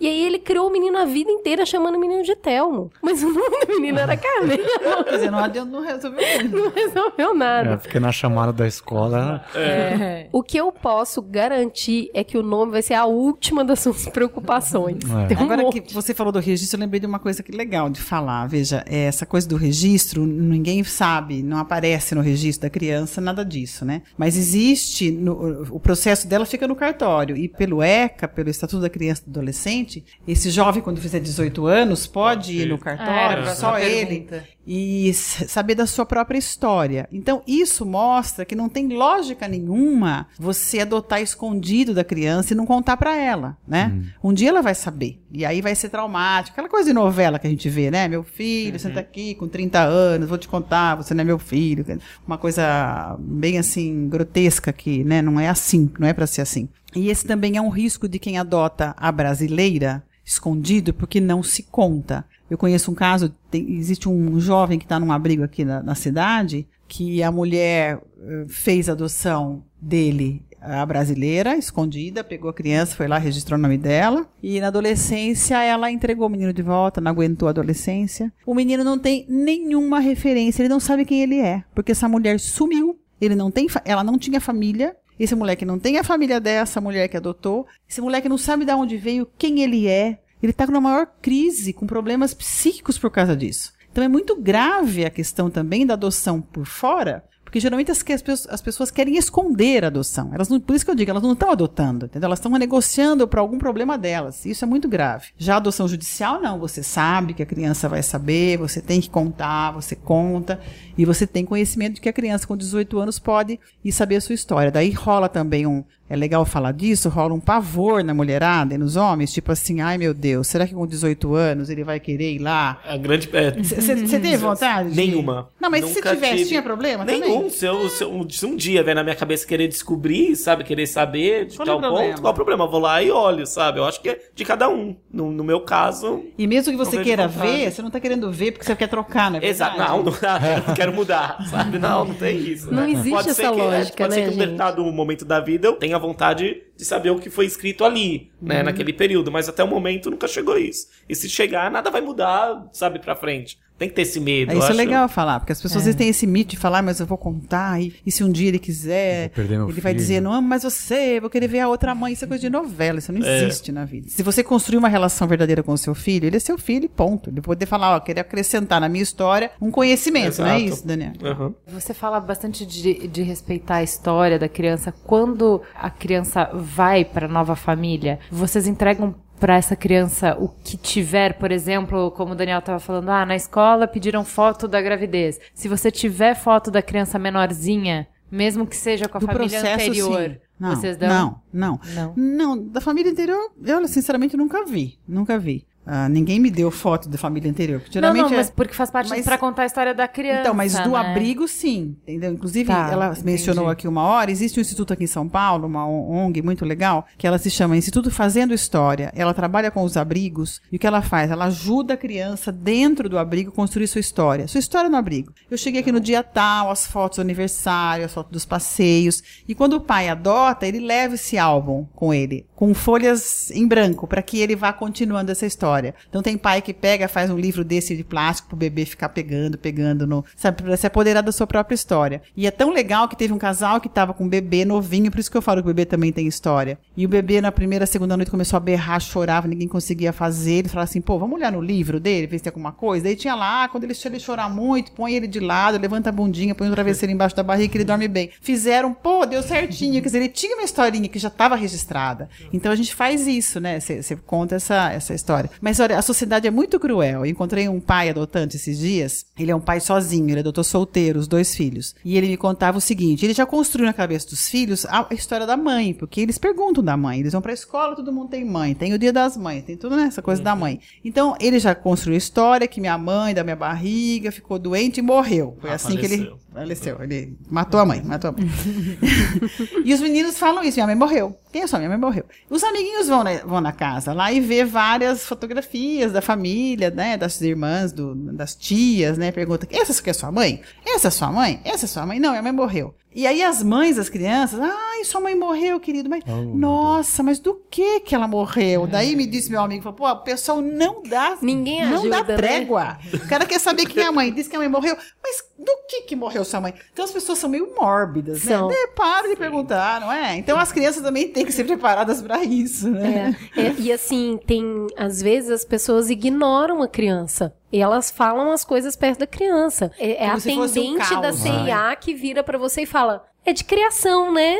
E aí ele criou o menino a vida inteira chamando o menino de Telmo. Mas o nome do menino era Carmelo. Quer dizer, não, não resolveu nada. Não resolveu nada. É, porque na chamada da escola... É. O que eu posso garantir é que o nome vai ser a última das suas preocupações. É. Um Agora monte. Que você falou do registro, eu lembrei de uma coisa que legal de falar. Veja, essa coisa do registro, ninguém sabe, não aparece no registro da criança, nada disso, né? Mas existe, no, o processo dela fica no cartório. E pelo ECA, pelo Estatuto da Criança adolescente, esse jovem, quando fizer dezoito anos, pode ir no cartório, é, só ele, e saber da sua própria história. Então, isso mostra que não tem lógica nenhuma você adotar escondido da criança e não contar pra ela, né? Hum. Um dia ela vai saber, e aí vai ser traumático. Aquela coisa de novela que a gente vê, né? Meu filho, uhum. Você tá aqui com trinta anos, vou te contar, você não é meu filho. Uma coisa bem, assim, grotesca que, né? Não é assim, não é pra ser assim. E esse também é um risco de quem adota a brasileira escondido, porque não se conta. Eu conheço um caso, tem, existe um jovem que está num abrigo aqui na, na cidade, que a mulher uh, fez a adoção dele, a brasileira, escondida, pegou a criança, foi lá, registrou o nome dela, e na adolescência ela entregou o menino de volta, não aguentou a adolescência. O menino não tem nenhuma referência, ele não sabe quem ele é, porque essa mulher sumiu, ele não tem, ela não tinha família. Esse moleque não tem a família dessa mulher que adotou. Esse moleque não sabe de onde veio, quem ele é. Ele está numa maior crise, com problemas psíquicos por causa disso. Então é muito grave a questão também da adoção por fora, porque geralmente as, as pessoas querem esconder a adoção. Elas não, por isso que eu digo, elas não estão adotando, entendeu? Elas estão negociando para algum problema delas. Isso é muito grave. Já a adoção judicial, não. Você sabe que a criança vai saber, você tem que contar, você conta, e você tem conhecimento de que a criança com dezoito anos pode ir saber a sua história. Daí rola também um... É legal falar disso, rola um pavor na mulherada e nos homens, tipo assim, ai meu Deus, será que com dezoito anos ele vai querer ir lá? A grande... Você é... teve vontade? De... Nenhuma. Não, mas nunca se tivesse, tive... tinha problema nenhum. Também? Nenhum. Se, eu, se, eu, se um dia vier na minha cabeça querer descobrir, sabe, querer saber de qual tal problema? Ponto, qual o problema? Eu vou lá e olho, sabe? Eu acho que é de cada um. No, no meu caso... E mesmo que você queira ver, você não tá querendo ver porque você quer trocar, né? Exato. Não, não, não quero mudar, sabe? Não, não tem isso. Não, né? Existe pode essa que, lógica, pode né, ser que um determinado momento da vida eu tenha a vontade de saber o que foi escrito ali, né, uhum. naquele período, mas até o momento nunca chegou isso. E se chegar, nada vai mudar, sabe, pra frente. Tem que ter esse medo, é, isso acho. É legal falar, porque as pessoas é. às vezes têm esse mito de falar, mas eu vou contar, e, e se um dia ele quiser, ele filho. vai dizer, não amo mais você, vou querer ver a outra mãe, isso é coisa de novela, isso não é. existe na vida. Se você construir uma relação verdadeira com o seu filho, ele é seu filho e ponto. Ele poder falar, ó, querer acrescentar na minha história um conhecimento, exato. Não é isso, Daniel? Uhum. Você fala bastante de, de respeitar a história da criança. Quando a criança vai pra nova família, vocês entregam para essa criança o que tiver, por exemplo, como o Daniel estava falando, ah, na escola pediram foto da gravidez. Se você tiver foto da criança menorzinha, mesmo que seja com a do família processo, anterior, sim. Não, vocês dão? Não, não, não. Não, da família anterior, eu sinceramente nunca vi, nunca vi. Ah, ninguém me deu foto da família anterior. Geralmente não, não, mas é... porque faz parte mas... para contar a história da criança. Então, mas do né? abrigo, sim. Entendeu? Inclusive, tá, ela entendi. mencionou aqui uma hora, existe um instituto aqui em São Paulo, uma O N G muito legal, que ela se chama Instituto Fazendo História. Ela trabalha com os abrigos e o que ela faz? Ela ajuda a criança dentro do abrigo a construir sua história. Sua história no abrigo. Eu cheguei aqui no dia tal, as fotos do aniversário, as fotos dos passeios. E quando o pai adota, ele leva esse álbum com ele, com folhas em branco, para que ele vá continuando essa história. Então tem pai que pega, faz um livro desse de plástico pro bebê ficar pegando, pegando no, sabe, pra se apoderar da sua própria história. E é tão legal que teve um casal que tava com um bebê novinho, por isso que eu falo que o bebê também tem história. E o bebê na primeira, segunda noite começou a berrar, chorava, ninguém conseguia fazer. Ele falava assim, pô, vamos olhar no livro dele, ver se tem alguma coisa. Daí tinha lá, quando ele, ele chorar muito, põe ele de lado, levanta a bundinha, põe um travesseiro embaixo da barriga que ele dorme bem. Fizeram, pô, deu certinho. Quer dizer, ele tinha uma historinha que já tava registrada. Então a gente faz isso, né? Você conta essa, essa história. Mas olha, a sociedade é muito cruel. Eu encontrei um pai adotante esses dias. Ele é um pai sozinho, ele adotou solteiro, os dois filhos. E ele me contava o seguinte, ele já construiu na cabeça dos filhos a história da mãe, porque eles perguntam da mãe, eles vão pra escola, todo mundo tem mãe, tem o dia das mães, tem tudo, né, essa coisa uhum. da mãe. Então, ele já construiu a história que minha mãe, da minha barriga, ficou doente e morreu. Foi ah, assim faleceu. que ele faleceu. Ele matou a mãe, matou a mãe. E os meninos falam isso, minha mãe morreu. Quem é só? Minha mãe morreu. Os amiguinhos vão na, vão na casa lá e vê várias fotografias da família, né, das irmãs, do, das tias, né, pergunta, essa que é sua mãe? Essa é sua mãe? Essa é sua mãe? Não, minha mãe morreu. E aí as mães das crianças, ai, sua mãe morreu, querido, mas, oh, nossa, mas do que que ela morreu? É. Daí me disse meu amigo, falou, pô, o pessoal não dá, ninguém não ajuda, dá trégua. Né? O cara quer saber quem é a mãe, diz que a mãe morreu, mas do que que morreu sua mãe? Então as pessoas são meio mórbidas, são. né? Para de perguntar, não é? Então as crianças também têm que ser preparadas para isso, né? É. É, e assim, tem, às vezes as pessoas ignoram a criança. E elas falam as coisas perto da criança. É, é a atendente um da C I A que vira pra você e fala, é de criação, né?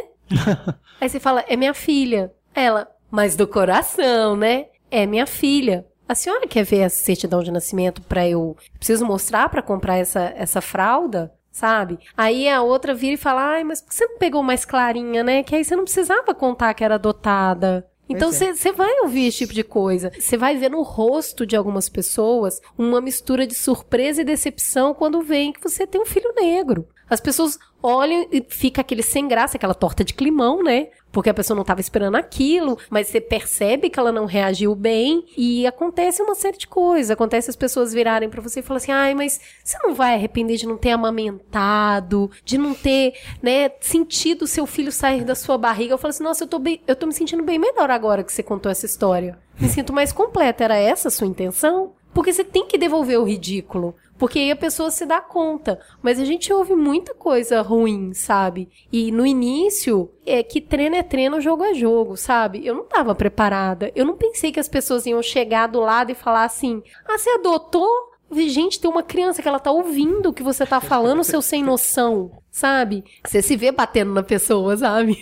Aí você fala, é minha filha. Ela, mas do coração, né? É minha filha. A senhora quer ver a certidão de nascimento pra eu... Preciso mostrar pra comprar essa, essa fralda, sabe? Aí a outra vira e fala, ai, mas por que você não pegou mais clarinha, né? Que aí você não precisava contar que era adotada. Então você vai ouvir esse tipo de coisa. Você vai ver no rosto de algumas pessoas uma mistura de surpresa e decepção quando veem que você tem um filho negro. As pessoas olham e fica aquele sem graça, aquela torta de climão, né? Porque a pessoa não estava esperando aquilo, mas você percebe que ela não reagiu bem e acontece uma série de coisas. Acontece as pessoas virarem para você e falarem assim, ai, mas você não vai arrepender de não ter amamentado, de não ter, né, sentido o seu filho sair da sua barriga. Eu falo assim, nossa, eu tô, bem, eu tô me sentindo bem melhor agora que você contou essa história. Me sinto mais completa. Era essa a sua intenção? Porque você tem que devolver o ridículo. Porque aí a pessoa se dá conta. Mas a gente ouve muita coisa ruim, sabe? E no início, é que treino é treino, jogo é jogo, sabe? Eu não tava preparada. Eu não pensei que as pessoas iam chegar do lado e falar assim, ah, você adotou? Gente, tem uma criança que ela tá ouvindo o que você tá falando, seu sem noção, sabe? Você se vê batendo na pessoa, sabe?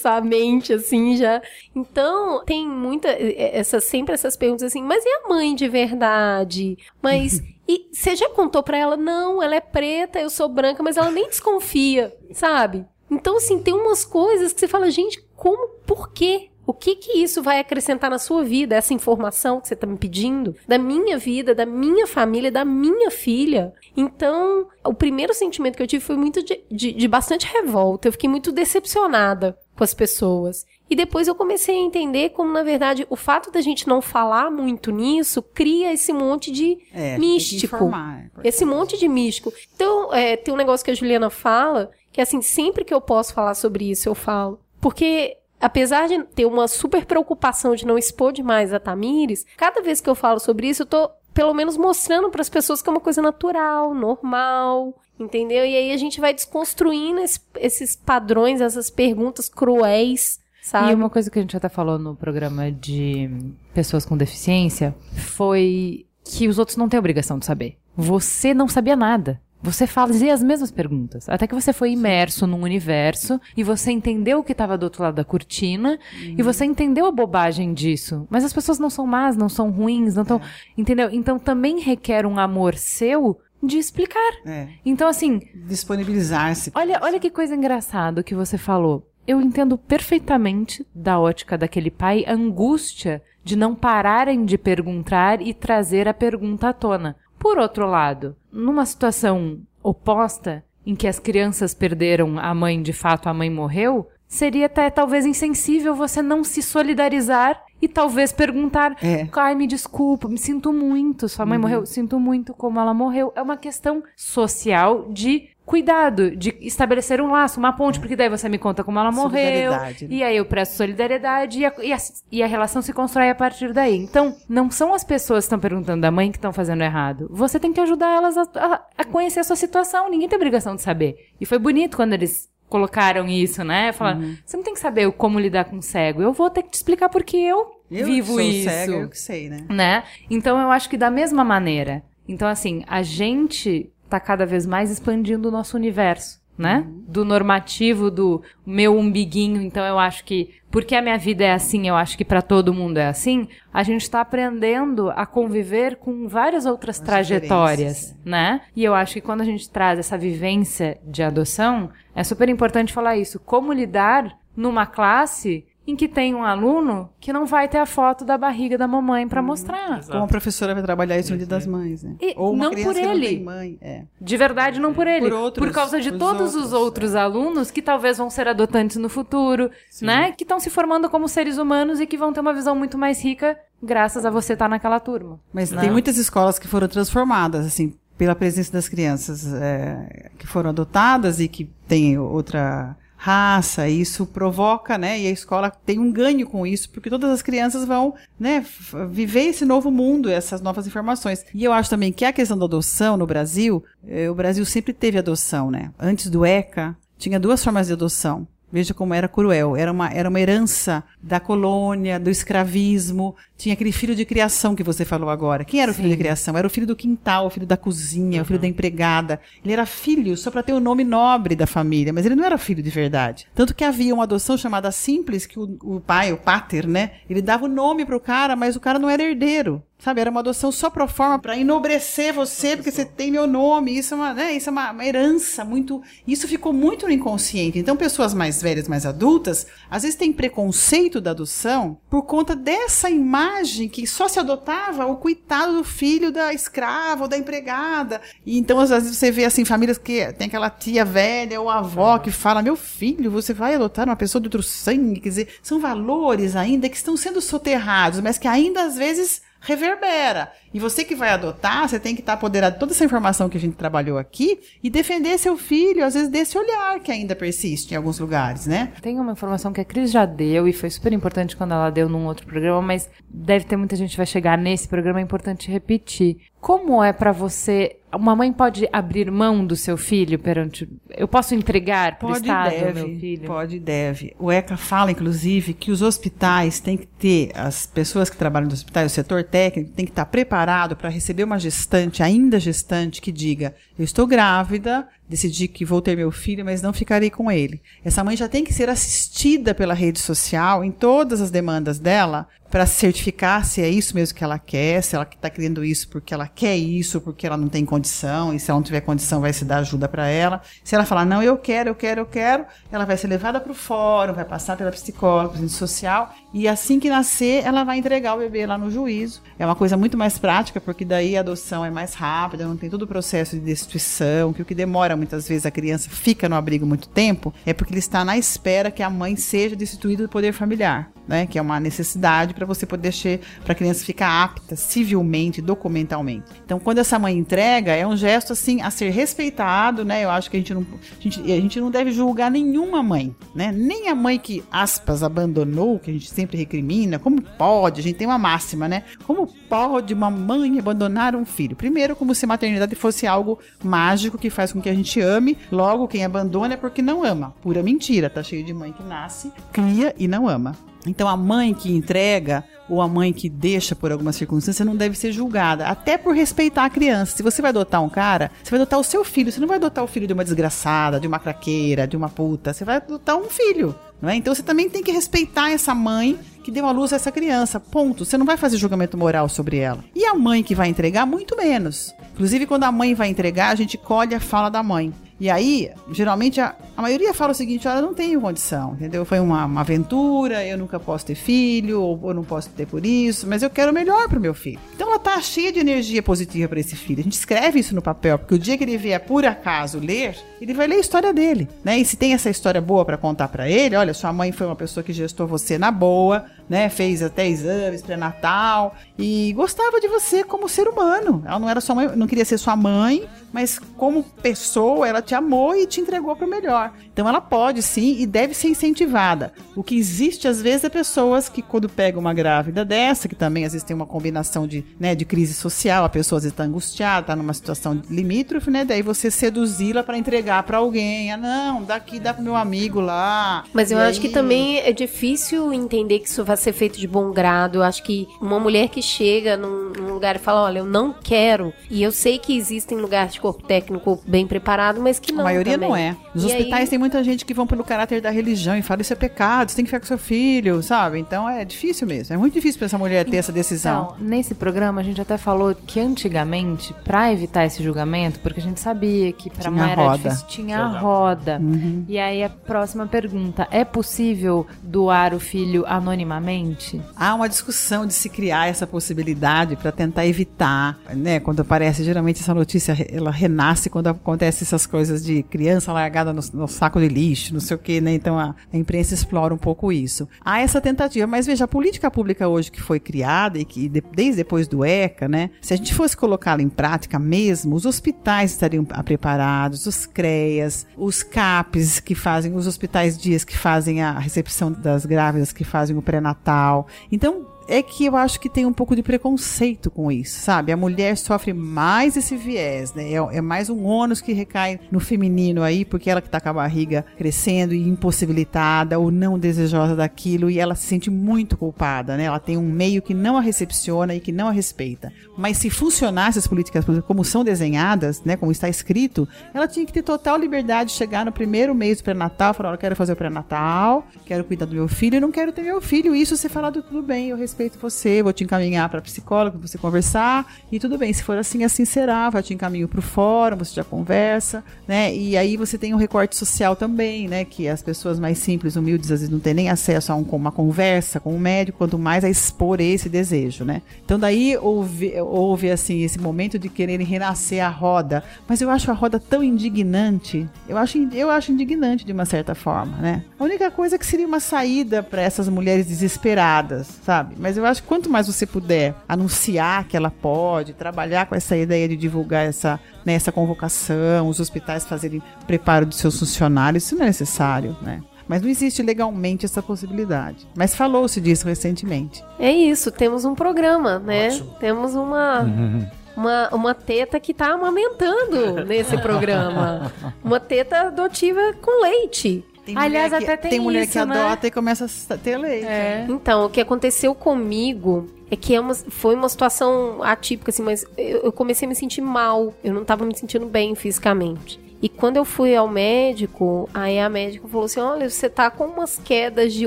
Sua mente, assim, já... Então, tem muita... Essa, sempre essas perguntas assim, mas e a mãe de verdade? Mas... E você já contou pra ela? Não, ela é preta, eu sou branca, mas ela nem desconfia, sabe? Então, assim, tem umas coisas que você fala, gente, como? Por quê? O que que isso vai acrescentar na sua vida? Essa informação que você tá me pedindo? Da minha vida, da minha família, da minha filha? Então, o primeiro sentimento que eu tive foi muito de, de, de bastante revolta. Eu fiquei muito decepcionada com as pessoas. E depois eu comecei a entender como, na verdade, o fato da gente não falar muito nisso cria esse monte de é, místico. Informar, esse monte de místico. Então, é, tem um negócio que a Juliana fala, que assim, sempre que eu posso falar sobre isso, eu falo. Porque... Apesar de ter uma super preocupação de não expor demais a Tamires, cada vez que eu falo sobre isso, eu tô, pelo menos, mostrando para as pessoas que é uma coisa natural, normal, entendeu? E aí a gente vai desconstruindo esse, esses padrões, essas perguntas cruéis, sabe? E uma coisa que a gente até falou no programa de pessoas com deficiência foi que os outros não têm obrigação de saber. Você não sabia nada. Você fazia as mesmas perguntas, até que você foi imerso num universo e você entendeu o que estava do outro lado da cortina, uhum. E você entendeu a bobagem disso. Mas as pessoas não são más, não são ruins, não tão, é. Entendeu? Então também requer um amor seu de explicar. É. Então assim... Disponibilizar-se. Olha, olha que coisa engraçada que você falou. Eu entendo perfeitamente da ótica daquele pai a angústia de não pararem de perguntar e trazer a pergunta à tona. Por outro lado, numa situação oposta, em que as crianças perderam a mãe, de fato a mãe morreu, seria até talvez insensível você não se solidarizar e talvez perguntar, é. Ai, me desculpa, me sinto muito, sua mãe uhum. morreu, sinto muito como ela morreu. É uma questão social de cuidado, de estabelecer um laço, uma ponte, porque daí você me conta como ela morreu, né? E aí eu presto solidariedade e a, e, a, e a relação se constrói a partir daí. Então, não são as pessoas que estão perguntando da mãe que estão fazendo errado. Você tem que ajudar elas a, a, a conhecer a sua situação, ninguém tem obrigação de saber. E foi bonito quando eles... colocaram isso, né? Falaram, uhum. Você não tem que saber como lidar com o cego. Eu vou ter que te explicar porque eu, eu vivo sou isso. Cego, eu que sei, né? né? Então, eu acho que da mesma maneira. Então, assim, a gente tá cada vez mais expandindo o nosso universo, né? Uhum. Do normativo, do meu umbiguinho. Então, eu acho que, porque a minha vida é assim, eu acho que pra todo mundo é assim, a gente tá aprendendo a conviver com várias outras As trajetórias, né? E eu acho que quando a gente traz essa vivência de adoção... É super importante falar isso. Como lidar numa classe em que tem um aluno que não vai ter a foto da barriga da mamãe para hum, mostrar. Exato. Como a professora vai trabalhar isso no Dia das Mães, né? E ou uma não criança por ele. Que não tem mãe. É. De verdade, não por ele. Por, outros, por causa de todos outros, os outros é. Alunos que talvez vão ser adotantes no futuro, sim. Né? Que estão se formando como seres humanos e que vão ter uma visão muito mais rica graças a você estar naquela turma. Mas não. Tem muitas escolas que foram transformadas, assim... pela presença das crianças é, que foram adotadas e que têm outra raça, e isso provoca, né? E a escola tem um ganho com isso, porque todas as crianças vão, né, viver esse novo mundo, essas novas informações. E eu acho também que a questão da adoção no Brasil, eh, o Brasil sempre teve adoção, né? Antes do ECA, tinha duas formas de adoção. Veja como era cruel. Era uma, era uma herança da colônia, do escravismo. Tinha aquele filho de criação que você falou agora. Quem era o Sim. filho de criação? Era o filho do quintal, o filho da cozinha, uhum. o filho da empregada. Ele era filho só para ter o nome nobre da família, mas ele não era filho de verdade. Tanto que havia uma adoção chamada simples, que o, o pai, o pater, né? Ele dava o nome pro cara, mas o cara não era herdeiro. Sabe, era uma adoção só pro forma para enobrecer você, porque você tem meu nome. Isso é uma, né, isso é uma, uma herança muito... Isso ficou muito no inconsciente. Então, pessoas mais velhas, mais adultas, às vezes têm preconceito da adoção por conta dessa imagem que só se adotava o coitado do filho da escrava ou da empregada. E então, às vezes, você vê assim, famílias que tem aquela tia velha ou avó que fala, meu filho, você vai adotar uma pessoa de outro sangue. Quer dizer, são valores ainda que estão sendo soterrados, mas que ainda, às vezes... reverbera. E você que vai adotar, você tem que estar apoderado de toda essa informação que a gente trabalhou aqui e defender seu filho, às vezes, desse olhar que ainda persiste em alguns lugares, né? Tem uma informação que a Cris já deu e foi super importante quando ela deu num outro programa, mas deve ter muita gente que vai chegar nesse programa, é importante repetir. Como é pra você... Uma mãe pode abrir mão do seu filho perante... Eu posso entregar pro Estado o meu filho? Pode e deve. O ECA fala, inclusive, que os hospitais têm que ter... As pessoas que trabalham nos hospitais, o setor técnico, tem que estar preparado para receber uma gestante, ainda gestante, que diga, eu estou grávida... Decidi que vou ter meu filho, mas não ficarei com ele. Essa mãe já tem que ser assistida pela rede social em todas as demandas dela para certificar se é isso mesmo que ela quer, se ela está querendo isso porque ela quer isso, porque ela não tem condição, e se ela não tiver condição vai se dar ajuda para ela. Se ela falar, não, eu quero, eu quero, eu quero, ela vai ser levada para o fórum, vai passar pela psicóloga, pela rede social, e assim que nascer, ela vai entregar o bebê lá no juízo. É uma coisa muito mais prática, porque daí a adoção é mais rápida, não tem todo o processo de destituição, que o que demora muitas vezes a criança fica no abrigo muito tempo, é porque ele está na espera que a mãe seja destituída do poder familiar, né? Que é uma necessidade para você poder che- para a criança ficar apta civilmente, documentalmente. Então, quando essa mãe entrega, é um gesto assim a ser respeitado, né? Eu acho que a gente não, a gente, a gente não deve julgar nenhuma mãe, né? Nem a mãe que, aspas, abandonou, que a gente sempre recrimina. Como pode? A gente tem uma máxima, né? Como pode uma mãe abandonar um filho? Primeiro, como se maternidade fosse algo mágico que faz com que a gente te ame, logo quem abandona é porque não ama. Pura mentira, tá cheio de mãe que nasce, cria e não ama. Então a mãe que entrega ou a mãe que deixa por alguma circunstância não deve ser julgada, até por respeitar a criança. Se você vai adotar um cara, você vai adotar o seu filho, você não vai adotar o filho de uma desgraçada, de uma craqueira, de uma puta, você vai adotar um filho, não é? Então você também tem que respeitar essa mãe que deu à luz a essa criança, ponto. Você não vai fazer julgamento moral sobre ela. E a mãe que vai entregar, muito menos. Inclusive, quando a mãe vai entregar, a gente colhe a fala da mãe. E aí, geralmente, a, a maioria fala o seguinte, olha, eu não tenho condição, entendeu? Foi uma, uma aventura, eu nunca posso ter filho, ou eu não posso ter por isso, mas eu quero o melhor pro meu filho. Então ela tá cheia de energia positiva para esse filho. A gente escreve isso no papel, porque o dia que ele vier, por acaso, ler, ele vai ler a história dele, né? E se tem essa história boa para contar para ele, olha, sua mãe foi uma pessoa que gestou você na boa, né? Fez até exames pré-natal e gostava de você como ser humano. Ela não era sua mãe, não queria ser sua mãe, mas como pessoa, ela te amou e te entregou para o melhor. Então ela pode sim e deve ser incentivada. O que existe às vezes é pessoas que quando pegam uma grávida dessa, que também às vezes tem uma combinação de, né, de crise social, a pessoa às vezes está angustiada, está numa situação limítrofe, né? Daí você seduzi-la para entregar para alguém. Ah, não, daqui dá para meu amigo lá. Mas eu e acho aí... que também é difícil entender que isso vai ser feito de bom grado. Eu acho que uma mulher que chega num, num lugar e fala, olha, eu não quero, e eu sei que existem lugares de corpo técnico bem preparado, mas que não. A maioria também não é. Nos e hospitais aí... tem muita gente que vão pelo caráter da religião e fala, isso é pecado, você tem que ficar com seu filho, sabe? Então é difícil mesmo, é muito difícil pra essa mulher ter então, essa decisão. Então, nesse programa a gente até falou que antigamente, pra evitar esse julgamento, porque a gente sabia que pra mãe era difícil, tinha a roda. Uhum. E aí a próxima pergunta, é possível doar o filho anonimamente? Há uma discussão de se criar essa possibilidade pra tentar evitar, né? Quando aparece, geralmente essa notícia, ela renasce quando acontece essas coisas de criança largada no, no saco de lixo, não sei o que, né? Então a, a imprensa explora um pouco isso. Há essa tentativa, mas veja, a política pública hoje que foi criada e que de, desde depois do ECA, né? Se a gente fosse colocá-la em prática mesmo, os hospitais estariam preparados, os CREAs, os CAPs que fazem, os hospitais dias que fazem a recepção das grávidas, que fazem o pré-natal. Então, é que eu acho que tem um pouco de preconceito com isso, sabe? A mulher sofre mais esse viés, né? É, é mais um ônus que recai no feminino aí, porque ela que tá com a barriga crescendo e impossibilitada ou não desejosa daquilo, e ela se sente muito culpada, né? Ela tem um meio que não a recepciona e que não a respeita. Mas se funcionasse as políticas públicas como são desenhadas, né, como está escrito, ela tinha que ter total liberdade de chegar no primeiro mês do pré-natal e falar, eu quero fazer o pré-natal, quero cuidar do meu filho, eu não quero ter meu filho. Isso ser falado, tudo bem, eu respeito você, vou te encaminhar para psicóloga, você conversar, e tudo bem, se for assim, assim será, vai te encaminho para o fórum, você já conversa, né? E aí você tem um recorte social também, né? Que as pessoas mais simples, humildes, às vezes não têm nem acesso a um, uma conversa com um médico, quanto mais a expor esse desejo, né? Então daí houve, houve assim, esse momento de querer renascer a roda, mas eu acho a roda tão indignante, eu acho, eu acho indignante de uma certa forma, né? A única coisa que seria uma saída para essas mulheres desesperadas, sabe? Mas eu acho que quanto mais você puder anunciar que ela pode, trabalhar com essa ideia de divulgar essa, né, essa convocação, os hospitais fazerem preparo dos seus funcionários, isso não é necessário, né? Mas não existe legalmente essa possibilidade. Mas falou-se disso recentemente. É isso, temos um programa, né? Ótimo. Temos uma... Uhum. Uma, uma teta que tá amamentando nesse programa. Uma teta adotiva com leite. Tem Aliás, que, até tem, tem mulher isso, que adota, né? E começa a ter leite. É. Né? Então, o que aconteceu comigo é que é uma, foi uma situação atípica, assim, mas eu, eu comecei a me sentir mal. Eu não tava me sentindo bem fisicamente. E quando eu fui ao médico, aí a médica falou assim, olha, você tá com umas quedas de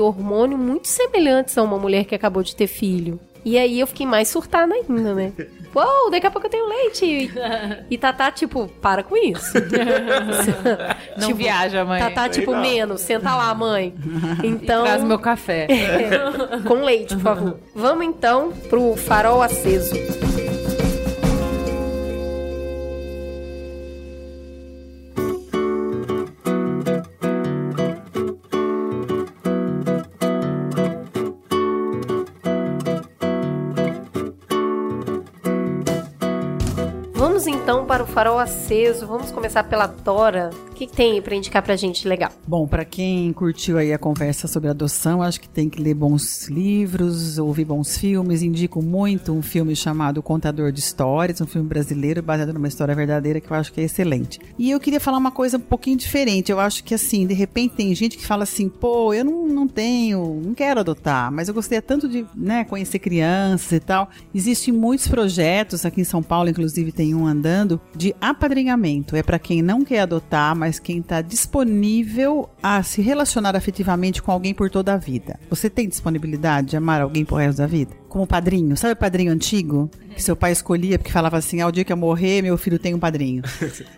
hormônio muito semelhantes a uma mulher que acabou de ter filho. E aí eu fiquei mais surtada ainda, né? Uou, daqui a pouco eu tenho leite. E Tatá, tipo, para com isso. Não tipo, viaja, mãe. Tatá, tipo, não. menos. Senta lá, mãe. Então, e traz meu café. É, com leite, por favor. Vamos, então, pro farol aceso. Então, para o farol aceso, vamos começar pela Dora. O que tem para indicar pra gente legal? Bom, para quem curtiu aí a conversa sobre adoção, acho que tem que ler bons livros, ouvir bons filmes. Indico muito um filme chamado Contador de Histórias, um filme brasileiro baseado numa história verdadeira que eu acho que é excelente. E eu queria falar uma coisa um pouquinho diferente. Eu acho que, assim, de repente tem gente que fala assim, pô, eu não, não tenho, não quero adotar, mas eu gostaria tanto de, né, conhecer crianças e tal. Existem muitos projetos aqui em São Paulo, inclusive tem um andando, de apadrinhamento. É para quem não quer adotar, mas quem está disponível a se relacionar afetivamente com alguém por toda a vida. Você tem disponibilidade de amar alguém pro resto da vida? Como padrinho, sabe o padrinho antigo? Que seu pai escolhia, porque falava assim, ah, o dia que eu morrer, meu filho tem um padrinho.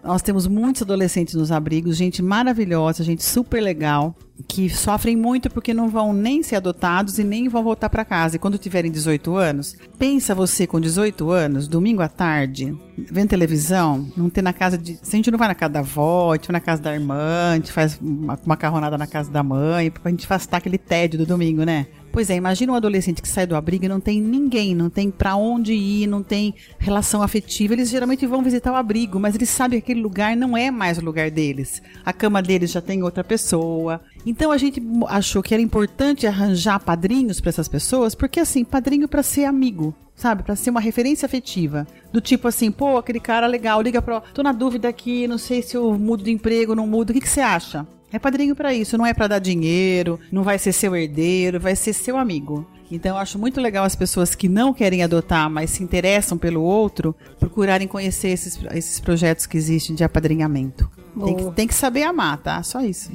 Nós temos muitos adolescentes nos abrigos, gente maravilhosa, gente super legal, que sofrem muito porque não vão nem ser adotados e nem vão voltar para casa. E quando tiverem dezoito anos, pensa você com dezoito anos, domingo à tarde, vendo televisão, não ter na casa de... Se a gente não vai na casa da avó, a gente vai na casa da irmã, a gente faz uma macarronada na casa da mãe, pra gente afastar aquele tédio do domingo, né? Pois é, imagina um adolescente que sai do abrigo e não tem ninguém, não tem pra onde ir, não tem relação afetiva. Eles geralmente vão visitar o abrigo, mas eles sabem que aquele lugar não é mais o lugar deles. A cama deles já tem outra pessoa. Então a gente achou que era importante arranjar padrinhos pra essas pessoas, porque assim, padrinho pra ser amigo, sabe? Pra ser uma referência afetiva. Do tipo assim, pô, aquele cara legal, liga pra... Tô na dúvida aqui, não sei se eu mudo de emprego, não mudo. O que que você acha? É padrinho pra isso, não é pra dar dinheiro, não vai ser seu herdeiro, vai ser seu amigo. Então eu acho muito legal as pessoas que não querem adotar, mas se interessam pelo outro, procurarem conhecer esses, esses projetos que existem de apadrinhamento. Tem que, tem que saber amar, tá? Só isso.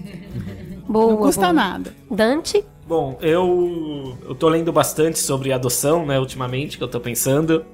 Boa, não custa boa. nada. Dante? Bom, eu, eu tô lendo bastante sobre adoção, né, ultimamente, que eu tô pensando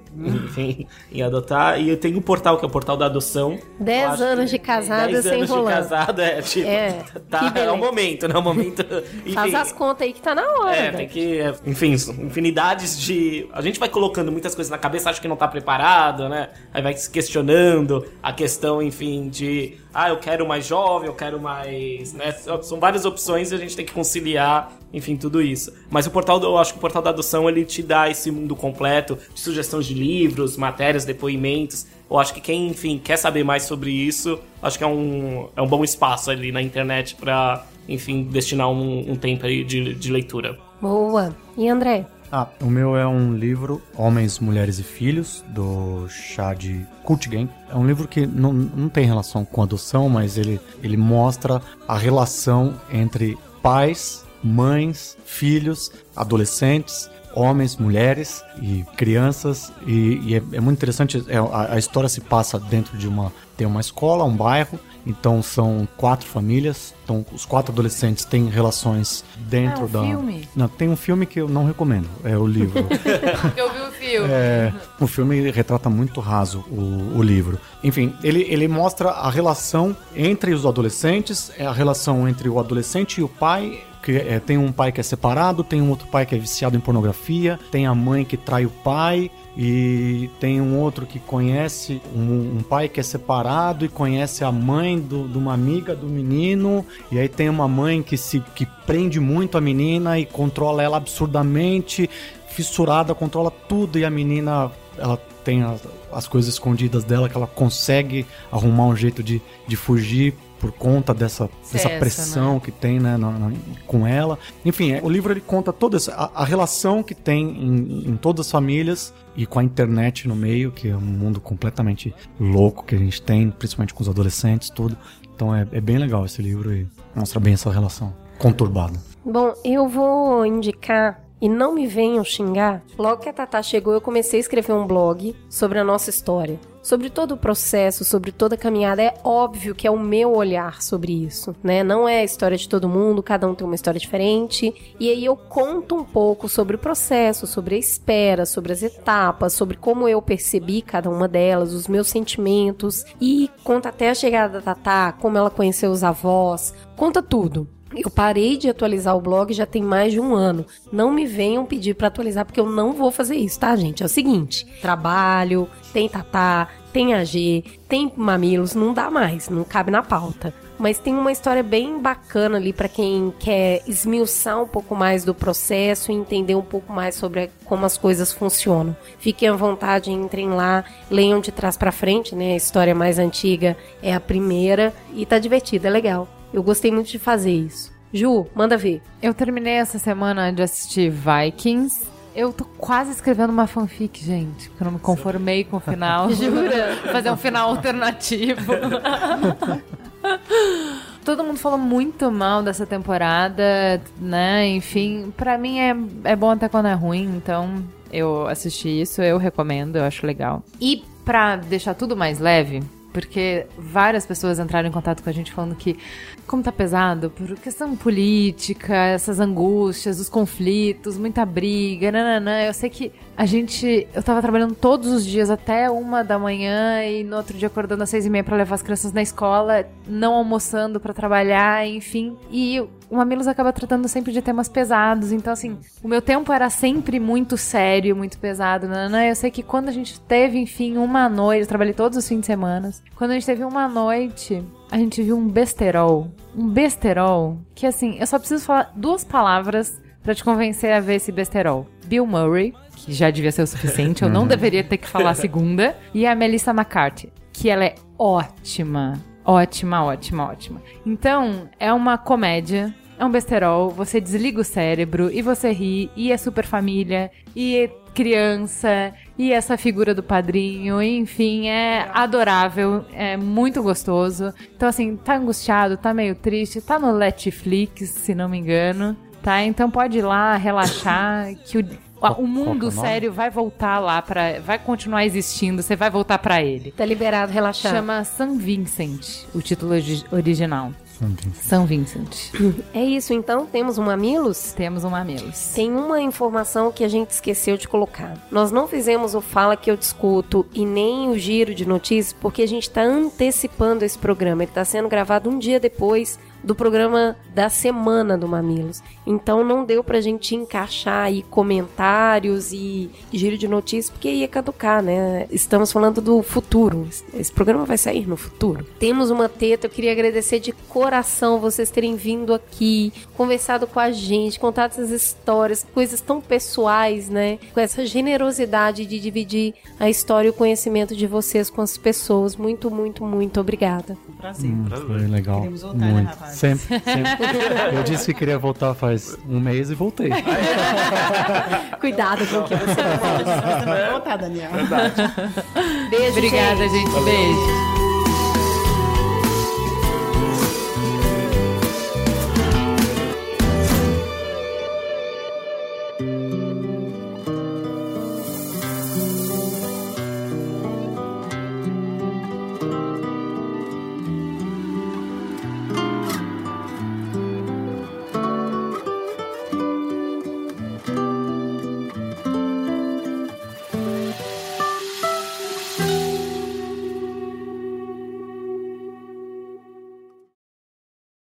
em, em adotar. E eu tenho um portal, que é o Portal da Adoção. Dez anos de casada sem enrolando. Dez anos de casada, é, tipo, é, tá, é o momento, né, o momento... Enfim, faz as contas aí que tá na hora. É, tem que, enfim, infinidades de... A gente vai colocando muitas coisas na cabeça, acho que não tá preparado, né, aí vai se questionando a questão, enfim, de... Ah, eu quero mais jovem, eu quero mais... Né? São várias opções e a gente tem que conciliar, enfim, tudo isso. Mas o portal, eu acho que o Portal da Adoção, ele te dá esse mundo completo de sugestões de livros, matérias, depoimentos. Eu acho que quem, enfim, quer saber mais sobre isso, acho que é um, é um bom espaço ali na internet pra, enfim, destinar um, um tempo aí de, de leitura. Boa. E André? Ah, o meu é um livro, Homens, Mulheres e Filhos, do Chad Kultgen. É um livro que não, não tem relação com adoção, mas ele, ele mostra a relação entre pais, mães, filhos, adolescentes, homens, mulheres e crianças, e, e é, é muito interessante. É, a, a história se passa dentro de uma, tem uma escola, um bairro, então são quatro famílias, então os quatro adolescentes têm relações dentro ah, um da... Filme. Não, tem um filme que eu não recomendo, é o livro. Eu vi o filme. É, o filme retrata muito raso o, o livro. Enfim, ele, ele mostra a relação entre os adolescentes, a relação entre o adolescente e o pai. Que é, tem um pai que é separado, tem um outro pai que é viciado em pornografia, tem a mãe que trai o pai, e tem um outro que conhece um, um pai que é separado e conhece a mãe do, de uma amiga do menino, e aí tem uma mãe que, se, que prende muito a menina e controla ela absurdamente, fissurada, controla tudo, e a menina, ela tem as, as coisas escondidas dela que ela consegue arrumar um jeito de, de fugir por conta dessa, dessa Cessa, pressão, né? Que tem, né, na, na, com ela. Enfim, é, o livro ele conta toda essa, a, a relação que tem em, em todas as famílias, e com a internet no meio, que é um mundo completamente louco que a gente tem, principalmente com os adolescentes, tudo. Então é, é bem legal esse livro e mostra bem essa relação conturbada. Bom, eu vou indicar... E não me venham xingar. Logo que a Tatá chegou, eu comecei a escrever um blog sobre a nossa história. Sobre todo o processo, sobre toda a caminhada. É óbvio que é o meu olhar sobre isso, né? Não é a história de todo mundo, cada um tem uma história diferente. E aí eu conto um pouco sobre o processo, sobre a espera, sobre as etapas, sobre como eu percebi cada uma delas, os meus sentimentos. E conta até a chegada da Tatá, como ela conheceu os avós. Conta tudo. Eu parei de atualizar o blog já tem mais de um ano. Não me venham pedir pra atualizar, porque eu não vou fazer isso, tá, gente? É o seguinte, trabalho, tem Tatá, tem a Gê, tem Mamilos, não dá mais, não cabe na pauta. Mas tem uma história bem bacana ali pra quem quer esmiuçar um pouco mais do processo e entender um pouco mais sobre como as coisas funcionam. Fiquem à vontade, entrem lá, leiam de trás pra frente, né? A história mais antiga é a primeira e tá divertida, é legal. Eu gostei muito de fazer isso. Ju, manda ver. Eu terminei essa semana de assistir Vikings. Eu tô quase escrevendo uma fanfic, gente, porque eu não me conformei com o final. Jura? Fazer um final alternativo. Todo mundo falou muito mal dessa temporada, né? Enfim, pra mim é, é bom até quando é ruim, então eu assisti isso, eu recomendo, eu acho legal. E pra deixar tudo mais leve... Porque várias pessoas entraram em contato com a gente falando que, como tá pesado, por questão política, essas angústias, os conflitos, muita briga, nananã. Eu sei que a gente... Eu tava trabalhando todos os dias até uma da manhã e no outro dia acordando às seis e meia pra levar as crianças na escola, não almoçando pra trabalhar, enfim. E o Mamilos acaba tratando sempre de temas pesados. Então, assim, o meu tempo era sempre muito sério, muito pesado, nananã. Eu sei que quando a gente teve, enfim, uma noite... Eu trabalhei todos os fins de semana. Quando a gente teve uma noite, a gente viu um besterol. Um besterol que, assim, eu só preciso falar duas palavras pra te convencer a ver esse besterol. Bill Murray, que já devia ser o suficiente, eu não deveria ter que falar a segunda. E a Melissa McCarthy, que ela é ótima. Ótima, ótima, ótima. Então, é uma comédia, é um besterol, você desliga o cérebro e você ri, e é super família, e é criança... E essa figura do padrinho, enfim, é adorável, é muito gostoso. Então, assim, tá angustiado, tá meio triste, tá no Netflix, se não me engano, tá? Então pode ir lá, relaxar, que o, o mundo sério vai voltar lá, pra, vai continuar existindo, você vai voltar pra ele. Tá liberado, relaxar. Chama San Vincent, o título original. São Vincent. É isso, então. Temos um Mamilos? Temos um Mamilos. Tem uma informação que a gente esqueceu de colocar. Nós não fizemos o Fala Que Eu Discuto e nem o Giro de Notícias, porque a gente está antecipando esse programa. Ele está sendo gravado um dia depois do programa da semana do Mamilos. Então não deu pra gente encaixar aí comentários e giro de notícias, porque ia caducar, né? Estamos falando do futuro. Esse programa vai sair no futuro. Temos uma teta, eu queria agradecer de coração vocês terem vindo aqui, conversado com a gente, contado essas histórias, coisas tão pessoais, né? Com essa generosidade de dividir a história e o conhecimento de vocês com as pessoas. Muito, muito, muito obrigada. Prazer. Hum, foi legal. Queremos voltar, né, rapaz? sabe? Sempre, sempre. Eu disse que queria voltar faz um mês e voltei. Cuidado com o que você vai voltar, Daniel. Verdade. Beijo, obrigada, gente. gente. Beijo.